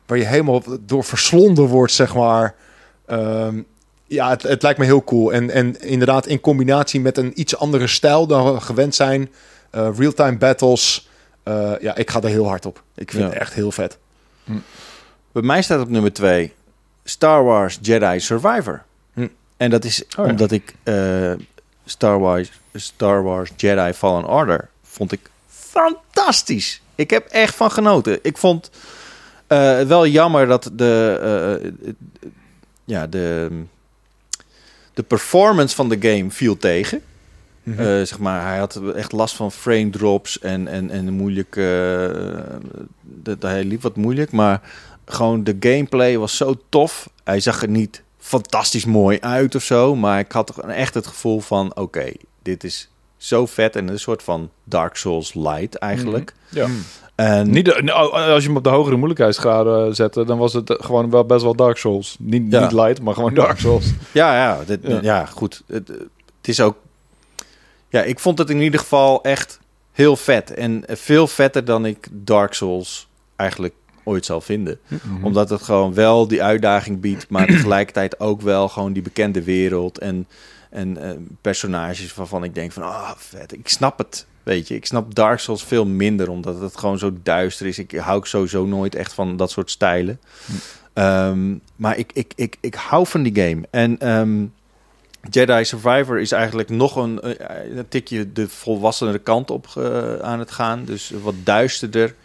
waar je helemaal door verslonden wordt, zeg maar. Het lijkt me heel cool. En inderdaad, in combinatie met een iets andere stijl dan we gewend zijn. Real-time battles... ik ga er heel hard op. Ik vind het echt heel vet. Hm. Bij mij staat op nummer 2... Star Wars Jedi Survivor. Hm. En dat is omdat ik... Star Wars Jedi Fallen Order... vond ik fantastisch. Ik heb echt van genoten. Ik vond het wel jammer dat de performance van de game viel tegen... Mm-hmm. Zeg maar, hij had echt last van frame drops en moeilijk. Hij liep wat moeilijk, maar gewoon de gameplay was zo tof. Hij zag er niet fantastisch mooi uit of zo, maar ik had echt het gevoel van: oké, dit is zo vet en een soort van Dark Souls light eigenlijk. Mm-hmm. Ja. En... als je hem op de hogere moeilijkheidsgraad zette, dan was het gewoon wel best wel Dark Souls. Niet light, maar gewoon Dark Souls. Goed. Het is ook. Ja, ik vond het in ieder geval echt heel vet. En veel vetter dan ik Dark Souls eigenlijk ooit zal vinden. Mm-hmm. Omdat het gewoon wel die uitdaging biedt... maar tegelijkertijd ook wel gewoon die bekende wereld... en personages waarvan ik denk van... vet, ik snap het, weet je. Ik snap Dark Souls veel minder, omdat het gewoon zo duister is. Ik hou sowieso nooit echt van dat soort stijlen. Maar ik hou van die game. En... Jedi Survivor is eigenlijk nog een tikje de volwassenere kant op aan het gaan. Dus wat duisterder.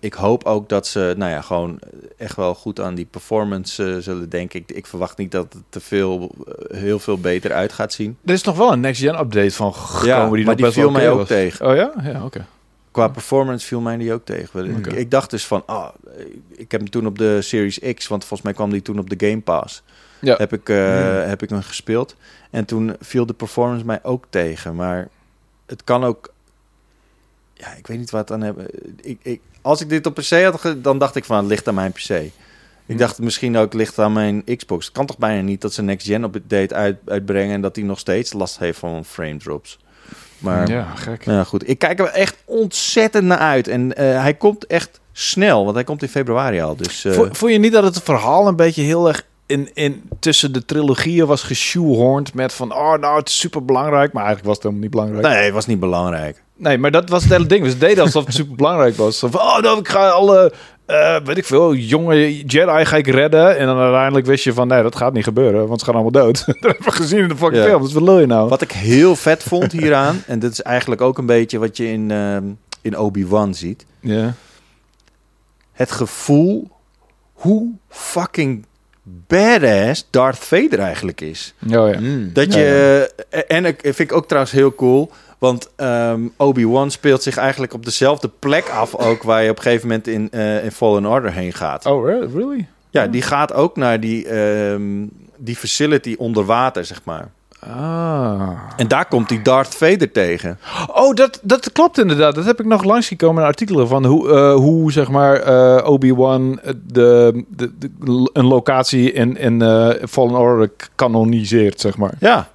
Ik hoop ook dat ze gewoon echt wel goed aan die performance zullen denken. Ik verwacht niet dat het te veel, heel veel beter uit gaat zien. Er is nog wel een next-gen update van gekomen. Ja, die maar die viel mij ook tegen. Oh ja? Ja, oké. Qua performance viel mij die ook tegen. Okay. Ik dacht dus van... ik heb hem toen op de Series X... want volgens mij kwam die toen op de Game Pass... Ja. Heb ik hem gespeeld. En toen viel de performance mij ook tegen. Maar het kan ook... Ja, ik weet niet wat aan hebben. Als ik dit op PC had, dan dacht ik van... het ligt aan mijn PC. Ik dacht misschien ook ligt aan mijn Xbox. Het kan toch bijna niet dat ze next-gen update uitbrengen... en dat hij nog steeds last heeft van frame drops. Maar ja, gek. Nou, goed. Ik kijk er echt ontzettend naar uit. En hij komt echt snel, want hij komt in februari al. Dus, Voel je niet dat het verhaal een beetje heel erg... tussen de trilogieën was geshoehorned met van... het is superbelangrijk. Maar eigenlijk was het helemaal niet belangrijk. Nee, het was niet belangrijk. Nee, maar dat was het hele ding. Dus ze deden alsof het super belangrijk was. Van, oh, nou, ik ga alle, weet ik veel, jonge Jedi ga ik redden. En dan uiteindelijk wist je van, nee, dat gaat niet gebeuren. Want ze gaan allemaal dood. Dat hebben we gezien in de fucking film. Dus wat wil je nou? Wat ik heel vet vond hieraan, en dit is eigenlijk ook een beetje wat je in Obi-Wan ziet. Ja. Yeah. Het gevoel hoe fucking badass Darth Vader eigenlijk is. Oh ja. Dat je... En ik vind ik ook trouwens heel cool... Want Obi-Wan speelt zich eigenlijk op dezelfde plek af ook... waar je op een gegeven moment in Fallen Order heen gaat. Oh, really? Ja, die gaat ook naar die facility onder water, zeg maar. Ah. En daar komt die Darth Vader tegen. Oh, dat klopt inderdaad. Dat heb ik nog langsgekomen in artikelen van hoe zeg maar Obi-Wan een locatie in Fallen Order kanoniseert, zeg maar. Ja.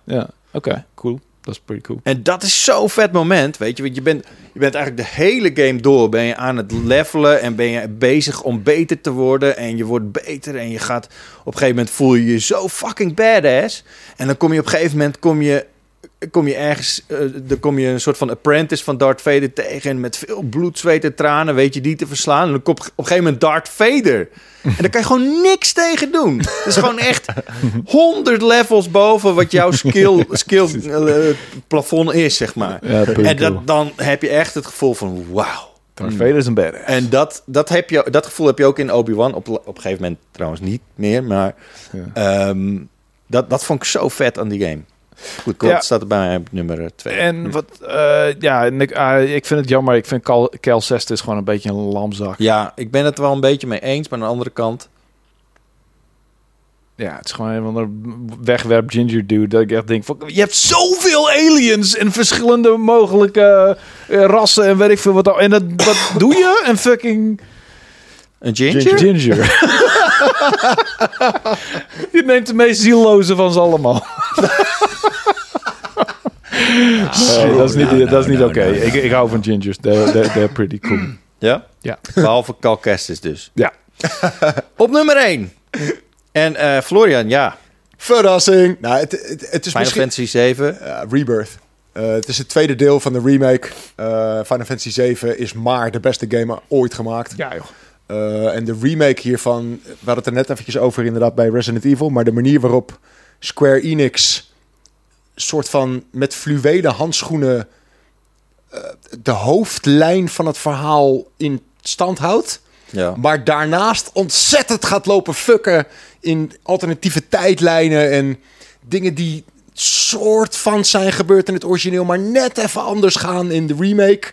Oké, cool. Dat is pretty cool. En dat is zo'n vet moment, weet je. Want je bent eigenlijk de hele game door. Ben je aan het levelen en ben je bezig om beter te worden. En je wordt beter en je gaat... Op een gegeven moment voel je je zo fucking badass. En dan kom je op een gegeven moment... Kom je ergens... Dan kom je een soort van apprentice van Darth Vader tegen. En met veel bloed, zweet en tranen weet je die te verslaan. En dan komt op een gegeven moment Darth Vader. En daar kan je gewoon niks tegen doen. Het is gewoon echt 100 levels boven wat jouw skill plafond is, zeg maar. Ja, en dan heb je echt het gevoel van wauw. Darth Vader is een badass. En dat gevoel heb je ook in Obi-Wan. Op een gegeven moment trouwens niet meer. Maar ja. Dat vond ik zo vet aan die game. Goed, klopt. Ja. Staat er bij mij op nummer 2. En wat... ik vind het jammer. Ik vind Kel 6 is gewoon een beetje een lamzak. Ja, ik ben het wel een beetje mee eens. Maar aan de andere kant... Ja, het is gewoon een ander wegwerp ginger dude. Dat ik echt denk van... Je hebt zoveel aliens en verschillende mogelijke rassen en weet ik veel wat. En dat doe je? En fucking... Een ginger? Je neemt de meest zieloze van ze allemaal. Dat is niet oké. Ik hou van gingers. They're pretty cool. Ja? Ja. Behalve Calcastus dus. Ja. Op nummer 1. En Florian, ja. Verrassing. Nou, het is Final Fantasy 7. Rebirth. Het is het tweede deel van de remake. Final Fantasy 7 is maar de beste game ooit gemaakt. Ja, joh. En de remake hiervan, we hadden het er net eventjes over inderdaad bij Resident Evil, maar de manier waarop Square Enix soort van met fluwelen handschoenen de hoofdlijn van het verhaal in stand houdt, ja. Maar daarnaast ontzettend gaat lopen fucken in alternatieve tijdlijnen en dingen die soort van zijn gebeurd in het origineel, maar net even anders gaan in de remake.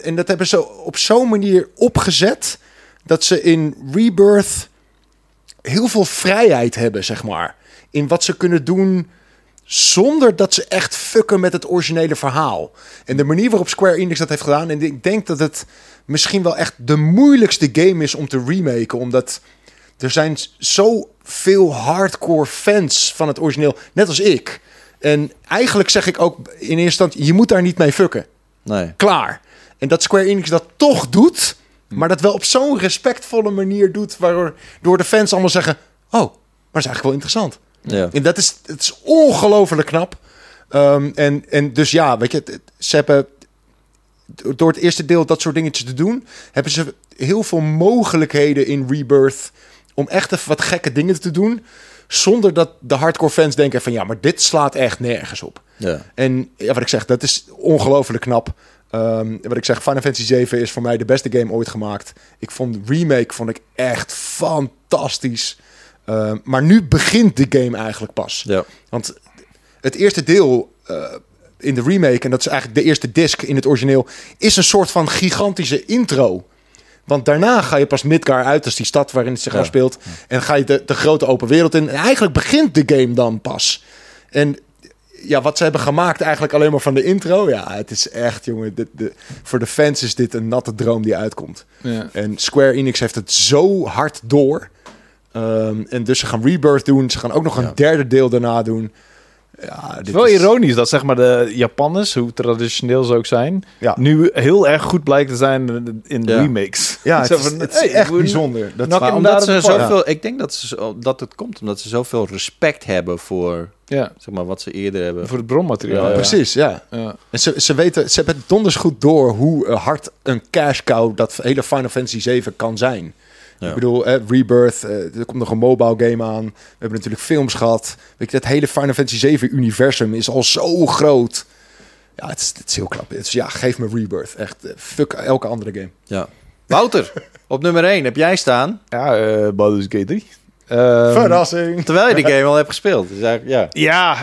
En dat hebben ze op zo'n manier opgezet... dat ze in Rebirth heel veel vrijheid hebben, zeg maar. In wat ze kunnen doen zonder dat ze echt fucken met het originele verhaal. En de manier waarop Square Enix dat heeft gedaan... en ik denk dat het misschien wel echt de moeilijkste game is om te remaken... omdat er zijn zoveel hardcore fans van het origineel, net als ik. En eigenlijk zeg ik ook in eerste instantie... je moet daar niet mee fucken. Nee. Klaar. En dat Square Enix dat toch doet... maar dat wel op zo'n respectvolle manier doet... waardoor de fans allemaal zeggen... oh, maar dat is eigenlijk wel interessant. Ja. En het is ongelooflijk knap. En dus ja, weet je... ze hebben door het eerste deel dat soort dingetjes te doen... hebben ze heel veel mogelijkheden in Rebirth... om echt even wat gekke dingen te doen... zonder dat de hardcore fans denken van... ja, maar dit slaat echt nergens op. Ja. En ja, wat ik zeg, dat is ongelooflijk knap. Wat ik zeg, Final Fantasy 7 is voor mij de beste game ooit gemaakt. Ik vond de remake echt fantastisch. Maar nu begint de game eigenlijk pas. Ja. Want het eerste deel in de remake... en dat is eigenlijk de eerste disc in het origineel... is een soort van gigantische intro... Want daarna ga je pas Midgar uit, als die stad waarin het zich afspeelt. Ja. En ga je de grote open wereld in. En eigenlijk begint de game dan pas. En ja, wat ze hebben gemaakt eigenlijk alleen maar van de intro. Ja, het is echt, jongen. Voor de fans is dit een natte droom die uitkomt. Ja. En Square Enix heeft het zo hard door. En dus ze gaan Rebirth doen. Ze gaan ook nog een derde deel daarna doen. Ja, het is wel ironisch dat zeg maar de Japanners, hoe traditioneel ze ook zijn, nu heel erg goed blijkt te zijn in de remakes. Ja, het is echt bijzonder. Ik denk dat het komt omdat ze zoveel respect hebben voor zeg maar, wat ze eerder hebben. Voor het bronmateriaal. Ja. Precies, ja. En ze hebben donders goed door hoe hard een cash cow dat hele Final Fantasy 7 kan zijn. Ja. Ik bedoel, Rebirth, er komt nog een mobile game aan. We hebben natuurlijk films gehad. Weet je, dat hele Final Fantasy VII-universum is al zo groot. Ja, het is heel knap. Geef me Rebirth. Echt, fuck elke andere game. Ja. Wouter, op nummer 1 heb jij staan. Ja, Baldur's Gate 3. Verrassing. Terwijl je die game al hebt gespeeld.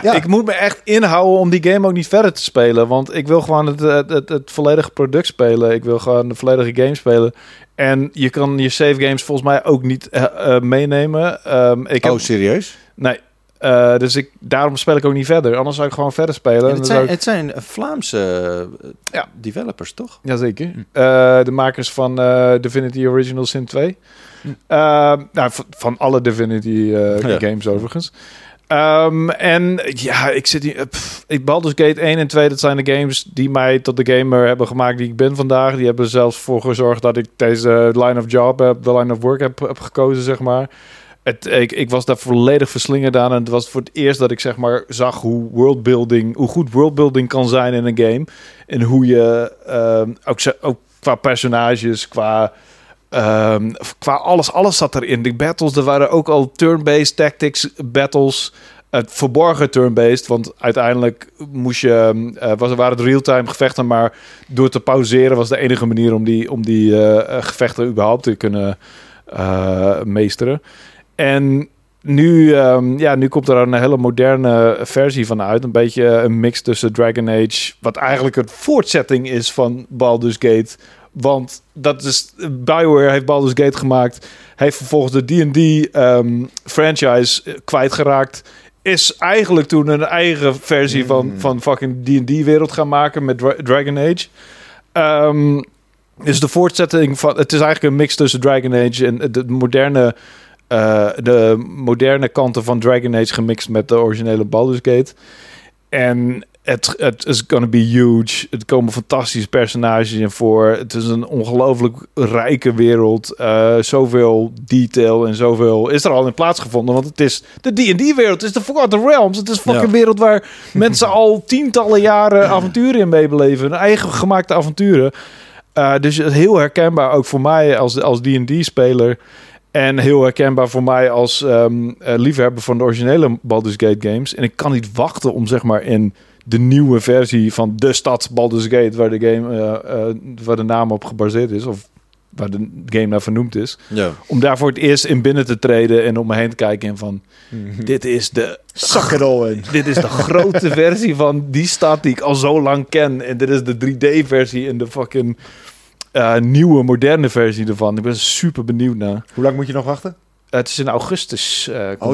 Dus ik moet me echt inhouden om die game ook niet verder te spelen. Want ik wil gewoon het volledige product spelen. Ik wil gewoon de volledige game spelen. En je kan je save games volgens mij ook niet meenemen. Serieus? Nee. Dus daarom speel ik ook niet verder. Anders zou ik gewoon verder spelen. Ja, het zijn Vlaamse developers, toch? Jazeker. De makers van Divinity Original Sin 2. Van alle Divinity games overigens. Ik zit hier... Baldur's Gate 1 en 2, dat zijn de games die mij tot de gamer hebben gemaakt die ik ben vandaag. Die hebben er zelfs voor gezorgd dat ik deze line of work heb gekozen, zeg maar. Ik was daar volledig verslingerd aan. En het was voor het eerst dat ik zeg maar zag hoe goed worldbuilding kan zijn in een game. En hoe je ook qua personages, qua alles zat erin. De battles, er waren ook al turn-based tactics battles. Het verborgen turn-based, want uiteindelijk moest je... waren het real-time gevechten, maar door te pauzeren was de enige manier om die gevechten überhaupt te kunnen meesteren. En nu komt er een hele moderne versie van uit. Een beetje een mix tussen Dragon Age, wat eigenlijk een voortzetting is van Baldur's Gate. Want dat is, BioWare heeft Baldur's Gate gemaakt, heeft vervolgens de D&D franchise kwijtgeraakt, is eigenlijk toen een eigen versie van fucking D&D wereld gaan maken met Dragon Age. Dus de voortzetting van, het is eigenlijk een mix tussen Dragon Age en de moderne kanten van Dragon Age gemixt met de originele Baldur's Gate. En het is gonna be huge. Het komen fantastische personages in voor. Het is een ongelooflijk rijke wereld. Zoveel detail en zoveel is er al in plaatsgevonden. Want het is de D&D-wereld. Het is de Forgotten Realms. Het is een fucking wereld waar mensen al tientallen jaren avonturen in meebeleven. Hun eigen gemaakte avonturen. Dus heel herkenbaar ook voor mij als D&D-speler. En heel herkenbaar voor mij als liefhebber van de originele Baldur's Gate games. En ik kan niet wachten om zeg maar in de nieuwe versie van de stad Baldur's Gate, waar de game, waar de naam op gebaseerd is, of waar de game naar vernoemd is, om daar voor het eerst in binnen te treden en om me heen te kijken en van, dit is de dit is de grote versie van die stad die ik al zo lang ken en dit is de 3D-versie en de fucking nieuwe, moderne versie ervan. Ik ben super benieuwd naar. Hoe lang moet je nog wachten? Het is in augustus.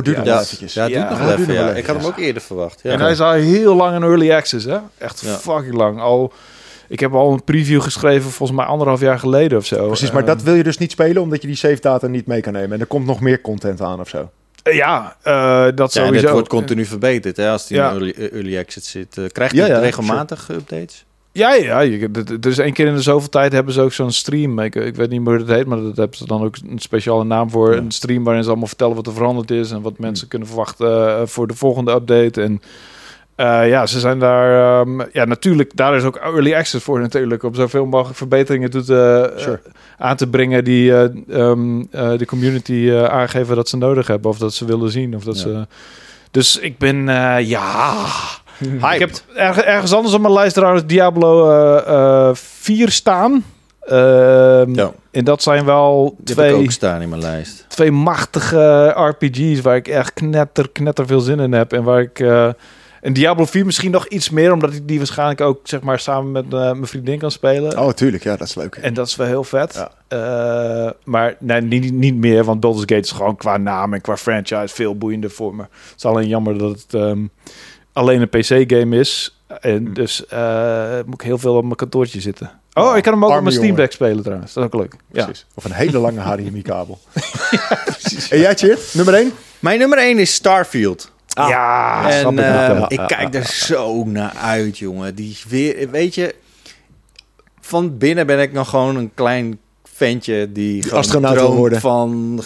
Duurt nog eventjes. Ja, duurt nog even. Ja. Ik had hem ook eerder verwacht. Ja. En hij is al heel lang in early access, hè? Echt fucking lang. Ik heb al een preview geschreven, volgens mij 1,5 jaar geleden of zo. Precies, maar dat wil je dus niet spelen, omdat je die save data niet mee kan nemen. En er komt nog meer content aan of zo. Dat sowieso. En het wordt continu verbeterd, hè? Als die in early access zit. Krijgt hij regelmatig updates? Ja. Dus 1 keer in de zoveel tijd hebben ze ook zo'n stream. Ik weet niet meer hoe dat heet, maar dat hebben ze dan ook een speciale naam voor. Ja. Een stream waarin ze allemaal vertellen wat er veranderd is en wat mensen kunnen verwachten voor de volgende update. En ze zijn daar... natuurlijk, daar is ook early access voor natuurlijk. Om zoveel mogelijk verbeteringen aan te brengen die de community aangeven dat ze nodig hebben. Of dat ze willen zien. Of dat ze... Dus ik ben... Ik heb ergens anders op mijn lijst trouwens Diablo 4 staan. En dat zijn wel twee machtige RPG's waar ik echt knetter veel zin in heb. En waar ik... en Diablo 4 misschien nog iets meer, omdat ik die waarschijnlijk ook zeg maar samen met mijn vriendin kan spelen. Oh, tuurlijk. Ja, dat is leuk. Hè. En dat is wel heel vet. Ja. Maar nee, niet meer, want Baldur's Gate is gewoon qua naam en qua franchise veel boeiender voor me. Het is alleen jammer dat het... alleen een PC-game is. En dus moet ik heel veel op mijn kantoortje zitten. Ik kan hem ook op mijn Steam Deck spelen trouwens. Dat is ook leuk. Ja. Of een hele lange HDMI-kabel. En jij, Tjeerd? Nummer 1? Mijn nummer 1 is Starfield. Ah, ja, en ik kijk er zo naar uit, jongen. Die weer, weet je, van binnen ben ik nog gewoon een klein ventje die astronaut wil worden van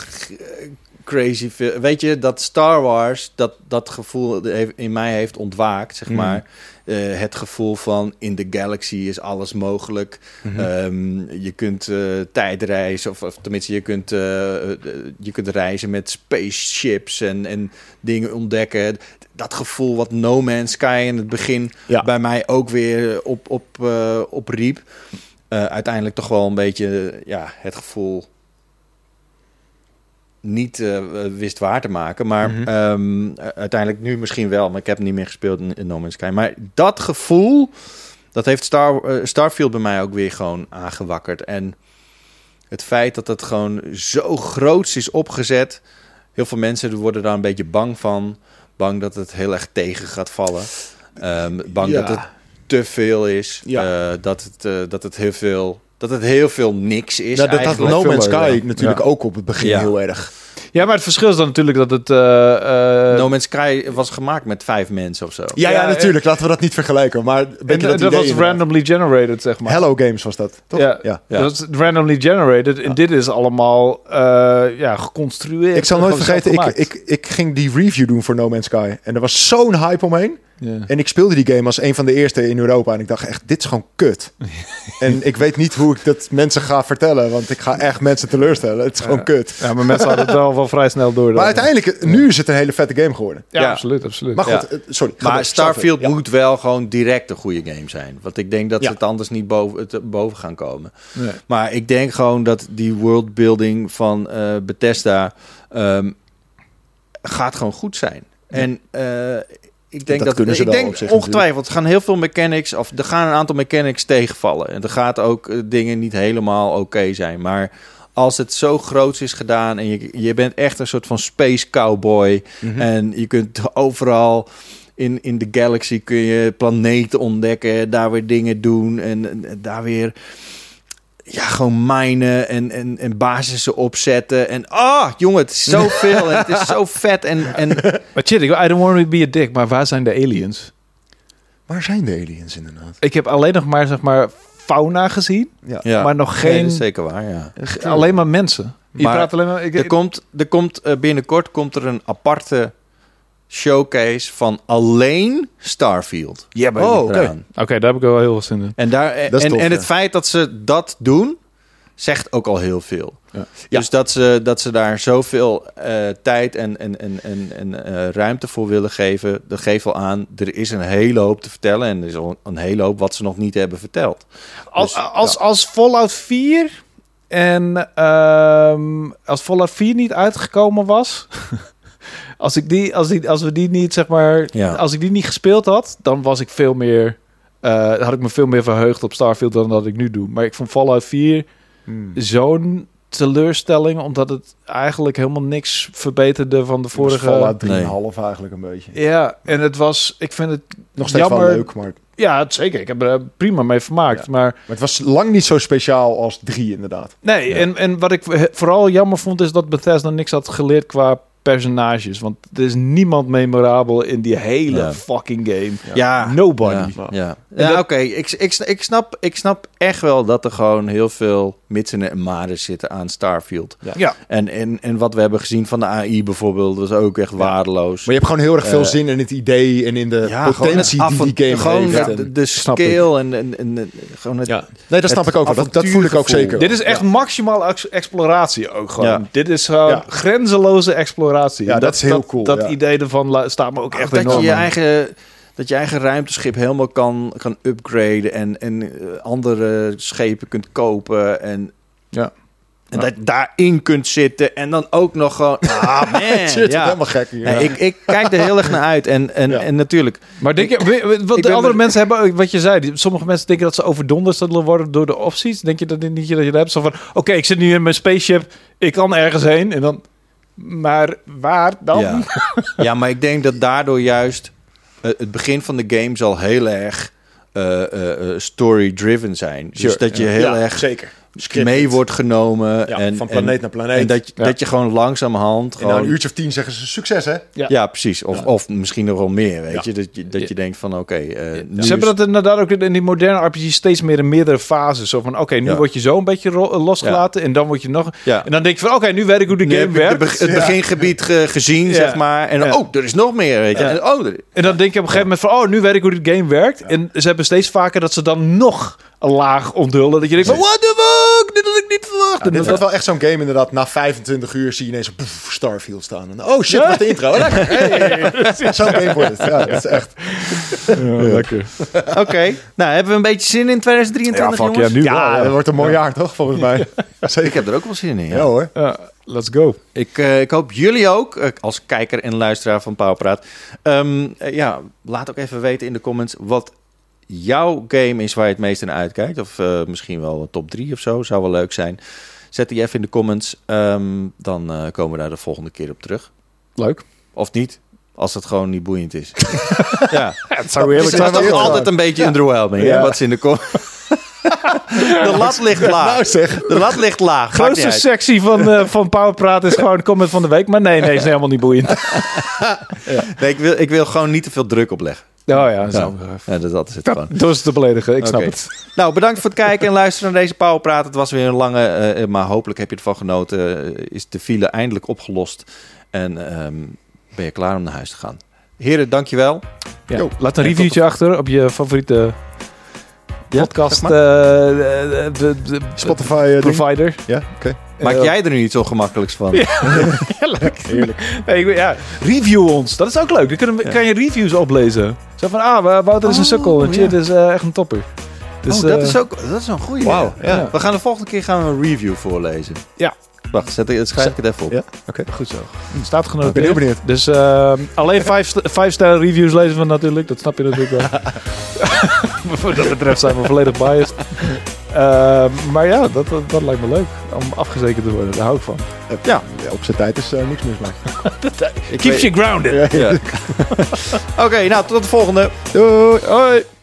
crazy veel. Weet je, dat Star Wars dat gevoel in mij heeft ontwaakt, zeg maar. Het gevoel van in de galaxy is alles mogelijk. Je kunt tijdreizen, of tenminste, je kunt reizen met spaceships en dingen ontdekken. Dat gevoel wat No Man's Sky in het begin bij mij ook weer opriep. Uiteindelijk toch wel een beetje het gevoel niet wist waar te maken. Maar uiteindelijk nu misschien wel. Maar ik heb niet meer gespeeld in No Man's Sky. Maar dat gevoel, dat heeft Starfield bij mij ook weer gewoon aangewakkerd. En het feit dat het gewoon zo groots is opgezet. Heel veel mensen worden daar een beetje bang van. Bang dat het heel erg tegen gaat vallen. Bang dat het te veel is. Ja. Dat het heel veel niks is. Dat had No Man's Sky natuurlijk ook op het begin heel erg. Ja, maar het verschil is dan natuurlijk dat het... No Man's Sky was gemaakt met 5 mensen of zo. Ja, natuurlijk. Laten we dat niet vergelijken. Maar dat was randomly generated, zeg maar. Hello Games was dat, toch? Ja. Dat was randomly generated. En dit is allemaal geconstrueerd. Ik zal nooit vergeten, ik ging die review doen voor No Man's Sky. En er was zo'n hype omheen. Yeah. En ik speelde die game als een van de eerste in Europa. En ik dacht echt, dit is gewoon kut. En ik weet niet hoe ik dat mensen ga vertellen. Want ik ga echt mensen teleurstellen. Het is gewoon kut. Ja, maar mensen hadden het wel vrij snel door. Maar uiteindelijk, nu is het een hele vette game geworden. Ja. Absoluut. Maar goed, sorry. Maar Starfield moet wel gewoon direct een goede game zijn. Want ik denk dat ze het anders niet boven gaan komen. Nee. Maar ik denk gewoon dat die worldbuilding van Bethesda gaat gewoon goed zijn. Ja. En... ik denk dat ongetwijfeld gaan heel veel mechanics, of er gaan een aantal mechanics tegenvallen. En er gaat ook dingen niet helemaal oké zijn. Maar als het zo groot is gedaan en je bent echt een soort van space cowboy. En je kunt overal in de galaxy kun je planeten ontdekken, daar weer dingen doen en daar weer gewoon minen en basissen opzetten. En jongen, het is zoveel en het is zo vet. Maar shit, I don't want to be a dick, maar waar zijn de aliens? Waar zijn de aliens inderdaad? Ik heb alleen nog maar, zeg maar, fauna gezien. Ja. Maar nog geen... dat is zeker waar, alleen maar mensen. Binnenkort komt er een aparte showcase van alleen Starfield. Ja, Oké, daar heb ik wel heel veel zin in. En het feit dat ze dat doen, zegt ook al heel veel. Ja. Dus dat ze daar zoveel tijd en ruimte voor willen geven, dat geeft wel aan. Er is een hele hoop te vertellen en er is al een hele hoop wat ze nog niet hebben verteld. Als Fallout 4 als Fallout 4 niet uitgekomen was. Als ik die niet gespeeld had, dan was ik veel meer, had ik me veel meer verheugd op Starfield dan dat ik nu doe. Maar ik vond Fallout 4 zo'n teleurstelling, omdat het eigenlijk helemaal niks verbeterde van de vorige. Fallout 3,5 eigenlijk een beetje. Ja, en het was, ik vind het nog steeds jammer, wel leuk, maar... Ja, zeker. Ik heb er prima mee vermaakt. Ja. Maar het was lang niet zo speciaal als 3 inderdaad. Nee, ja. En wat ik vooral jammer vond, is dat Bethesda niks had geleerd qua personages, want er is niemand memorabel in die hele fucking game. Ja. Nobody. Ja. Ik snap echt wel dat er gewoon heel veel mitsen en maden zitten aan Starfield. Ja. En wat we hebben gezien van de AI bijvoorbeeld, was ook echt waardeloos. Maar je hebt gewoon heel erg veel zin in het idee en in de potentie die die game heeft. Gewoon de skill en gewoon het... Ja. Nee, dat snap ik ook wel. Dat voel ik ook zeker. Dit is echt maximaal exploratie ook gewoon. Ja. Dit is gewoon grenzeloze exploratie. Ja, dat is heel cool. Dat idee ervan staat me ook echt enorm. Dat je eigen ruimteschip helemaal kan upgraden en andere schepen kunt kopen en dat je daarin kunt zitten en dan ook nog gewoon... man, het zit helemaal gek hier. Nee, ik kijk er heel erg naar uit en natuurlijk... Maar denk je, wat de andere mensen hebben, wat je zei... Sommige mensen denken dat ze overdonderd zullen worden door de opties. Denk je dat niet dat je dat hebt? Zo van, oké, ik zit nu in mijn spaceship, ik kan ergens heen en dan... Maar waar dan? Ja. Ja, maar ik denk dat daardoor juist het begin van de game zal heel erg story-driven zijn. Dus dat je heel erg zeker. mee wordt genomen. Ja, en, van planeet naar planeet. En dat je gewoon langzamerhand... Gewoon... Nou, een uurtje of 10 zeggen ze succes, hè? Ja, ja precies. Of misschien nog wel meer, weet je. Dat je denkt van, oké, ze hebben dat inderdaad ook in die moderne RPG steeds meer in meerdere fases. Zo van, oké, nu word je zo een beetje losgelaten en dan word je nog... Ja. En dan denk je van, oké, nu weet ik hoe de game werkt. Het begingebied gezien, zeg maar. En dan, er is nog meer, weet je. Ja. En dan denk je op een gegeven moment van, nu weet ik hoe de game werkt. Ja. En ze hebben steeds vaker dat ze dan nog... een laag onthullen. Dat je denkt van, what the fuck? Dit had ik niet verwacht. Ja, dit wordt wel echt zo'n game inderdaad. Na 25 uur zie je ineens Starfield staan. En, oh shit, wat de intro. Hey. Zo'n game wordt het. Ja, dat is echt... Ja, lekker. Oké. Nou, hebben we een beetje zin in 2023, jongens? Dat wordt een mooi jaar, toch? Volgens mij. Zeker. Ik heb er ook wel zin in. Ja hoor. Let's go. Ik hoop jullie ook, als kijker en luisteraar van Pauwpraat. Laat ook even weten in de comments wat jouw game is waar je het meest naar uitkijkt. Of misschien wel top 3 of zo. Zou wel leuk zijn. Zet die even in de comments. Dan komen we daar de volgende keer op terug. Leuk. Of niet. Als het gewoon niet boeiend is. Ja. Het zou eerlijk zijn. Het is toch altijd een beetje underwhelming. Ja. Wat ze in de comments... De lat ligt laag. Nou zeg. De lat ligt laag. Grootste sectie van Powerpraat is gewoon comment van de week. Maar nee, is helemaal niet boeiend. Nee, ik wil gewoon niet te veel druk opleggen. Oh ja, zo. Ja, dat is het gewoon. Dat is te beledigen, ik snap het. Nou, bedankt voor het kijken en luisteren naar deze Powerpraat. Het was weer een lange, maar hopelijk heb je ervan genoten. Is de file eindelijk opgelost en ben je klaar om naar huis te gaan. Heren, dankjewel. Ja. Laat een reviewtje achter op je favoriete... podcast, de Spotify provider. Okay. Maak jij er nu iets ongemakkelijks van? Ja, heerlijk. Review ons, dat is ook leuk. Dan kan je reviews oplezen. Zo van, Wouter is een sukkel. En shit, is echt een topper. Dus, dat is een goeie. Wauw. Ja. We gaan de volgende keer een review voorlezen. Ja. Wacht, schrijf ik het even op. Ja, oké. Goed zo. Staat genoteerd. Ik ben heel benieuwd. Dus alleen 5-sterren reviews lezen we natuurlijk. Dat snap je natuurlijk wel. Wat dat betreft zijn we volledig biased. Dat lijkt me leuk. Om afgezekerd te worden, daar hou ik van. Ja op zijn tijd is niks mismaakt. Keeps you grounded. Oké, nou tot de volgende. Doei. Hoi.